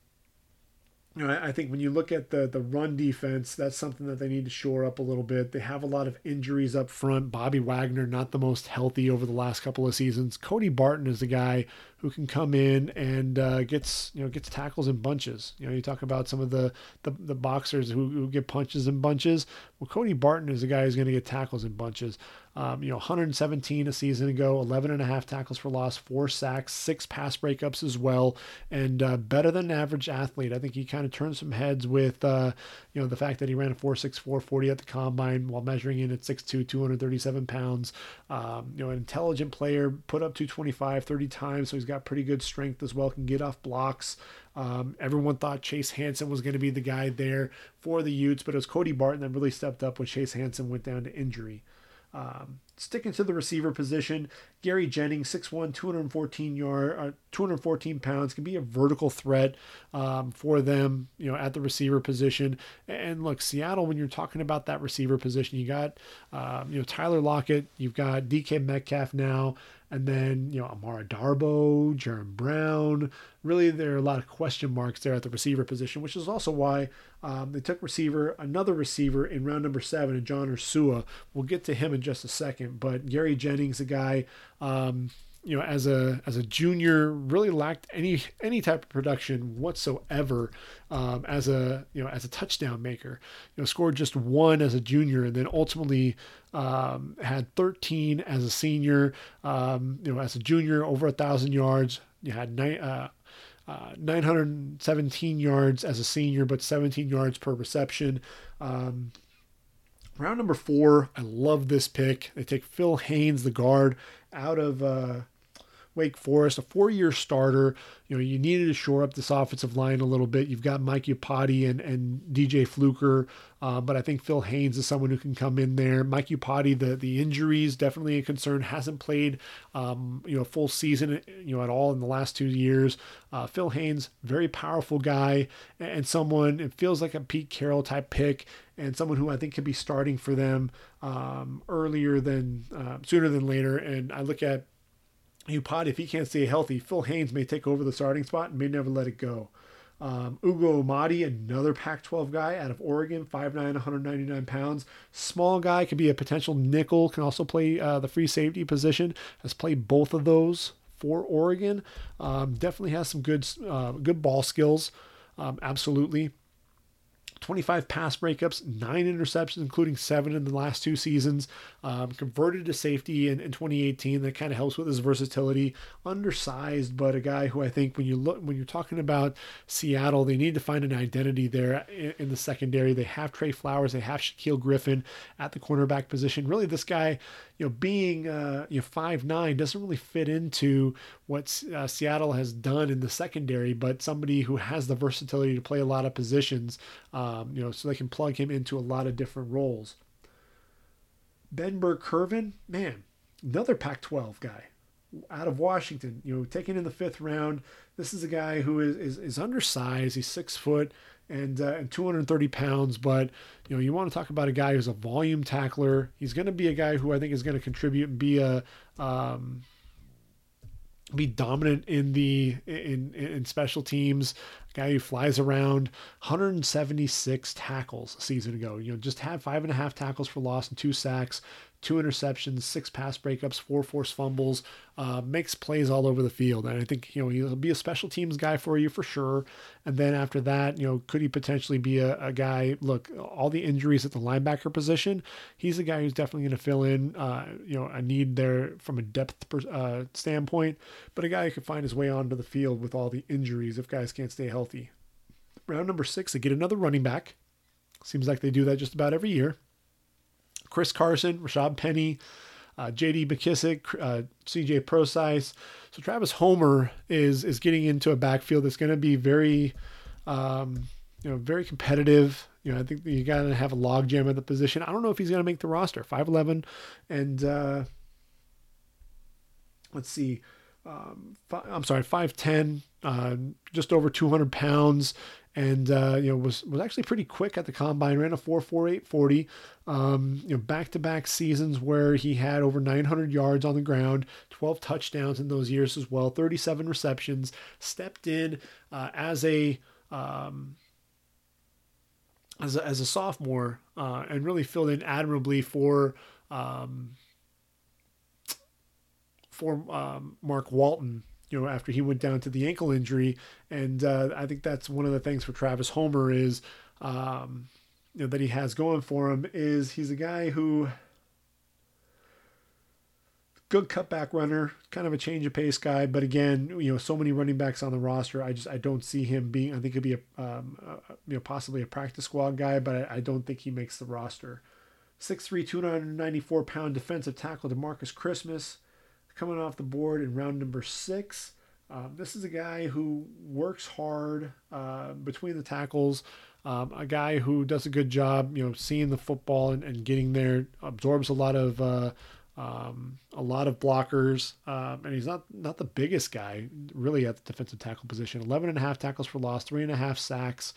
You know, I think when you look at the run defense, that's something that they need to shore up a little bit. They have a lot of injuries up front. Bobby Wagner, not the most healthy over the last couple of seasons. Cody Barton is the guy who can come in and gets tackles in bunches. You know, you talk about some of the boxers who get punches in bunches. Well, Cody Barton is the guy who's going to get tackles in bunches. You know, 117 a season ago, 11.5 tackles for loss, 4 sacks, 6 pass breakups as well, and better than average athlete. I think he kind of turned some heads with, you know, the fact that he ran a 4.64 40 at the Combine while measuring in at 6'2", 237 pounds. You know, an intelligent player, put up 225 30 times, so he's got pretty good strength as well, can get off blocks. Everyone thought Chase Hansen was going to be the guy there for the Utes, but it was Cody Barton that really stepped up when Chase Hansen went down to injury. Sticking to the receiver position, Gary Jennings, 6'1", 214 pounds, can be a vertical threat for them, you know, at the receiver position. And look, Seattle, when you're talking about that receiver position, you got, you know, Tyler Lockett, you've got DK Metcalf now, and then, you know, Amara Darbo, Jerron Brown. Really, there are a lot of question marks there at the receiver position, which is also why they took another receiver in round number 7, and John Ursua. We'll get to him in just a second. But Gary Jennings, a guy, you know, as a junior, really lacked any type of production whatsoever as a touchdown maker. You know, scored just 1 as a junior, and then ultimately had 13 as a senior. You know, as a junior, over 1,000 yards. You had 917 yards as a senior, but 17 yards per reception. Round number 4, I love this pick. They take Phil Haynes, the guard, out of Wake Forest, a 4-year starter. You know, you needed to shore up this offensive line a little bit. You've got Mike Iupati and DJ Fluker, but I think Phil Haynes is someone who can come in there. Mike Iupati, the injuries, definitely a concern. Hasn't played, you know, a full season, you know, at all in the last 2 years. Phil Haynes, very powerful guy, and someone, it feels like a Pete Carroll type pick, and someone who I think could be starting for them sooner than later. And I look at Iupati, if he can't stay healthy, Phil Haynes may take over the starting spot and may never let it go. Ugo Amadi, another Pac-12 guy out of Oregon, 5'9", 199 pounds. Small guy, could be a potential nickel, can also play the free safety position, has played both of those for Oregon. Definitely has some good ball skills, absolutely. 25 pass breakups, 9 interceptions, including 7 in the last 2 seasons. Converted to safety in 2018. That kind of helps with his versatility. Undersized, but a guy who I think when you're talking about Seattle, they need to find an identity there in the secondary. They have Trey Flowers, they have Shaquille Griffin at the cornerback position. Really, this guy, you know, being 5'9", doesn't really fit into what Seattle has done in the secondary, but somebody who has the versatility to play a lot of positions. You know, so they can plug him into a lot of different roles. Ben Burke-Kirvin, man, another Pac-12 guy out of Washington, you know, taken in the 5th round. This is a guy who is undersized. He's 6 foot and 230 pounds, but, you know, you want to talk about a guy who's a volume tackler. He's going to be a guy who I think is going to contribute and be dominant in special teams. Guy who flies around. 176 tackles a season ago. You know, just had 5.5 tackles for loss and 2 sacks, 2 interceptions, 6 pass breakups, 4 forced fumbles. Makes plays all over the field, and I think, you know, he'll be a special teams guy for you for sure. And then after that, you know, could he potentially be a guy? Look, all the injuries at the linebacker position, he's a guy who's definitely going to fill in, you know, a need there from a depth standpoint. But a guy who could find his way onto the field with all the injuries if guys can't stay healthy. Round number 6, they get another running back. Seems like they do that just about every year. Chris Carson, Rashad Penny, J.D. McKissic, C.J. Procise. So Travis Homer is getting into a backfield that's going to be very, you know, very competitive. You know, I think you got to have a logjam at the position. I don't know if he's going to make the roster. 5'11", and let's see. 5'10", just over 200 pounds, and you know, was actually pretty quick at the combine. Ran a 4.48 40. You know, back-to-back seasons where he had over 900 yards on the ground, 12 touchdowns in those years as well, 37 receptions. Stepped in as a sophomore and really filled in admirably for Mark Walton, you know, after he went down to the ankle injury. And I think that's one of the things for Travis Homer is, you know, that he has going for him is he's a guy who, good cutback runner, kind of a change of pace guy. But again, you know, so many running backs on the roster. I don't see him being, I think he'd be you know, possibly a practice squad guy, but I don't think he makes the roster. 6'3", 294 pound defensive tackle DeMarcus Christmas, coming off the board in round number 6. This is a guy who works hard between the tackles, a guy who does a good job, seeing the football and getting there, absorbs a lot of blockers, and he's not the biggest guy really at the defensive tackle position. 11 and a half tackles for loss, 3.5 sacks,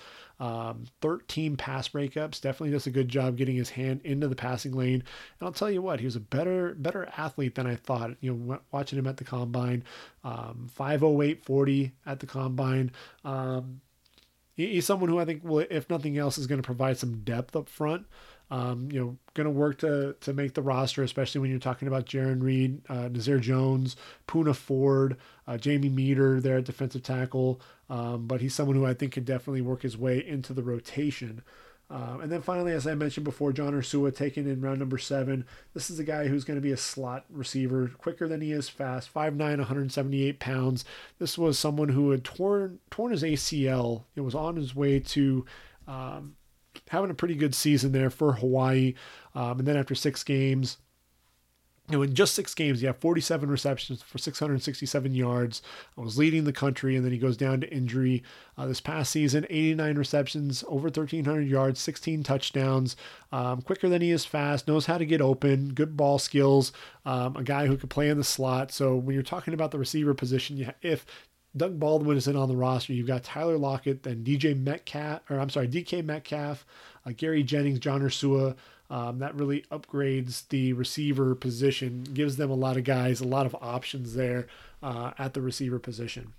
13 pass breakups. Definitely does a good job getting his hand into the passing lane. And I'll tell you what, he was a better athlete than I thought. Watching him at the combine, 5.08 40 at the combine. He's someone who I think will, if nothing else, is going to provide some depth up front. Going to work to make the roster, especially when you're talking about Jaron Reed, Nazir Jones, Poona Ford, Jamie Meter there at defensive tackle. But he's someone who I think can definitely work his way into the rotation. And then finally, as I mentioned before, John Ursua taken in round number 7. This is a guy who's going to be a slot receiver, quicker than he is fast, 5'9", 178 pounds. This was someone who had torn his ACL. It was on his way to having a pretty good season there for Hawaii. And then after 6 games, in just 6 games, he had 47 receptions for 667 yards. I was leading the country, and then he goes down to injury. This past season, 89 receptions, over 1,300 yards, 16 touchdowns. Quicker than he is fast, knows how to get open, good ball skills, a guy who could play in the slot. So when you're talking about the receiver position, if Doug Baldwin isn't on the roster, you've got Tyler Lockett, then DK Metcalf, Gary Jennings, John Ursua. That really upgrades the receiver position, gives them a lot of guys, a lot of options there at the receiver position.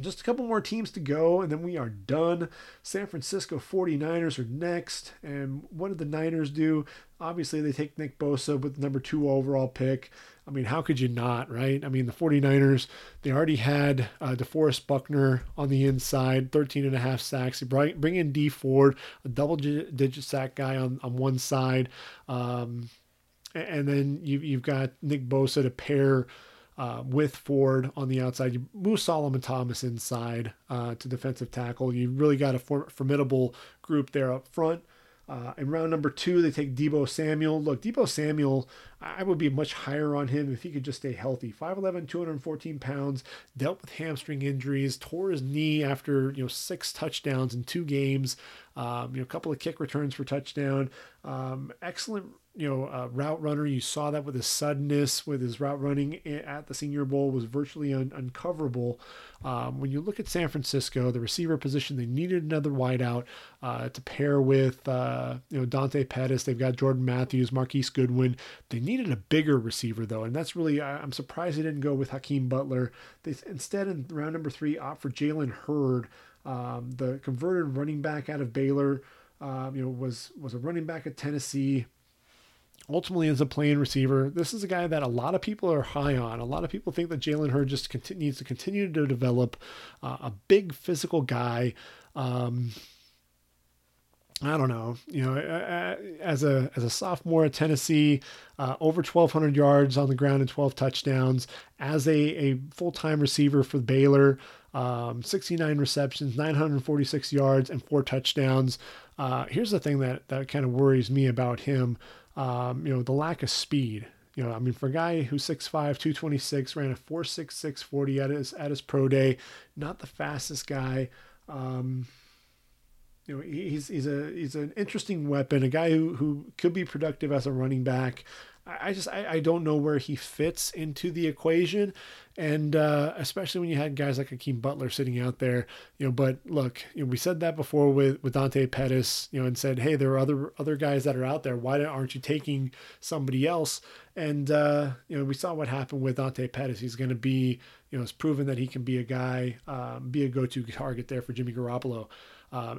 Just a couple more teams to go, and then we are done. San Francisco 49ers are next. And what did the Niners do? Obviously, they take Nick Bosa with the number 2 overall pick. I mean, how could you not, right? I mean, the 49ers, they already had DeForest Buckner on the inside, 13.5 sacks. They bring in Dee Ford, a double-digit sack guy on one side. And then you've got Nick Bosa to pair with Ford on the outside. You move Solomon Thomas inside to defensive tackle. You really got a formidable group there up front. In round number 2, they take Deebo Samuel. Look, Deebo Samuel, I would be much higher on him if he could just stay healthy. 5'11", 214 pounds, dealt with hamstring injuries, tore his knee after 6 touchdowns in 2 games, a couple of kick returns for touchdown. Excellent route runner. You saw that with his suddenness, with his route running at the Senior Bowl was virtually uncoverable. When you look at San Francisco, the receiver position, they needed another wideout to pair with Dante Pettis. They've got Jordan Matthews, Marquise Goodwin. They needed a bigger receiver though, and that's really I'm surprised they didn't go with Hakeem Butler. They instead in round number 3 opt for Jalen Hurd, the converted running back out of Baylor. Was a running back at Tennessee. Ultimately as a playing receiver. This is a guy that a lot of people are high on. A lot of people think that Jalen Hurd just needs to continue to develop, a big physical guy. I don't know, as a sophomore at Tennessee, over 1,200 yards on the ground and 12 touchdowns as a full-time receiver for Baylor, 69 receptions, 946 yards and 4 touchdowns. Here's the thing that kind of worries me about him. The lack of speed. For a guy who's 6'5", 226, ran a 4.66 40 at his pro day, not the fastest guy. He's an interesting weapon, a guy who could be productive as a running back. I don't know where he fits into the equation, and especially when you had guys like Hakeem Butler sitting out there, But look, we said that before with Dante Pettis, and said, hey, there are other guys that are out there. Why aren't you taking somebody else? And we saw what happened with Dante Pettis. He's going to be, it's proven that he can be a guy, be a go-to target there for Jimmy Garoppolo.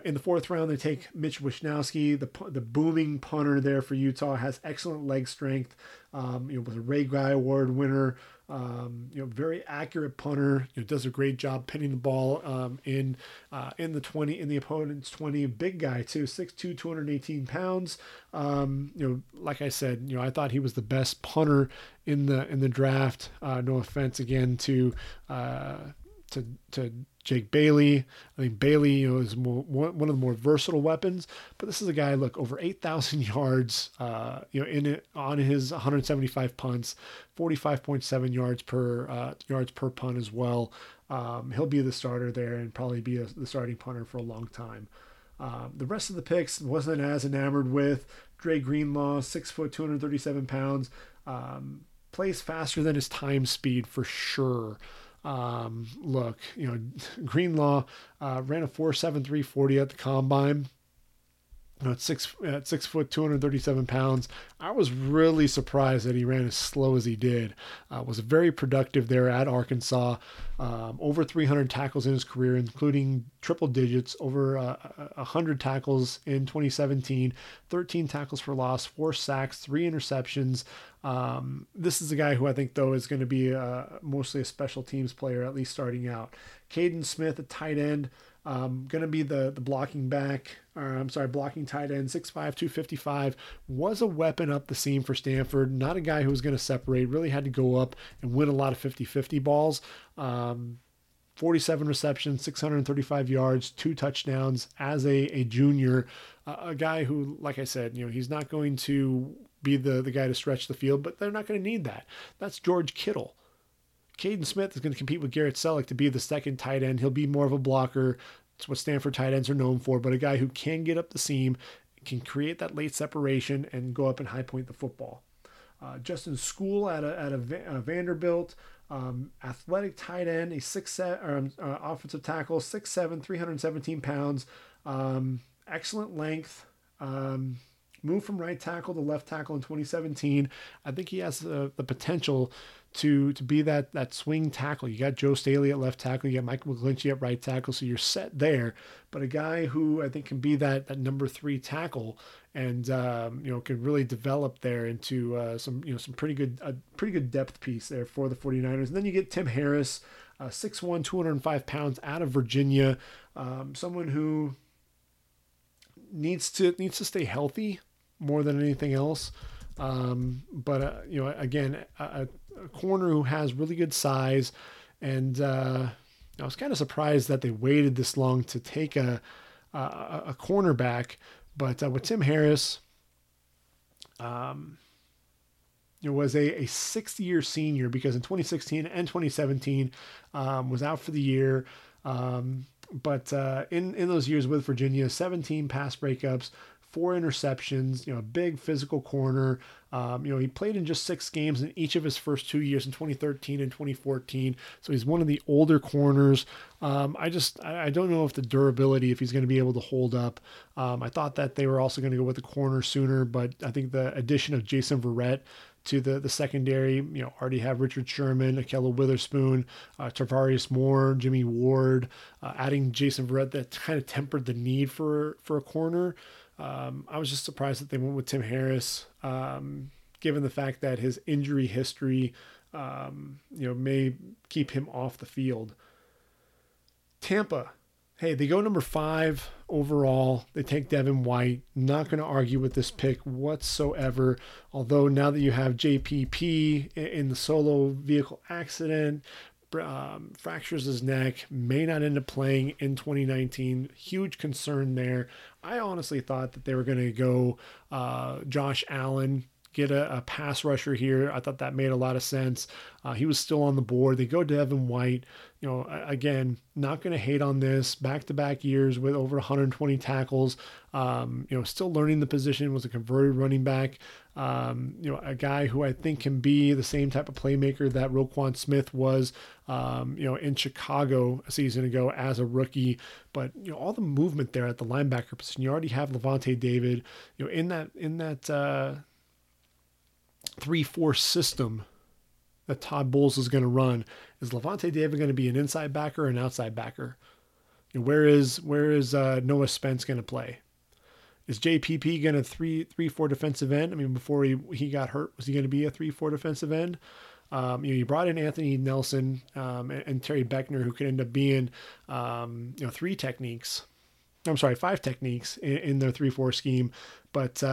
In the 4th round, they take Mitch Wishnowsky, the booming punter there for Utah, has excellent leg strength, was a Ray Guy Award winner, very accurate punter, does a great job pinning the ball in the opponent's 20. Big guy too, 6'2", 218 pounds. Like I said, I thought he was the best punter in the draft. No offense again to to Jake Bailey. I mean, Bailey, is one of the more versatile weapons, but this is a guy, look, over 8,000 yards, in it, on his 175 punts, 45.7 yards per punt as well. He'll be the starter there and probably be the starting punter for a long time. The rest of the picks wasn't as enamored with. Dre Greenlaw, 6 foot, 237 pounds, plays faster than his time speed for sure. Look, Greenlaw ran a 4.73 40 at the combine. At 6 foot, 237 pounds, I was really surprised that he ran as slow as he did. Was very productive there at Arkansas. Over 300 tackles in his career, including triple digits. Over 100 tackles in 2017. 13 tackles for loss, 4 sacks, 3 interceptions. This is a guy who I think, though, is going to be mostly a special teams player, at least starting out. Caden Smith, a tight end. Going to be the blocking tight end. 6'5", 255, was a weapon up the seam for Stanford. Not a guy who was going to separate. Really had to go up and win a lot of 50-50 balls. 47 receptions, 635 yards, 2 touchdowns as a junior. A guy who, like I said, he's not going to be the guy to stretch the field, but they're not going to need that. That's George Kittle. Caden Smith is going to compete with Garrett Selleck to be the second tight end. He'll be more of a blocker. It's what Stanford tight ends are known for, but a guy who can get up the seam, can create that late separation, and go up and high point the football. Justin School at Vanderbilt, athletic tight end, offensive tackle, 6'7", 317 pounds, excellent length, moved from right tackle to left tackle in 2017. I think he has the potential to be that swing tackle. You got Joe Staley at left tackle. You got Michael McGlinchey at right tackle. So you're set there. But a guy who I think can be that number 3 tackle and can really develop there into some pretty good depth piece there for the 49ers. And then you get Tim Harris, 6'1", 205 pounds, out of Virginia, someone who needs to stay healthy more than anything else. Again, a corner who has really good size, and I was kind of surprised that they waited this long to take a cornerback. But with Tim Harris, it was a sixth-year senior, because in 2016 and 2017 was out for the year. But in those years with Virginia, 17 pass breakups, 4 interceptions, a big physical corner. He played in just 6 games in each of his first 2 years, in 2013 and 2014. So he's one of the older corners. I don't know if the durability, if he's going to be able to hold up. I thought that they were also going to go with the corner sooner, but I think the addition of Jason Verrett to the secondary, already have Richard Sherman, Akella Witherspoon, Tarvarius Moore, Jimmy Ward, adding Jason Verrett, that kind of tempered the need for a corner. I was just surprised that they went with Tim Harris, given the fact that his injury history, may keep him off the field. Tampa, hey, they go number 5 overall. They take Devin White. Not going to argue with this pick whatsoever. Although now that you have JPP in the solo vehicle accident, fractures his neck, may not end up playing in 2019. Huge concern there. I honestly thought that they were going to go Josh Allen, get a pass rusher here. I thought that made a lot of sense. He was still on the board. They go Devin White. Again, not going to hate on this. Back-to-back years with over 120 tackles. Still learning the position, was a converted running back. A guy who I think can be the same type of playmaker that Roquan Smith was, in Chicago a season ago as a rookie. But all the movement there at the linebacker position. You already have Levante David. In that 3-4 system that Todd Bowles is going to run, is Levante David going to be an inside backer or an outside backer? Where is Noah Spence going to play? Is JPP going to 3-4 defensive end? I mean, before he got hurt, was he going to be a 3-4 defensive end? You brought in Anthony Nelson and Terry Beckner, who could end up being 5 techniques in their 3-4 scheme. But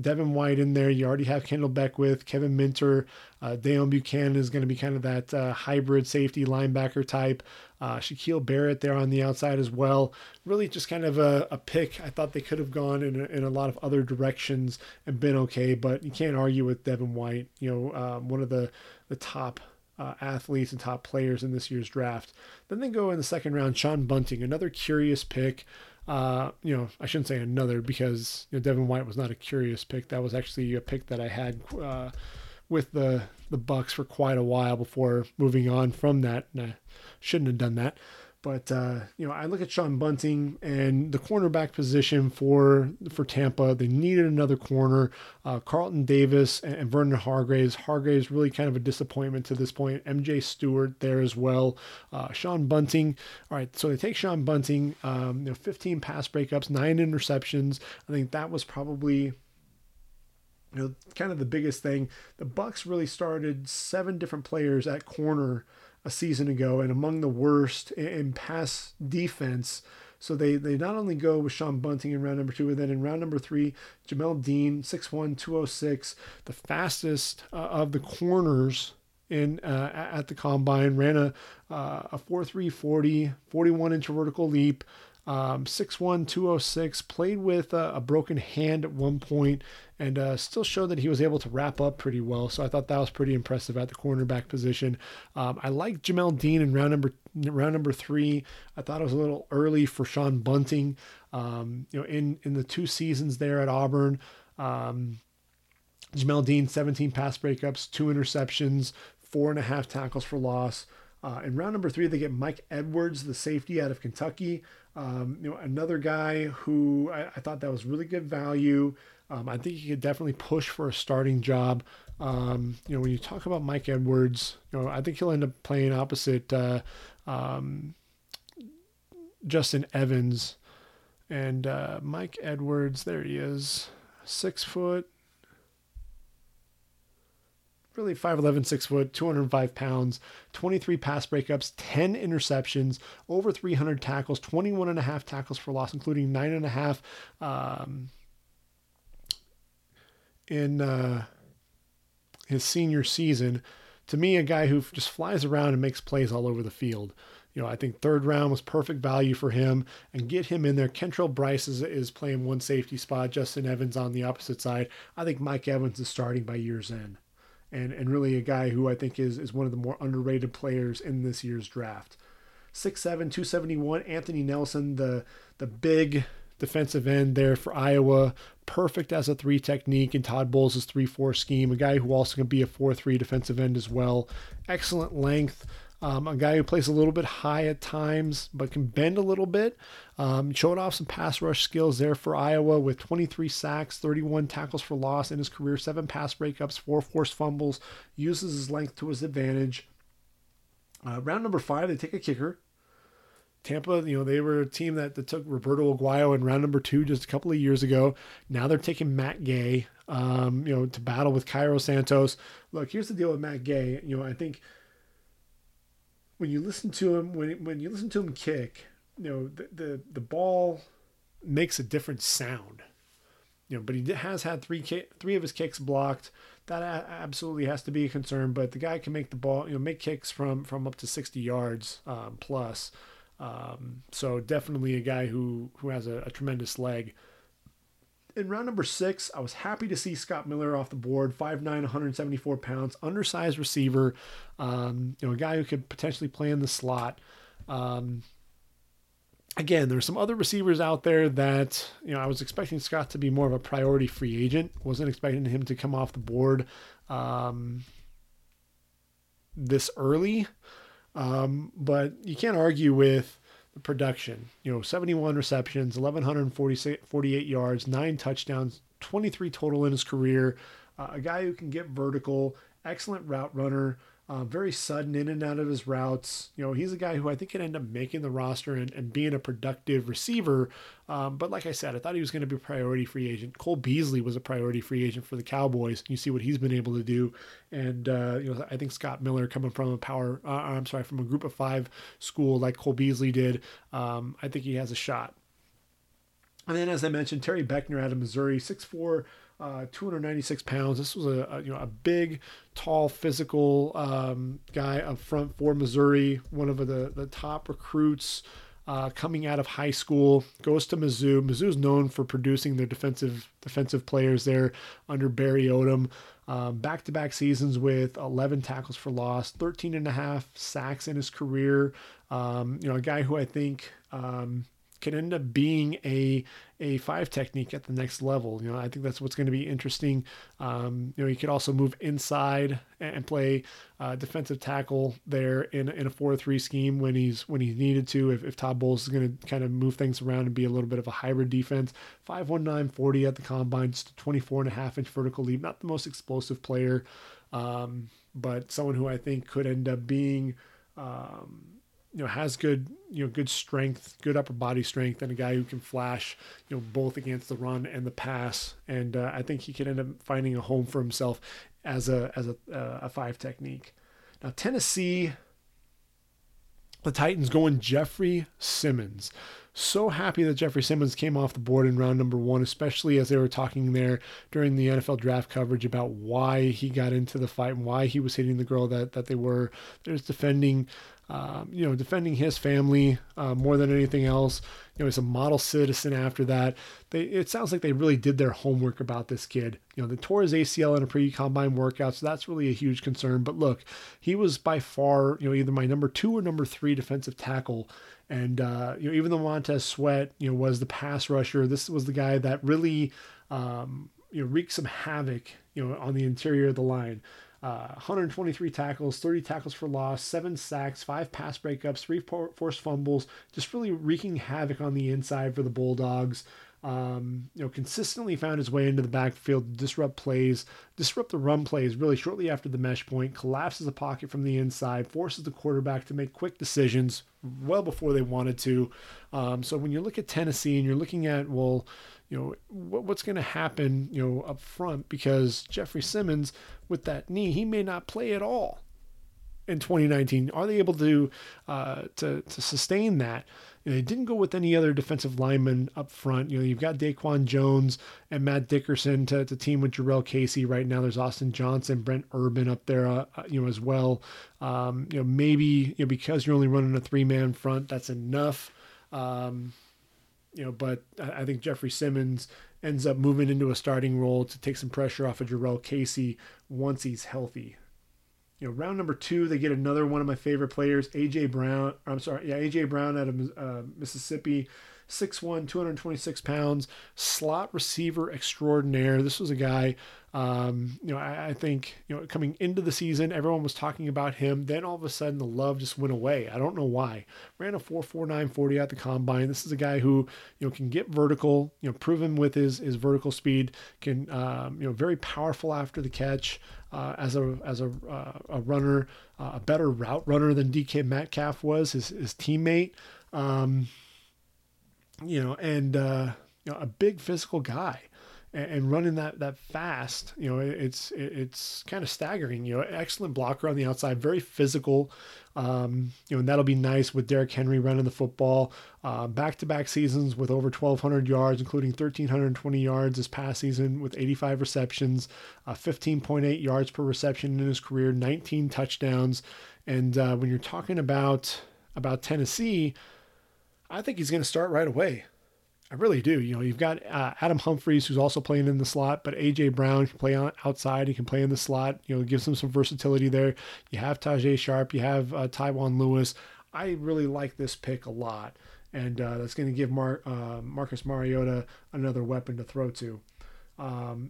Devin White in there. You already have Kendall Beckwith, Kevin Minter. Dayon Buchanan is going to be kind of that hybrid safety linebacker type. Shaquille Barrett there on the outside as well. Really just kind of a pick. I thought they could have gone in a lot of other directions and been okay, but you can't argue with Devin White, one of the top athletes and top players in this year's draft. Then they go in the second round, Sean Bunting, another curious pick. I shouldn't say another because Devin White was not a curious pick. That was actually a pick that I had with the Bucks for quite a while before moving on from that, and I shouldn't have done that. But I look at Sean Bunting and the cornerback position for Tampa. They needed another corner. Carlton Davis and Vernon Hargraves. Hargraves really kind of a disappointment to this point. MJ Stewart there as well. Sean Bunting. All right, so they take Sean Bunting. 15 pass breakups, 9 interceptions. I think that was probably kind of the biggest thing. The Bucks really started 7 different players at corner a season ago, and among the worst in pass defense. So they not only go with Sean Bunting in round number 2, and then in round number 3, Jamel Dean, 6'1", 206, the fastest of the corners in at the combine, ran a 4.3 40, 41-inch vertical leap, 6'1", 206, played with a broken hand at one point, and still showed that he was able to wrap up pretty well. So I thought that was pretty impressive at the cornerback position. I like Jamel Dean in round number 3. I thought it was a little early for Sean Bunting. In the 2 seasons there at Auburn, Jamel Dean, 17 pass breakups, 2 interceptions, 4.5 tackles for loss. In round number 3, they get Mike Edwards, the safety out of Kentucky. Another guy who I thought that was really good value. I think he could definitely push for a starting job. When you talk about Mike Edwards, I think he'll end up playing opposite Justin Evans. And Mike Edwards, there he is, 6 foot. Really 5'11", 6 foot, 205 pounds, 23 pass breakups, 10 interceptions, over 300 tackles, 21.5 tackles for loss, including 9.5 in his senior season. To me, a guy who just flies around and makes plays all over the field. I think 3rd round was perfect value for him, and get him in there. Kentrell Bryce is playing one safety spot. Justin Evans on the opposite side. I think Mike Evans is starting by year's end. And really a guy who I think is one of the more underrated players in this year's draft. 6'7", 271, Anthony Nelson, the big defensive end there for Iowa. Perfect as a 3 technique in Todd Bowles' 3-4 scheme. A guy who also can be a 4-3 defensive end as well. Excellent length. A guy who plays a little bit high at times, but can bend a little bit. Showed off some pass rush skills there for Iowa with 23 sacks, 31 tackles for loss in his career, 7 pass breakups, 4 forced fumbles. Uses his length to his advantage. Round number 5, they take a kicker. Tampa, they were a team that took Roberto Aguayo in round number 2 just a couple of years ago. Now they're taking Matt Gay, to battle with Cairo Santos. Look, here's the deal with Matt Gay. I think when you listen to him, when you listen to him kick, the ball makes a different sound, but he has had three of his kicks blocked. That absolutely has to be a concern, but the guy can make the ball, make kicks from up to 60 yards plus. So definitely a guy who has a tremendous leg. In round number 6, I was happy to see Scott Miller off the board, 5'9", 174 pounds, undersized receiver, a guy who could potentially play in the slot. Again, there's some other receivers out there that, I was expecting Scott to be more of a priority free agent. Wasn't expecting him to come off the board this early. But you can't argue with production, 71 receptions, 1,148 yards, 9 touchdowns, 23 total in his career. A guy who can get vertical, excellent route runner, very sudden in and out of his routes. He's a guy who I think can end up making the roster and being a productive receiver. But like I said, I thought he was going to be a priority free agent. Cole Beasley was a priority free agent for the Cowboys. You see what he's been able to do. And, I think Scott Miller coming from from a group of 5 school like Cole Beasley did, I think he has a shot. And then, as I mentioned, Terry Beckner out of Missouri, 6'4", 296 pounds. This was a big, tall, physical guy up front for Missouri, one of the top recruits coming out of high school, goes to Mizzou. Mizzou's known for producing their defensive players there under Barry Odom. Back-to-back seasons with 11 tackles for loss, 13 and a half sacks in his career. A guy who I think can end up being a five technique at the next level. I think that's what's going to be interesting. He could also move inside and play defensive tackel there in a 4-3 scheme when he's needed to, if Todd Bowles is going to kind of move things around and be a little bit of a hybrid defense. 5'1", 940 at the combine, just a 24.5-inch vertical leap. Not the most explosive player, but someone who I think could end up being has good, good strength, good upper body strength, and a guy who can flash, both against the run and the pass. And I think he could end up finding a home for himself as a five technique. Now, Tennessee, the Titans going Jeffrey Simmons. So happy that Jeffrey Simmons came off the board in round number one, especially as they were talking there during the NFL draft coverage about why he got into the fight and why he was hitting the girl that they were. They're just defending his family more than anything else. He's a model citizen after that. It sounds like they really did their homework about this kid. They tore his ACL in a pre-combine workout, so that's really a huge concern. But look, he was by far, either my number 2 or number 3 defensive tackle. And, even though Montez Sweat, was the pass rusher, this was the guy that really, wreaked some havoc, on the interior of the line. 123 tackles, 30 tackles for loss, 7 sacks, 5 pass breakups, 3 forced fumbles, just really wreaking havoc on the inside for the Bulldogs. Consistently found his way into the backfield, disrupt the run plays really shortly after the mesh point, collapses the pocket from the inside, forces the quarterback to make quick decisions well before they wanted to. So when you look at Tennessee and you're looking at, what's going to happen, up front, because Jeffrey Simmons with that knee, he may not play at all in 2019. Are they able to sustain that? They didn't go with any other defensive linemen up front. You've got Daquan Jones and Matt Dickerson to team with Jarrell Casey right now. There's Austin Johnson, Brent Urban up there, as well. Maybe because you're only running a 3-man front, that's enough. But I think Jeffrey Simmons ends up moving into a starting role to take some pressure off of Jarrell Casey once he's healthy. Round number 2, they get another one of my favorite players, A.J. Brown out of Mississippi, 6'1", 226 pounds, slot receiver extraordinaire. This was a guy, I think, coming into the season, everyone was talking about him. Then all of a sudden, the love just went away. I don't know why. Ran a 4.49 40 at the combine. This is a guy who, can get vertical. Proven with his vertical speed, can very powerful after the catch. As a runner, a better route runner than DK Metcalf was, his teammate, a big physical guy, and running that fast, it's kind of staggering. Excellent blocker on the outside, very physical. And that'll be nice with Derrick Henry running the football. Back-to-back seasons with over 1,200 yards, including 1,320 yards this past season with 85 receptions, 15.8 yards per reception in his career, 19 touchdowns. And when you're talking about Tennessee, I think he's going to start right away. I really do. You've got Adam Humphries, who's also playing in the slot, but A.J. Brown can play outside. He can play in the slot. Gives him some versatility there. You have Tajay Sharp. You have Tywann Lewis. I really like this pick a lot, and that's going to give Marcus Mariota another weapon to throw to.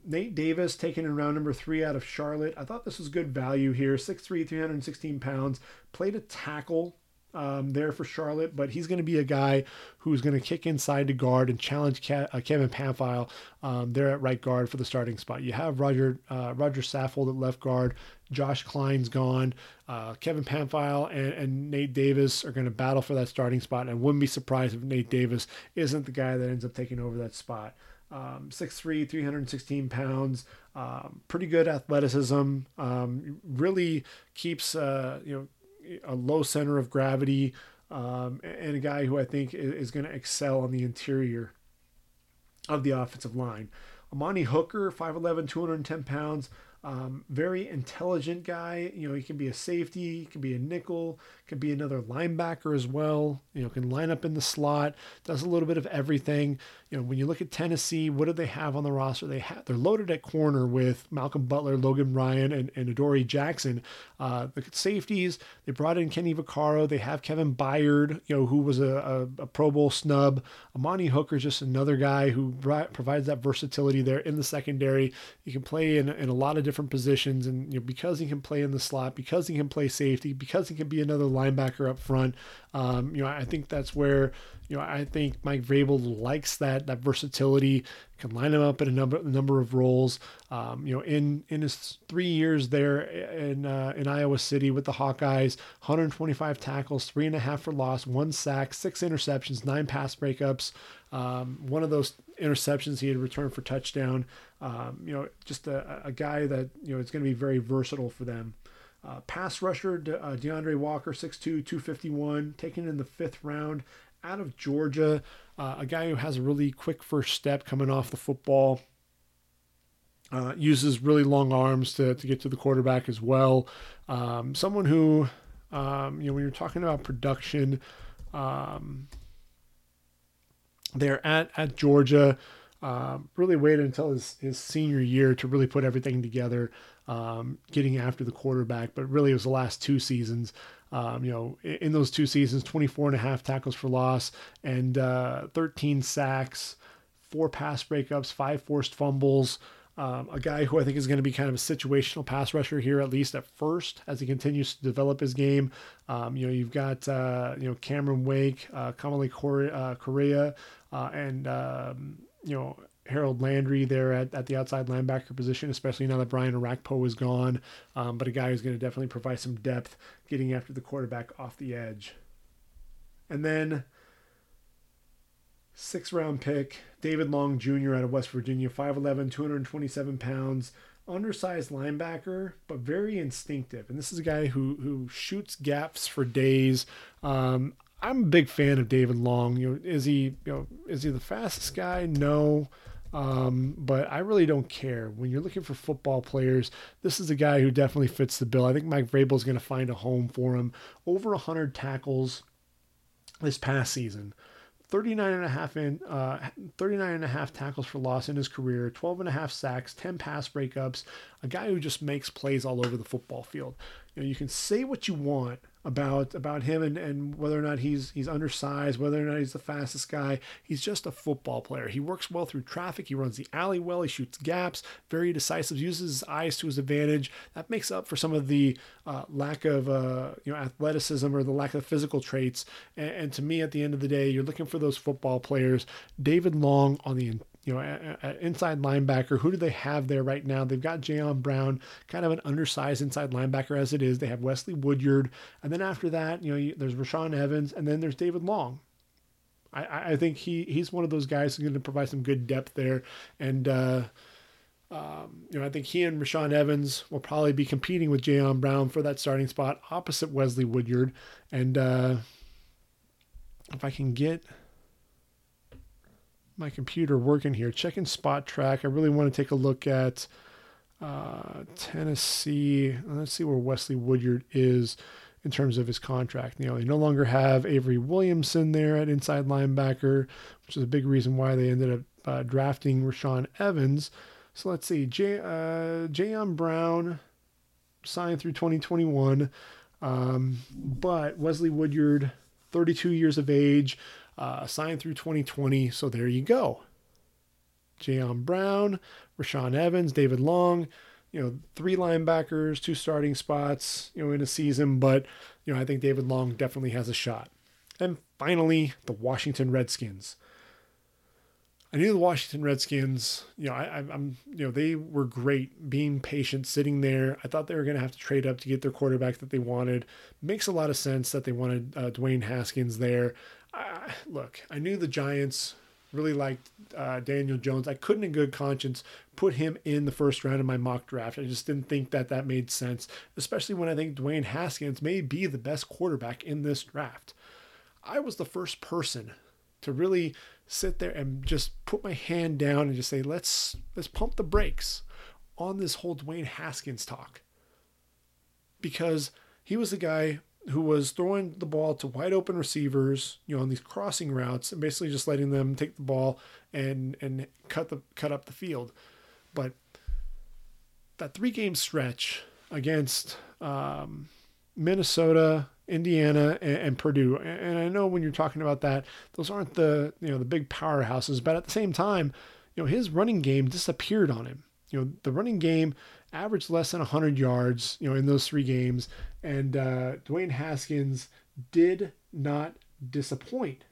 Nate Davis, taken in round number 3 out of Charlotte. I thought this was good value here. 6'3", 316 pounds. Played a tackle there for Charlotte, but he's going to be a guy who's going to kick inside to guard and challenge Kevin Pamphile there at right guard for the starting spot. You have Roger Saffold at left guard. Josh Klein's gone. Kevin Pamphile and Nate Davis are going to battle for that starting spot, and I wouldn't be surprised if Nate Davis isn't the guy that ends up taking over that spot. 6'3", 316 pounds, pretty good athleticism, really keeps, a low center of gravity, and a guy who I think is going to excel on the interior. of the offensive line. Amani Hooker, 5'11", 210 pounds, very intelligent guy. You know, he can be a safety, he can be a nickel, can be another linebacker as well. You know, can line up in the slot, does a little bit of everything. You know, when you look at Tennessee, what do they have on the roster? They're loaded at corner with Malcolm Butler, Logan Ryan, and Adoree Jackson. The safeties, they brought in Kenny Vaccaro. They have Kevin Byard, you know, who was a Pro Bowl snub. Amani Hooker is just another guy who provides that versatility there in the secondary. He can play in a lot of different positions, and you know, because he can play in the slot, because he can play safety, because he can be another linebacker up front. You know, I think that's where, you know, I think Mike Vrabel likes that versatility. Can line him up in a number of roles. You know, in his 3 years there in Iowa City with the Hawkeyes, 125 tackles, 3.5 for loss, 1 sack, 6 interceptions, 9 pass breakups. One of those interceptions he had returned for touchdown. You know, just a guy that, you know, is going to be very versatile for them. Pass rusher DeAndre Walker, 6'2", 251, taken in the 5th round out of Georgia. A guy who has a really quick first step coming off the football, uses really long arms to get to the quarterback as well. Someone who, you know, when you're talking about production, they're at Georgia, really waited until his senior year to really put everything together, getting after the quarterback, but really it was the last 2 seasons. You know, in those 2 seasons, 24.5 tackles for loss and 13 sacks, 4 pass breakups, 5 forced fumbles. A guy who I think is going to be kind of a situational pass rusher here, at least at first, as he continues to develop his game. You know, you've got, you know, Cameron Wake, Kamali Correa, and, you know, Harold Landry there at the outside linebacker position, especially now that Brian Arakpo is gone, but a guy who's going to definitely provide some depth getting after the quarterback off the edge. And then 6th-round pick, David Long Jr. out of West Virginia, 5'11", 227 pounds, undersized linebacker, but very instinctive. And this is a guy who shoots gaps for days. I'm a big fan of David Long. You know, is he the fastest guy? No. But I really don't care. When you're looking for football players, this is a guy who definitely fits the bill. I think Mike Vrabel is going to find a home for him. Over 100 tackles this past season. 39.5 tackles for loss in his career, 12.5 sacks, 10 pass breakups, a guy who just makes plays all over the football field. You know, you can say what you want about him and whether or not he's undersized, whether or not he's the fastest guy. He's just a football player. He works well through traffic. He runs the alley well. He shoots gaps, very decisive, uses his eyes to his advantage. That makes up for some of the lack of you know, athleticism or the lack of physical traits. And to me, at the end of the day, you're looking for those football players. David Long on the you know, an inside linebacker. Who do they have there right now? They've got Jayon Brown, kind of an undersized inside linebacker as it is. They have Wesley Woodyard. And then after that, you know, there's Rashaan Evans, and then there's David Long. I think he's one of those guys who's going to provide some good depth there. And, you know, I think he and Rashaan Evans will probably be competing with Jayon Brown for that starting spot opposite Wesley Woodyard. And if I can get my computer working here, checking Spot Track. I really want to take a look at Tennessee. Let's see where Wesley Woodyard is in terms of his contract. You know, they no longer have Avery Williamson there at inside linebacker, which is a big reason why they ended up drafting Rashaan Evans. So let's see. Jayon Brown signed through 2021, but Wesley Woodyard, 32 years of age, signed through 2020, so there you go. Jayon Brown, Rashaan Evans, David Long, you know, 3 linebackers, 2 starting spots, you know, in a season, but, you know, I think David Long definitely has a shot. And finally, the Washington Redskins. I knew the Washington Redskins, you know, I'm, you know, they were great being patient, sitting there. I thought they were going to have to trade up to get their quarterback that they wanted. Makes a lot of sense that they wanted Dwayne Haskins there. Look, I knew the Giants really liked Daniel Jones. I couldn't in good conscience put him in the 1st round in my mock draft. I just didn't think that made sense, especially when I think Dwayne Haskins may be the best quarterback in this draft. I was the first person to really sit there and just put my hand down and just say, let's pump the brakes on this whole Dwayne Haskins talk. Because he was the guy who was throwing the ball to wide open receivers, you know, on these crossing routes and basically just letting them take the ball and cut up the field. But that 3-game stretch against Minnesota, Indiana, and Purdue. And I know when you're talking about that, those aren't the big powerhouses, but at the same time, you know, his running game disappeared on him. You know, the running game averaged less than 100 yards, you know, in those 3 games. And Dwayne Haskins did not disappoint.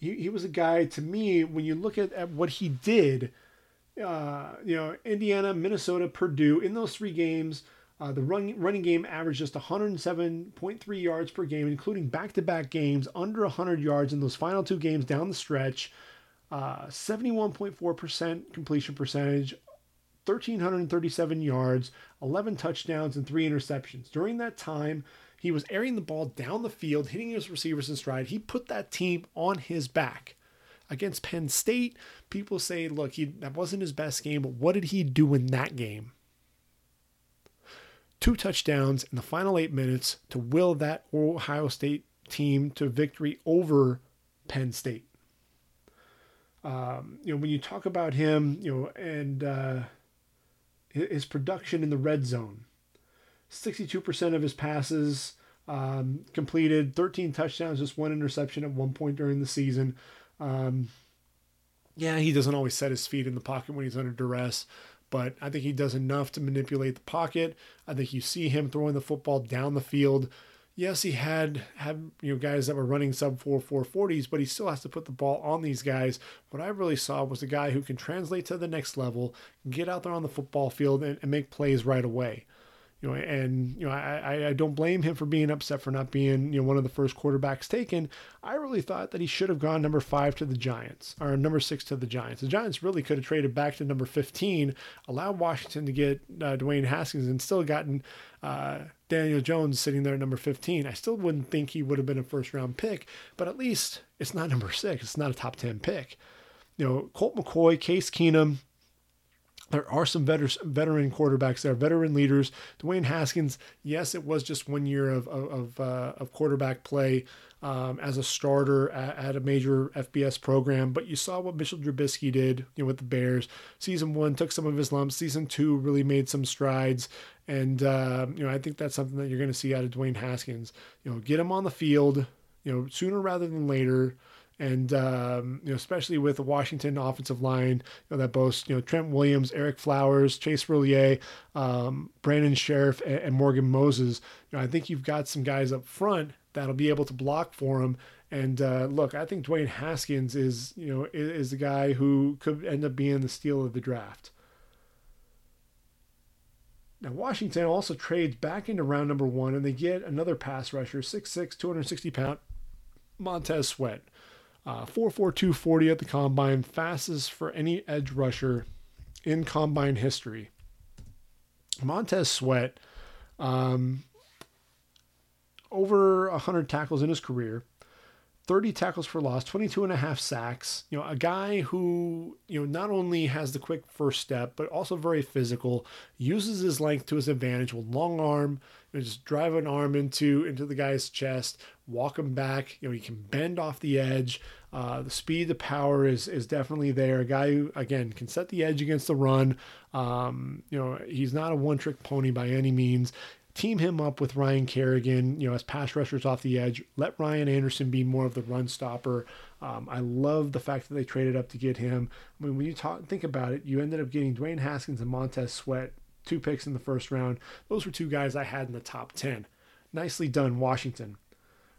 He was a guy, to me, when you look at what he did, you know, Indiana, Minnesota, Purdue, in those 3 games, the running game averaged just 107.3 yards per game, including back-to-back games under 100 yards in those final 2 games down the stretch. 71.4% completion percentage, 1,337 yards, 11 touchdowns, and 3 interceptions. During that time, he was airing the ball down the field, hitting his receivers in stride. He put that team on his back. Against Penn State, people say, look, that wasn't his best game, but what did he do in that game? 2 touchdowns in the final 8 minutes to will that Ohio State team to victory over Penn State. You know, when you talk about him, you know, and his production in the red zone, 62% of his passes completed, 13 touchdowns, just 1 interception at one point during the season. Yeah, he doesn't always set his feet in the pocket when he's under duress, but I think he does enough to manipulate the pocket. I think you see him throwing the football down the field. Yes, he had you know, guys that were running sub 4.40s, but he still has to put the ball on these guys. What I really saw was a guy who can translate to the next level, get out there on the football field and make plays right away. You know, and you know, I don't blame him for being upset for not being, you know, one of the first quarterbacks taken. I really thought that he should have gone number 5 to the Giants, or number 6 to the Giants. The Giants really could have traded back to number 15, allowed Washington to get Dwayne Haskins, and still gotten Daniel Jones sitting there at number 15. I still wouldn't think he would have been a first-round pick, but at least it's not number 6. It's not a top 10 pick. You know, Colt McCoy, Case Keenum, there are some veteran quarterbacks there, veteran leaders. Dwayne Haskins, yes, it was just 1 year of quarterback play as a starter at a major FBS program, but you saw what Mitchell Trubisky did, you know, with the Bears. Season 1 took some of his lumps. Season 2 really made some strides, and you know, I think that's something that you're going to see out of Dwayne Haskins. You know, get him on the field, you know, sooner rather than later. And, you know, especially with the Washington offensive line, you know, that boasts, you know, Trent Williams, Eric Flowers, Chase Roulier, Brandon Sheriff, and Morgan Moses. You know, I think you've got some guys up front that'll be able to block for him. And, look, I think Dwayne Haskins is, you know, is the guy who could end up being the steal of the draft. Now, Washington also trades back into round number 1, and they get another pass rusher, 6'6", 260-pound, Montez Sweat. 4.4 240 at the combine, fastest for any edge rusher in combine history. Montez Sweat, over 100 tackles in his career, 30 tackles for loss, 22.5 sacks. You know, a guy who, you know, not only has the quick first step, but also very physical, uses his length to his advantage with long arm, you know, just drive an arm into the guy's chest, walk him back. You know, he can bend off the edge. The speed, the power is definitely there. A guy who, again, can set the edge against the run. You know, he's not a one-trick pony by any means. Team him up with Ryan Kerrigan, you know, as pass rushers off the edge. Let Ryan Anderson be more of the run stopper. I love the fact that they traded up to get him. I mean, when you think about it, you ended up getting Dwayne Haskins and Montez Sweat, 2 picks in the first round. Those were 2 guys I had in the top 10. Nicely done, Washington.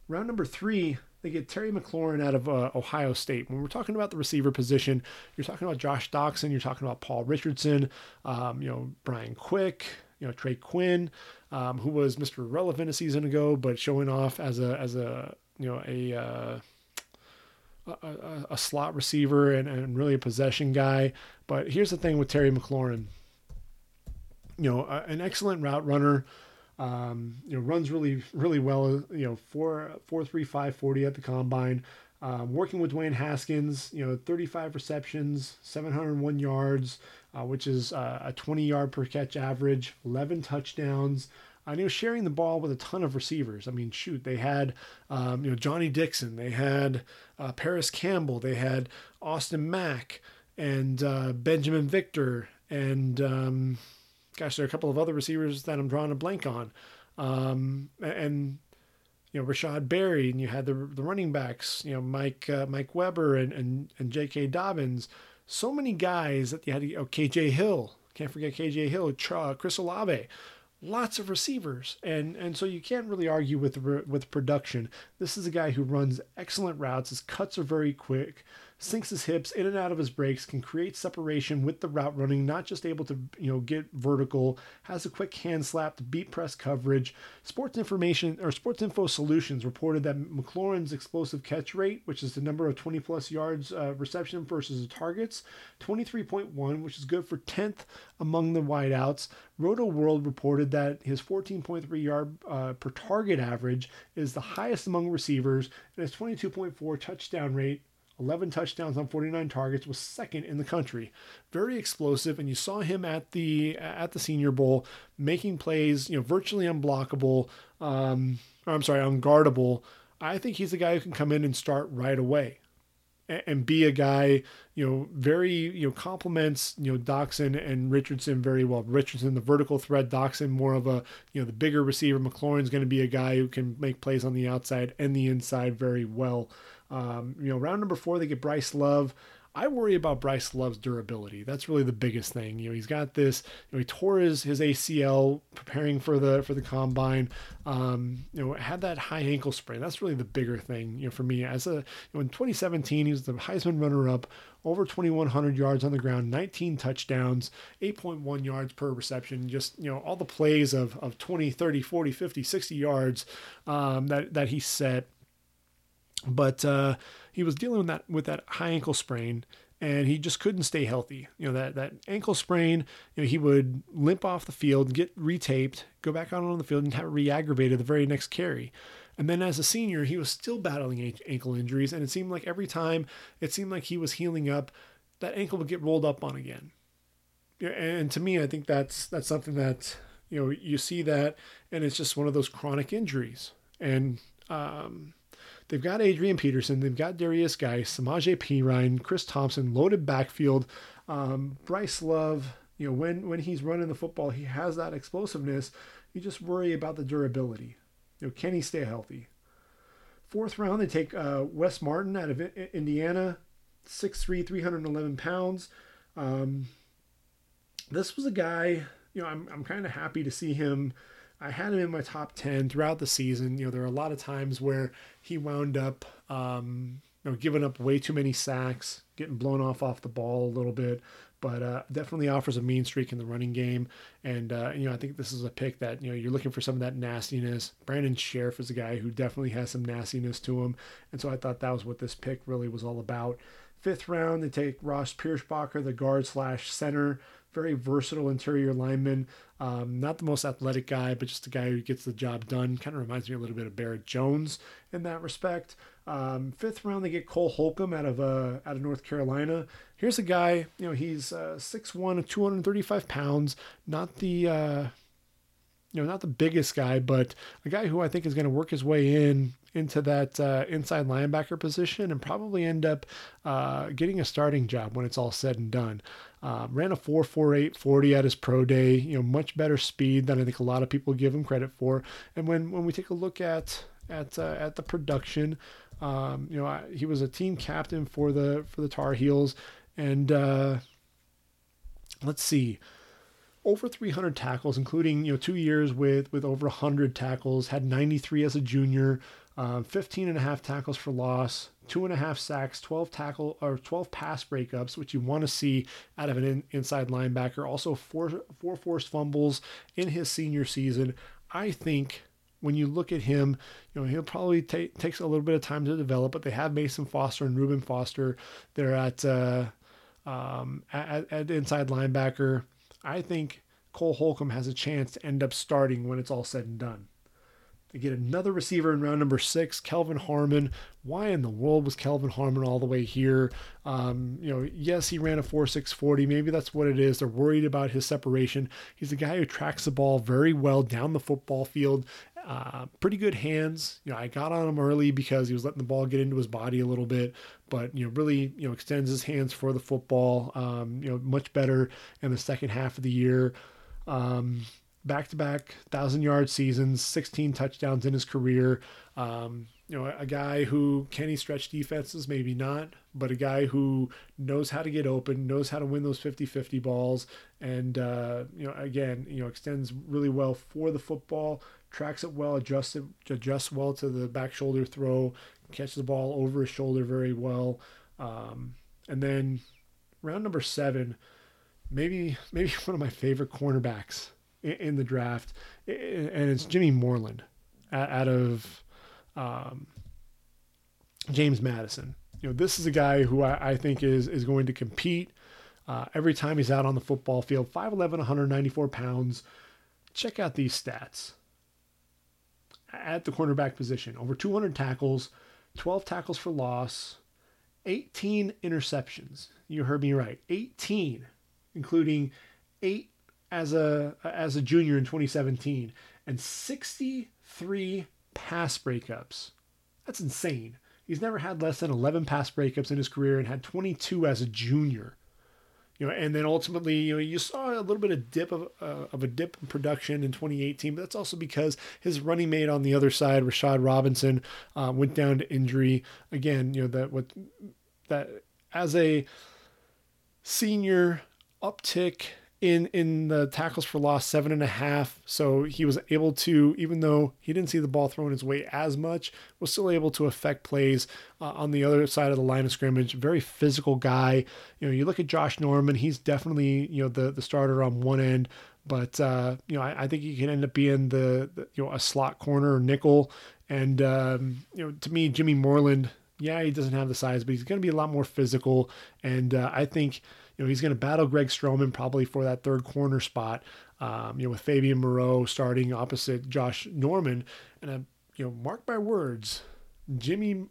Round number 3, they get Terry McLaurin out of Ohio State. When we're talking about the receiver position, you're talking about Josh Doxson, you're talking about Paul Richardson, you know, Brian Quick, you know, Trey Quinn, who was Mr. Irrelevant a season ago, but showing off as a you know, a slot receiver and really a possession guy. But here's the thing with Terry McLaurin, you know, an excellent route runner, Runs really well. 4.35 40 at the combine. Working with Dwayne Haskins, 35 receptions, 701 yards, which is a 20-yard per catch average, 11 touchdowns. Sharing the ball with a ton of receivers. They had, Johnny Dixon. They had Paris Campbell. They had Austin Mack and Benjamin Victor. And, there are a couple of other receivers that I'm drawing a blank on. Rashad Berry, and you had the running backs, Mike Weber and J.K. Dobbins. So many guys that you had to KJ Hill. Can't forget KJ Hill, Chris Olave. Lots of receivers. And so you can't really argue with production. This is a guy who runs excellent routes. His cuts are very quick, sinks his hips in and out of his breaks, can create separation with the route running, not just able to, get vertical, has a quick hand slap to beat press coverage. Sports Info Solutions reported that McLaurin's explosive catch rate, which is the number of 20 plus yards reception versus the targets, 23.1, which is good for 10th among the wideouts. Roto World reported that his 14.3 yard per target average is the highest among receivers, and his 22.4 touchdown rate, 11 touchdowns on 49 targets, was second in the country. Very explosive, and you saw him at the Senior Bowl making plays, virtually unblockable. Unguardable. I think he's a guy who can come in and start right away, and be a guy, complements Doxson and Richardson very well. Richardson, the vertical threat, Doxson more of a the bigger receiver. McLaurin's going to be a guy who can make plays on the outside and the inside very well. Round number 4, they get Bryce Love. I worry about Bryce Love's durability. That's really the biggest thing. He's got this, he tore his ACL preparing for the combine. Had that high ankle sprain. That's really the bigger thing, for me. In 2017, he was the Heisman runner-up, over 2,100 yards on the ground, 19 touchdowns, 8.1 yards per reception. Just, all the plays of 20, 30, 40, 50, 60 yards that he set. But he was dealing with that high ankle sprain, and he just couldn't stay healthy. That ankle sprain, he would limp off the field, get retaped, go back out on the field, and have it re-aggravated the very next carry. And then as a senior, he was still battling ankle injuries, and it seemed like every time it seemed like he was healing up, that ankle would get rolled up on again. And to me, I think that's something that, you see that, and it's just one of those chronic injuries. And they've got Adrian Peterson, they've got Darius Geis, Samaje Perine, Chris Thompson, loaded backfield. Bryce Love, when he's running the football, he has that explosiveness. You just worry about the durability. Can he stay healthy? 4th round, they take Wes Martin out of Indiana, 6'3", 311 pounds. This was a guy, I'm kind of happy to see him. I had him in my top 10 throughout the season. There are a lot of times where he wound up, giving up way too many sacks, getting blown off the ball a little bit, but definitely offers a mean streak in the running game. And, I think this is a pick that, you're looking for some of that nastiness. Brandon Sheriff is a guy who definitely has some nastiness to him. And so I thought that was what this pick really was all about. 5th round, they take Ross Pierschbacher, the guard/center. Very versatile interior lineman. Not the most athletic guy, but just a guy who gets the job done. Kind of reminds me a little bit of Barrett Jones in that respect. 5th round, they get Cole Holcomb out of North Carolina. Here's a guy, he's 6'1", 235 pounds. Not the biggest guy, but a guy who I think is going to work his way into that inside linebacker position and probably end up getting a starting job when it's all said and done. Ran a 4.48 40 at his pro day. Much better speed than I think a lot of people give him credit for. And when we take a look at the production, he was a team captain for the Tar Heels, and let's see. Over 300 tackles, including 2 years with over 100 tackles, had 93 as a junior, 15 and a half tackles for loss, 2.5 sacks, 12 pass breakups, which you want to see out of an inside linebacker. Also, 4 forced fumbles in his senior season. I think when you look at him, he'll probably takes a little bit of time to develop, but they have Mason Foster and Reuben Foster. They're at inside linebacker. I think Cole Holcomb has a chance to end up starting when it's all said and done. They get another receiver in round number 6, Kelvin Harmon. Why in the world was Kelvin Harmon all the way here? Yes, he ran a 4.6 40. Maybe that's what it is. They're worried about his separation. He's a guy who tracks the ball very well down the football field. Pretty good hands. I got on him early because he was letting the ball get into his body a little bit, but really extends his hands for the football. Much better in the second half of the year. Back-to-back 1,000-yard seasons, 16 touchdowns in his career. A guy who, can he stretch defenses? Maybe not, but a guy who knows how to get open, knows how to win those 50-50 balls, and, extends really well for the football, tracks it well, adjusts well to the back shoulder throw, catches the ball over his shoulder very well. And then round number 7, maybe one of my favorite cornerbacks in the draft, and it's Jimmy Moreland out of James Madison. This is a guy who I think is going to compete every time he's out on the football field. 5'11", 194 pounds. Check out these stats at the cornerback position. Over 200 tackles, 12 tackles for loss, 18 interceptions. You heard me right, 18, including 8 as a junior in 2017, and 63 pass breakups. That's insane. He's never had less than 11 pass breakups in his career and had 22 as a junior. And then ultimately, you saw a little bit of dip in production in 2018, but that's also because his running mate on the other side, Rashad Robinson, went down to injury. Again, as a senior, uptick in the tackles for loss, 7.5. So he was able to, even though he didn't see the ball thrown his way as much, was still able to affect plays on the other side of the line of scrimmage. Very physical guy. You look at Josh Norman, he's definitely, the starter on one end, but, I think he can end up being a slot corner or nickel. And, to me, Jimmy Moreland, he doesn't have the size, but he's going to be a lot more physical. And I think, he's going to battle Greg Stroman probably for that third corner spot, with Fabian Moreau starting opposite Josh Norman. And, mark my words, Jimmy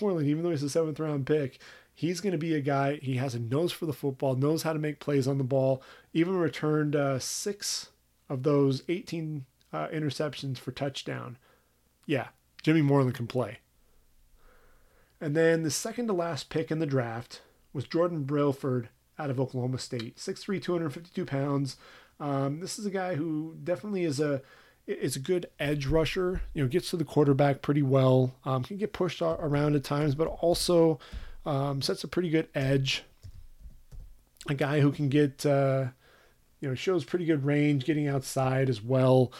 Moreland, even though he's a 7th-round pick, he's going to be a guy. He has a nose for the football, knows how to make plays on the ball, even returned 6 of those 18 interceptions for touchdown. Yeah, Jimmy Moreland can play. And then the second to last pick in the draft was Jordan Brailford out of Oklahoma State, 6'3", 252 pounds. This is a guy who definitely is a good edge rusher. Gets to the quarterback pretty well. Can get pushed around at times, but also sets a pretty good edge. A guy who can get, shows pretty good range, getting outside as well.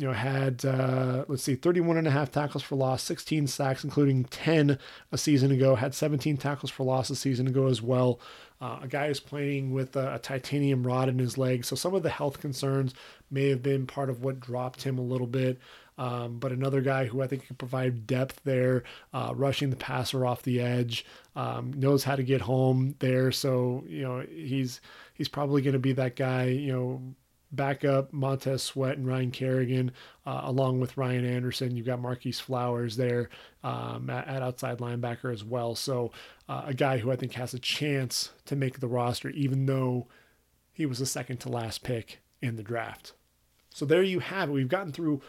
Had, 31.5 tackles for loss, 16 sacks, including 10 a season ago, had 17 tackles for loss a season ago as well. A guy who's playing with a titanium rod in his leg. So some of the health concerns may have been part of what dropped him a little bit. But another guy who I think can provide depth there, rushing the passer off the edge, knows how to get home there. So, he's probably going to be that guy, back up Montez Sweat and Ryan Kerrigan, along with Ryan Anderson. You've got Marquise Flowers there at outside linebacker as well. So a guy who I think has a chance to make the roster, even though he was the second to last pick in the draft. So there you have it. We've gotten through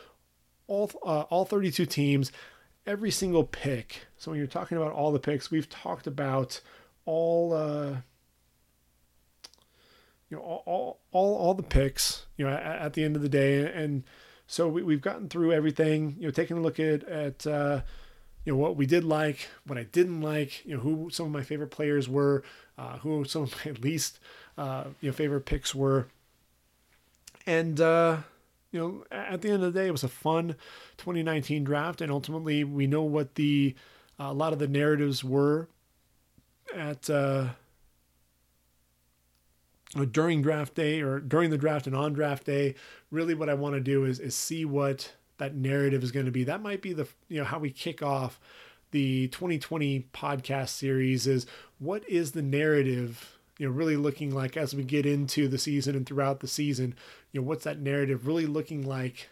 all 32 teams, every single pick. So when you're talking about all the picks, we've talked about all... all the picks, at the end of the day. And so we've gotten through everything, taking a look at what we did like, what I didn't like, who some of my favorite players were, who some of my least, favorite picks were. And, at the end of the day, it was a fun 2019 draft. And ultimately we know what a lot of the narratives were during draft day, or during the draft and on draft day. Really what I want to do is see what that narrative is going to be. That might be how we kick off the 2020 podcast series, is what is the narrative you know, really looking like as we get into the season and throughout the season, you know, what's that narrative really looking like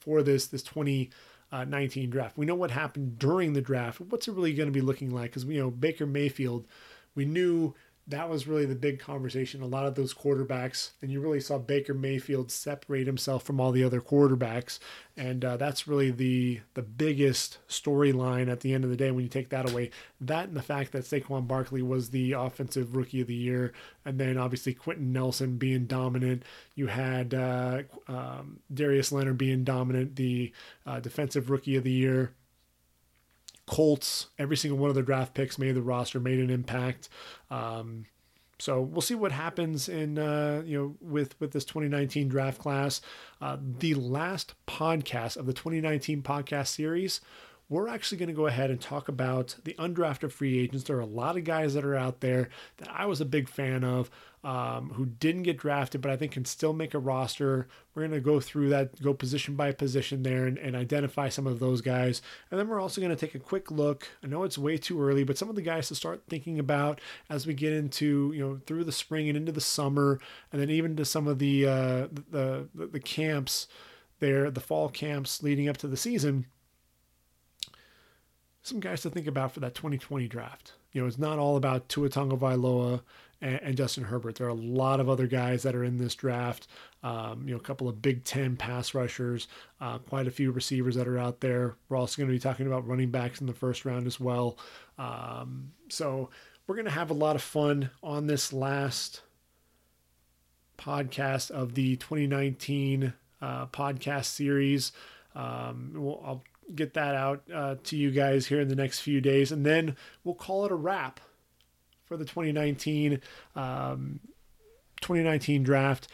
for this 2019 draft? We know what happened during the draft. What's it really going to be looking like? Because, you know, Baker Mayfield, we knew that was really the big conversation. A lot of those quarterbacks, and you really saw Baker Mayfield separate himself from all the other quarterbacks. And that's really the biggest storyline at the end of the day when you take that away. That and the fact that Saquon Barkley was the offensive rookie of the year. And then obviously Quentin Nelson being dominant. You had Darius Leonard being dominant, the defensive rookie of the year. Colts, every single one of their draft picks made the roster, made an impact. So we'll see what happens in with this 2019 draft class. The last podcast of the 2019 podcast series, we're actually going to go ahead and talk about the undrafted free agents. There are a lot of guys that are out there that I was a big fan of who didn't get drafted, but I think can still make a roster. We're going to go through that, go position by position there and identify some of those guys. And then we're also going to take a quick look. I know it's way too early, but some of the guys to start thinking about as we get into, you know, through the spring and into the summer, and then even to some of the camps there, the fall camps leading up to the season. Some guys to think about for that 2020 draft. You know, it's not all about Tua Tagovailoa and Justin Herbert. There are a lot of other guys that are in this draft. You know, a couple of Big Ten pass rushers, quite a few receivers that are out there. We're also going to be talking about running backs in the first round as well. So we're going to have a lot of fun on this last podcast of the 2019 podcast series. I'll get that out to you guys here in the next few days, and then we'll call it a wrap for the 2019 draft,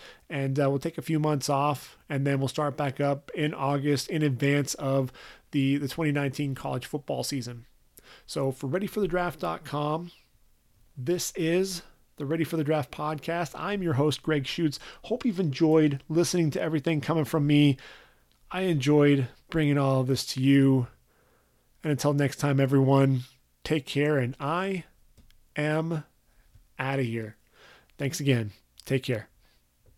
and we'll take a few months off, and then we'll start back up in August in advance of the 2019 college football season. So for ReadyForTheDraft.com, this is the Ready for the Draft podcast. I'm your host, Greg Schutz. Hope you've enjoyed listening to everything coming from me. I enjoyed bringing all of this to you. And until next time, everyone, take care. And I am out of here. Thanks again. Take care.